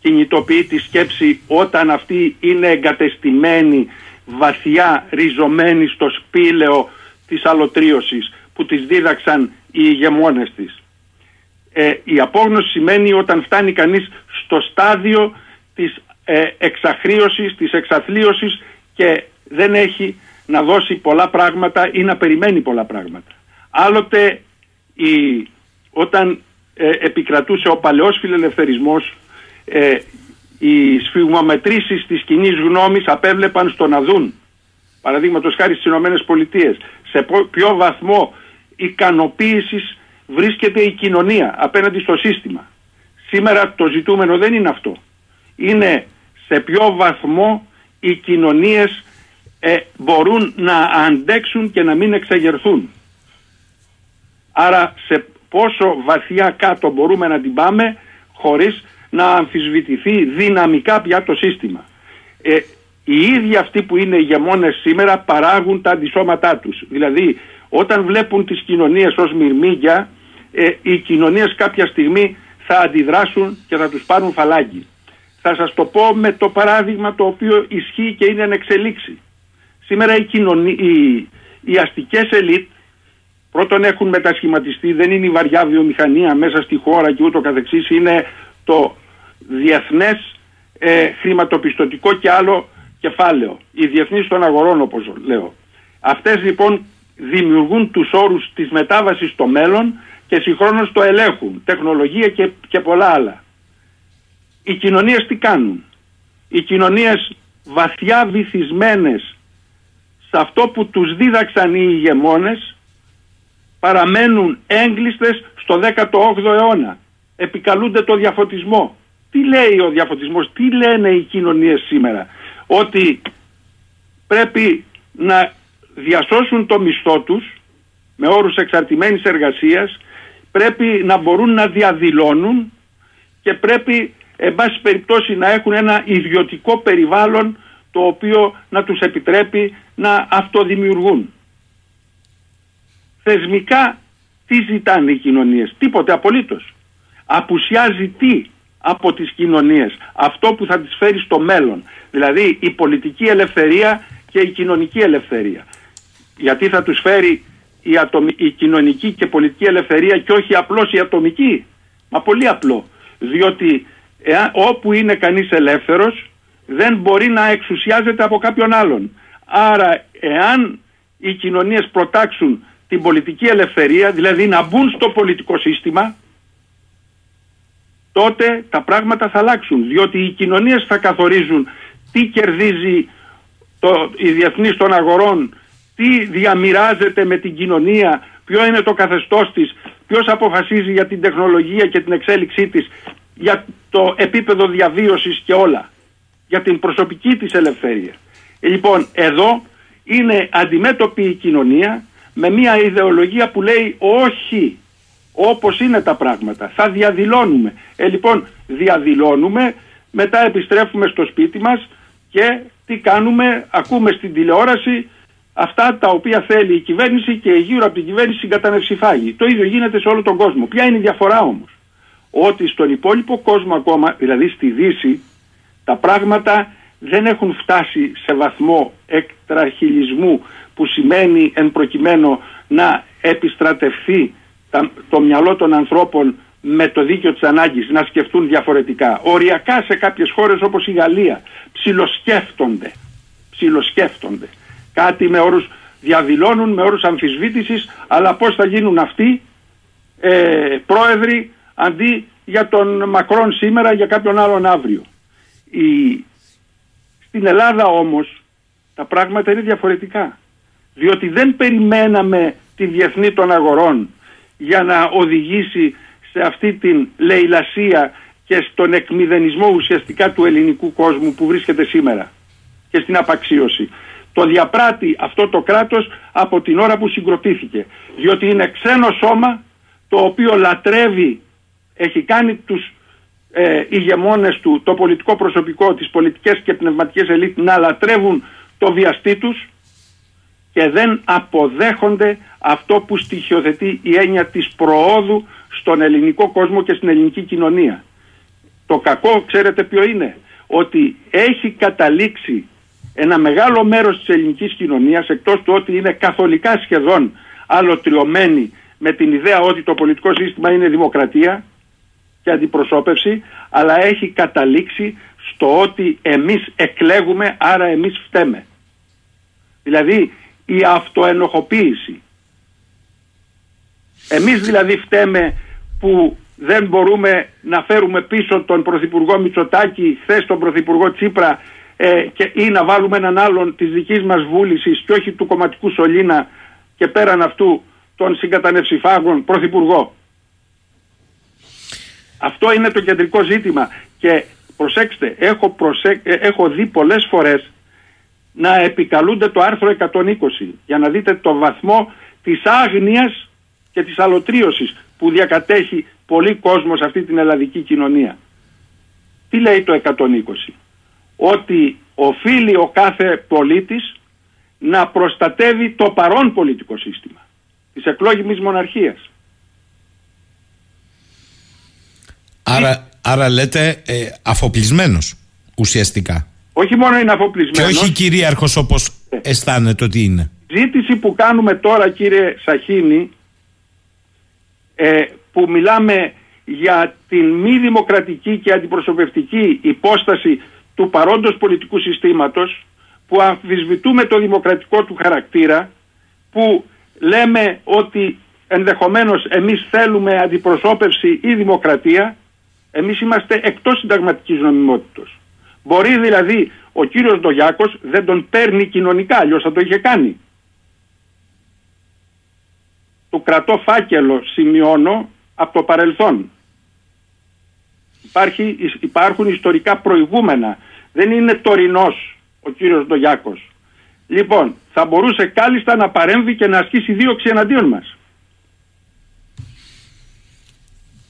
κινητοποιεί τη σκέψη όταν αυτή είναι εγκατεστημένη, βαθιά ριζωμένη στο σπήλαιο της αλωτρίωσης που της δίδαξαν οι ηγεμόνες της. Η απόγνωση σημαίνει όταν φτάνει κανείς στο στάδιο της εξαχρίωσης, της εξαθλίωσης και δεν έχει να δώσει πολλά πράγματα ή να περιμένει πολλά πράγματα. Άλλοτε όταν επικρατούσε ο παλαιός φιλελευθερισμός, οι σφιγμομετρήσεις της κοινής γνώμης απέβλεπαν στο να δουν, παραδείγματος χάρη στις ΗΠΑ, σε ποιο βαθμό ικανοποίησης βρίσκεται η κοινωνία απέναντι στο σύστημα. Σήμερα το ζητούμενο δεν είναι αυτό. Είναι σε ποιο βαθμό οι κοινωνίες μπορούν να αντέξουν και να μην εξεγερθούν. Άρα σε πόσο βαθιά κάτω μπορούμε να την πάμε χωρίς να αμφισβητηθεί δυναμικά πια το σύστημα. Οι ίδιοι αυτοί που είναι ηγεμόνες σήμερα παράγουν τα αντισώματά τους. Δηλαδή όταν βλέπουν τις κοινωνίες ως μυρμήγκια, οι κοινωνίες κάποια στιγμή θα αντιδράσουν και θα τους πάρουν φαλάγγι. Θα σας το πω με το παράδειγμα το οποίο ισχύει και είναι εν εξελίξη. Σήμερα οι αστικές ελίτ πρώτον έχουν μετασχηματιστεί, δεν είναι η βαριά βιομηχανία μέσα στη χώρα και ούτω καθεξής, είναι το διεθνές χρηματοπιστωτικό και άλλο κεφάλαιο, οι διεθνείς των αγορών όπως λέω. Αυτές λοιπόν δημιουργούν τους όρους της μετάβασης στο μέλλον και συγχρόνως το ελέγχουν, τεχνολογία και πολλά άλλα. Οι κοινωνίες τι κάνουν? Οι κοινωνίες βαθιά βυθισμένες σε αυτό που τους δίδαξαν οι ηγεμόνες παραμένουν έγκλειστες στο 18ο αιώνα. Επικαλούνται το διαφωτισμό. Τι λέει ο διαφωτισμός, τι λένε οι κοινωνίες σήμερα? Ότι πρέπει να διασώσουν το μισθό τους με όρους εξαρτημένης εργασίας, πρέπει να μπορούν να διαδηλώνουν και πρέπει εν πάση περιπτώσει να έχουν ένα ιδιωτικό περιβάλλον το οποίο να τους επιτρέπει να αυτοδημιουργούν. Θεσμικά τι ζητάνε οι κοινωνίες? Τίποτε απολύτως. Απουσιάζει τι από τις κοινωνίες? Αυτό που θα τις φέρει στο μέλλον. Δηλαδή η πολιτική ελευθερία και η κοινωνική ελευθερία. Γιατί θα τους φέρει η κοινωνική και πολιτική ελευθερία και όχι απλώς η ατομική? Μα πολύ απλό. Διότι όπου είναι κανείς ελεύθερος δεν μπορεί να εξουσιάζεται από κάποιον άλλον. Άρα εάν οι κοινωνίες προτάξουν την πολιτική ελευθερία, δηλαδή να μπουν στο πολιτικό σύστημα, τότε τα πράγματα θα αλλάξουν. Διότι οι κοινωνίες θα καθορίζουν τι κερδίζει η διεθνής των αγορών, τι διαμοιράζεται με την κοινωνία, ποιο είναι το καθεστώς της, ποιος αποφασίζει για την τεχνολογία και την εξέλιξή της, για το επίπεδο διαβίωσης και όλα, για την προσωπική της ελευθερία. Λοιπόν, εδώ είναι αντιμέτωπη η κοινωνία με μια ιδεολογία που λέει όχι, όπως είναι τα πράγματα, θα διαδηλώνουμε. Λοιπόν, διαδηλώνουμε, μετά επιστρέφουμε στο σπίτι μας και τι κάνουμε? Ακούμε στην τηλεόραση αυτά τα οποία θέλει η κυβέρνηση και γύρω από την κυβέρνηση συγκατανευσιφάγει. Το ίδιο γίνεται σε όλο τον κόσμο. Ποια είναι η διαφορά όμως? Ότι στον υπόλοιπο κόσμο ακόμα, δηλαδή στη Δύση, τα πράγματα δεν έχουν φτάσει σε βαθμό εκτραχυλισμού που σημαίνει εν προκειμένου να επιστρατευθεί το μυαλό των ανθρώπων με το δίκαιο της ανάγκης να σκεφτούν διαφορετικά. Οριακά σε κάποιες χώρες όπως η Γαλλία ψιλοσκέφτονται. Κάτι με όρους διαδηλώνουν, με όρους αμφισβήτησης, αλλά πώς θα γίνουν αυτοί πρόεδροι αντί για τον Μακρόν σήμερα, για κάποιον άλλον αύριο. Στην Ελλάδα όμως τα πράγματα είναι διαφορετικά. Διότι δεν περιμέναμε τη διεθνή των αγορών για να οδηγήσει σε αυτή την λαιλασία και στον εκμηδενισμό ουσιαστικά του ελληνικού κόσμου που βρίσκεται σήμερα και στην απαξίωση. Το διαπράττει αυτό το κράτος από την ώρα που συγκροτήθηκε. Διότι είναι ξένο σώμα το οποίο λατρεύει, έχει κάνει τους ηγεμόνες του, το πολιτικό προσωπικό, τις πολιτικές και πνευματικές ελίτ να λατρεύουν το βιαστή τους και δεν αποδέχονται αυτό που στοιχειοθετεί η έννοια της προόδου στον ελληνικό κόσμο και στην ελληνική κοινωνία. Το κακό ξέρετε ποιο είναι? Ότι έχει καταλήξει ένα μεγάλο μέρος της ελληνικής κοινωνίας, εκτός του ότι είναι καθολικά σχεδόν αλωτριωμένη με την ιδέα ότι το πολιτικό σύστημα είναι δημοκρατία και αντιπροσώπευση, αλλά έχει καταλήξει στο ότι εμείς εκλέγουμε, άρα εμείς φταίμε. Δηλαδή η αυτοενοχοποίηση. Εμείς δηλαδή φταίμε που δεν μπορούμε να φέρουμε πίσω τον Πρωθυπουργό Μητσοτάκη, χθες τον Πρωθυπουργό Τσίπρα, ή να βάλουμε έναν άλλον της δικής μας βούλησης και όχι του κομματικού σωλήνα και πέραν αυτού των συγκατανευσιφάγων Πρωθυπουργό. Αυτό είναι το κεντρικό ζήτημα. Και προσέξτε, έχω δει πολλές φορές να επικαλούνται το άρθρο 120 για να δείτε το βαθμό της άγνοιας και της αλωτρίωσης που διακατέχει πολλοί κόσμο σε αυτή την ελλαδική κοινωνία. Τι λέει το 120? Ότι οφείλει ο κάθε πολίτης να προστατεύει το παρόν πολιτικό σύστημα της εκλόγιμης μοναρχίας. Άρα λέτε αφοπλισμένος ουσιαστικά. Όχι μόνο είναι αφοπλισμένος. Και όχι κυρίαρχος όπως αισθάνεται ότι είναι. Η ζήτηση που κάνουμε τώρα, κύριε Σαχίνη, που μιλάμε για την μη δημοκρατική και αντιπροσωπευτική υπόσταση του παρόντος πολιτικού συστήματος, που αμφισβητούμε το δημοκρατικό του χαρακτήρα, που λέμε ότι ενδεχομένως εμείς θέλουμε αντιπροσώπευση ή δημοκρατία, εμείς είμαστε εκτός συνταγματικής νομιμότητας. Μπορεί δηλαδή ο κύριος Ντογιάκος δεν τον παίρνει κοινωνικά, αλλιώς θα το είχε κάνει. Το κρατώ φάκελο, σημειώνω, από το παρελθόν. Υπάρχουν ιστορικά προηγούμενα. Δεν είναι τωρινός ο κύριος Ντογιάκος. Λοιπόν, θα μπορούσε κάλλιστα να παρέμβει και να ασκήσει δίωξη εναντίον μας.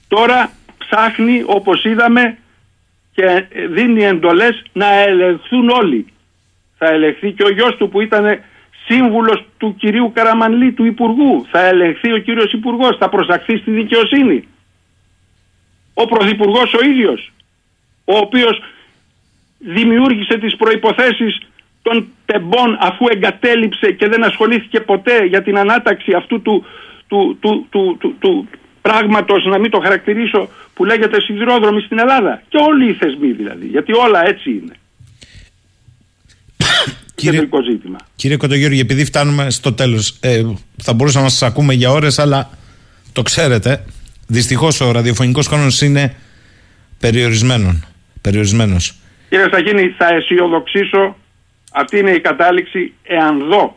Τώρα ψάχνει, όπως είδαμε, και δίνει εντολές να ελεγχθούν όλοι. Θα ελεγχθεί και ο γιος του που ήταν σύμβουλος του κυρίου Καραμανλή, του Υπουργού. Θα ελεγχθεί ο κύριος Υπουργός, θα προσαχθεί στη δικαιοσύνη. Ο Πρωθυπουργός ο ίδιος, ο οποίος δημιούργησε τις προϋποθέσεις των τεμπών αφού εγκατέλειψε και δεν ασχολήθηκε ποτέ για την ανάταξη αυτού του πράγματος, να μην το χαρακτηρίσω, που λέγεται σιδηρόδρομοι στην Ελλάδα. Και όλοι οι θεσμοί δηλαδή, γιατί όλα έτσι είναι. Κύριε Κοντογιώργη, επειδή φτάνουμε στο τέλος, θα μπορούσαμε να σας ακούμε για ώρες, αλλά το ξέρετε, δυστυχώς ο ραδιοφωνικός χρόνος είναι περιορισμένος. Κύριε Σαχίνη, θα αισιοδοξήσω, αυτή είναι η κατάληξη, εάν δω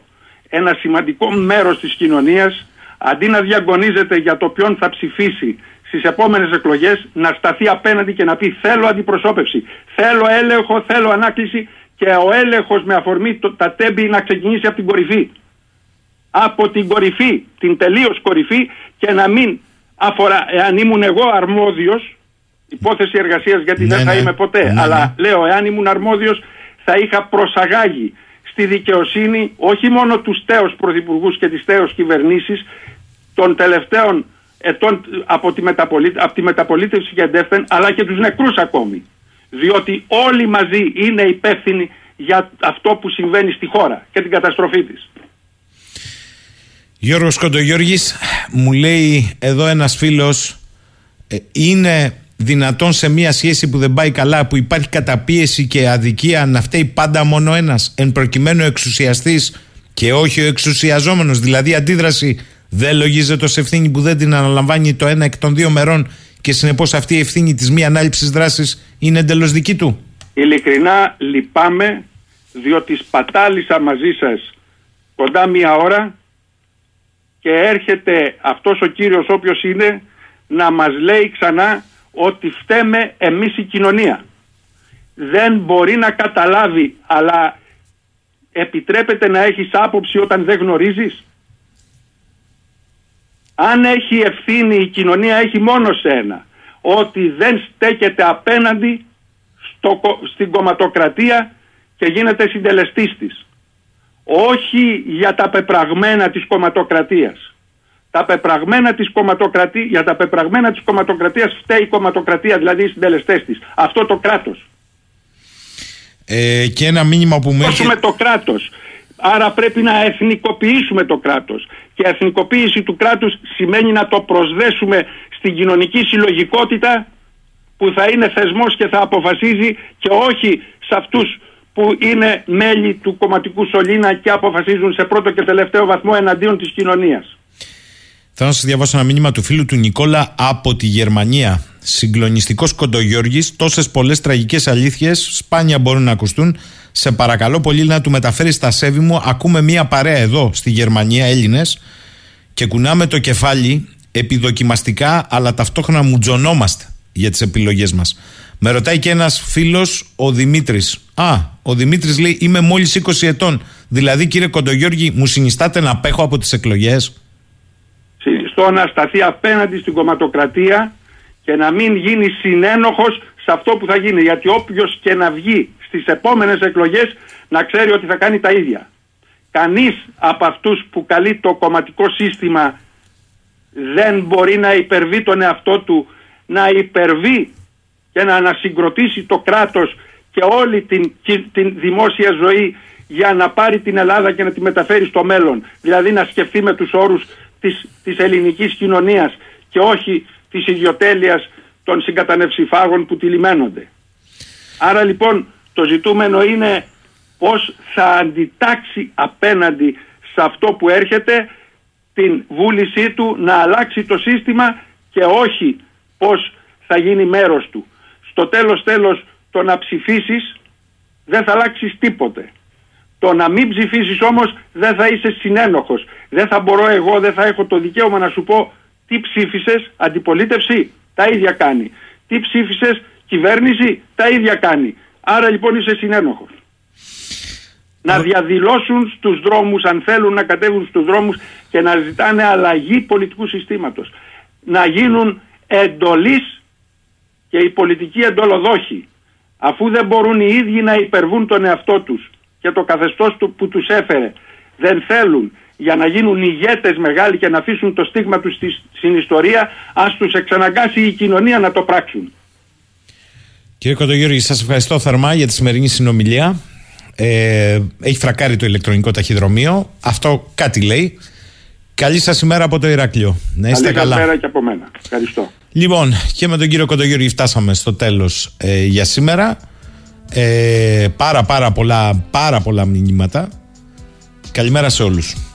ένα σημαντικό μέρος της κοινωνίας, αντί να διαγωνίζεται για το ποιον θα ψηφίσει στις επόμενες εκλογές, να σταθεί απέναντι και να πει θέλω αντιπροσώπευση, θέλω έλεγχο, θέλω ανάκληση, και ο έλεγχος με αφορμή τα τέμπη να ξεκινήσει από την κορυφή. Από την κορυφή, την τελείως κορυφή, και να μην αφορά, εάν ήμουν εγώ αρμόδιος, υπόθεση εργασίας γιατί δεν θα είμαι ποτέ, αλλά λέω, εάν ήμουν αρμόδιος θα είχα προσαγάγει στη δικαιοσύνη όχι μόνο τους τέως πρωθυπουργούς και τις τέως κυβερνήσεις των τελευταίων ετών από τη μεταπολίτευση και εντεύθεν, αλλά και τους νεκρούς ακόμη. Διότι όλοι μαζί είναι υπεύθυνοι για αυτό που συμβαίνει στη χώρα και την καταστροφή της. Γιώργος Κοντογιώργης, μου λέει εδώ ένας φίλος, είναι δυνατόν σε μια σχέση που δεν πάει καλά, που υπάρχει καταπίεση και αδικία, να φταίει πάντα μόνο ένας, εν προκειμένου εξουσιαστής και όχι ο εξουσιαζόμενος? Δηλαδή αντίδραση δεν λογίζεται ως ευθύνη που δεν την αναλαμβάνει το ένα εκ των δύο μερών, και συνεπώς αυτή η ευθύνη της μη ανάληψης δράσης είναι εντελώς δική του? Ειλικρινά λυπάμαι, διότι σπατάλησα μαζί σας κοντά μία ώρα και έρχεται αυτός ο κύριος, όποιος είναι, να μας λέει ξανά ότι φταίμε εμείς η κοινωνία. Δεν μπορεί να καταλάβει, αλλά επιτρέπεται να έχεις άποψη όταν δεν γνωρίζεις. Αν έχει ευθύνη η κοινωνία, έχει μόνο σε ένα, ότι δεν στέκεται απέναντι στην κομματοκρατία και γίνεται συντελεστής της. Όχι για τα πεπραγμένα της κομματοκρατίας. Για τα πεπραγμένα της κομματοκρατίας φταίει η κομματοκρατία, δηλαδή οι συντελεστές της. Αυτό το κράτος. Και ένα μήνυμα που το κράτος. Άρα πρέπει να εθνικοποιήσουμε το κράτος. Και εθνικοποίηση του κράτους σημαίνει να το προσδέσουμε στην κοινωνική συλλογικότητα, που θα είναι θεσμός και θα αποφασίζει, και όχι σε αυτούς που είναι μέλη του κομματικού σωλήνα και αποφασίζουν σε πρώτο και τελευταίο βαθμό εναντίον της κοινωνίας. Θέλω να σας διαβάσω ένα μήνυμα του φίλου του Νικόλα από τη Γερμανία. Συγκλονιστικός Κοντογιώργης, τόσες πολλές τραγικές αλήθειες σπάνια μπορούν να ακουστούν. Σε παρακαλώ πολύ να του μεταφέρεις τα σέβη μου. Ακούμε μία παρέα εδώ στη Γερμανία, Έλληνες, και κουνάμε το κεφάλι επιδοκιμαστικά, αλλά ταυτόχρονα μουτζωνόμαστε για τις επιλογές μας. Με ρωτάει και ένας φίλος, ο Δημήτρης. Ο Δημήτρης λέει: είμαι μόλις 20 ετών. Δηλαδή, κύριε Κοντογιώργη, μου συνιστάτε να απέχω από τις εκλογές? Συνιστώ να σταθεί απέναντι στην κομματοκρατία και να μην γίνει συνένοχος σε αυτό που θα γίνει. Γιατί όποιος και να βγει στις επόμενες εκλογές, να ξέρει ότι θα κάνει τα ίδια. Κανείς από αυτούς που καλεί το κομματικό σύστημα δεν μπορεί να υπερβεί τον εαυτό του, να υπερβεί και να ανασυγκροτήσει το κράτος και όλη την δημόσια ζωή για να πάρει την Ελλάδα και να τη μεταφέρει στο μέλλον. Δηλαδή να σκεφτεί με τους όρους της ελληνικής κοινωνίας και όχι της ιδιοτέλειας των συγκατανευσιφάγων που τυλιμμένονται. Άρα λοιπόν το ζητούμενο είναι πώς θα αντιτάξει απέναντι σε αυτό που έρχεται την βούλησή του να αλλάξει το σύστημα και όχι πώς θα γίνει μέρος του. Στο τέλος το να ψηφίσεις δεν θα αλλάξεις τίποτε. Το να μην ψηφίσεις όμως δεν θα είσαι συνένοχος. Δεν θα έχω το δικαίωμα να σου πω τι ψήφισες, αντιπολίτευση, τα ίδια κάνει. Τι ψήφισες, κυβέρνηση, τα ίδια κάνει. Άρα λοιπόν είσαι συνένοχος. Να διαδηλώσουν στους δρόμους αν θέλουν να κατέβουν στους δρόμους και να ζητάνε αλλαγή πολιτικού συστήματος. Να γίνουν εντολής και οι πολιτικοί εντολοδόχοι. Αφού δεν μπορούν οι ίδιοι να υπερβούν τον εαυτό τους και το καθεστώς που τους έφερε, δεν θέλουν, για να γίνουν ηγέτες μεγάλοι και να αφήσουν το στίγμα τους στην ιστορία, ας τους εξαναγκάσει η κοινωνία να το πράξουν. Κύριε Κοντογιώργη, σας ευχαριστώ θερμά για τη σημερινή συνομιλία. Έχει φρακάρει το ηλεκτρονικό ταχυδρομείο. Αυτό κάτι λέει. Καλή σας ημέρα από το Ηράκλειο. Να είστε καλά. Καλή ημέρα και από μένα. Ευχαριστώ. Λοιπόν, και με τον κύριο Κοντογιώργη φτάσαμε στο τέλος για σήμερα. Πάρα πολλά μηνύματα. Καλημέρα σε όλους.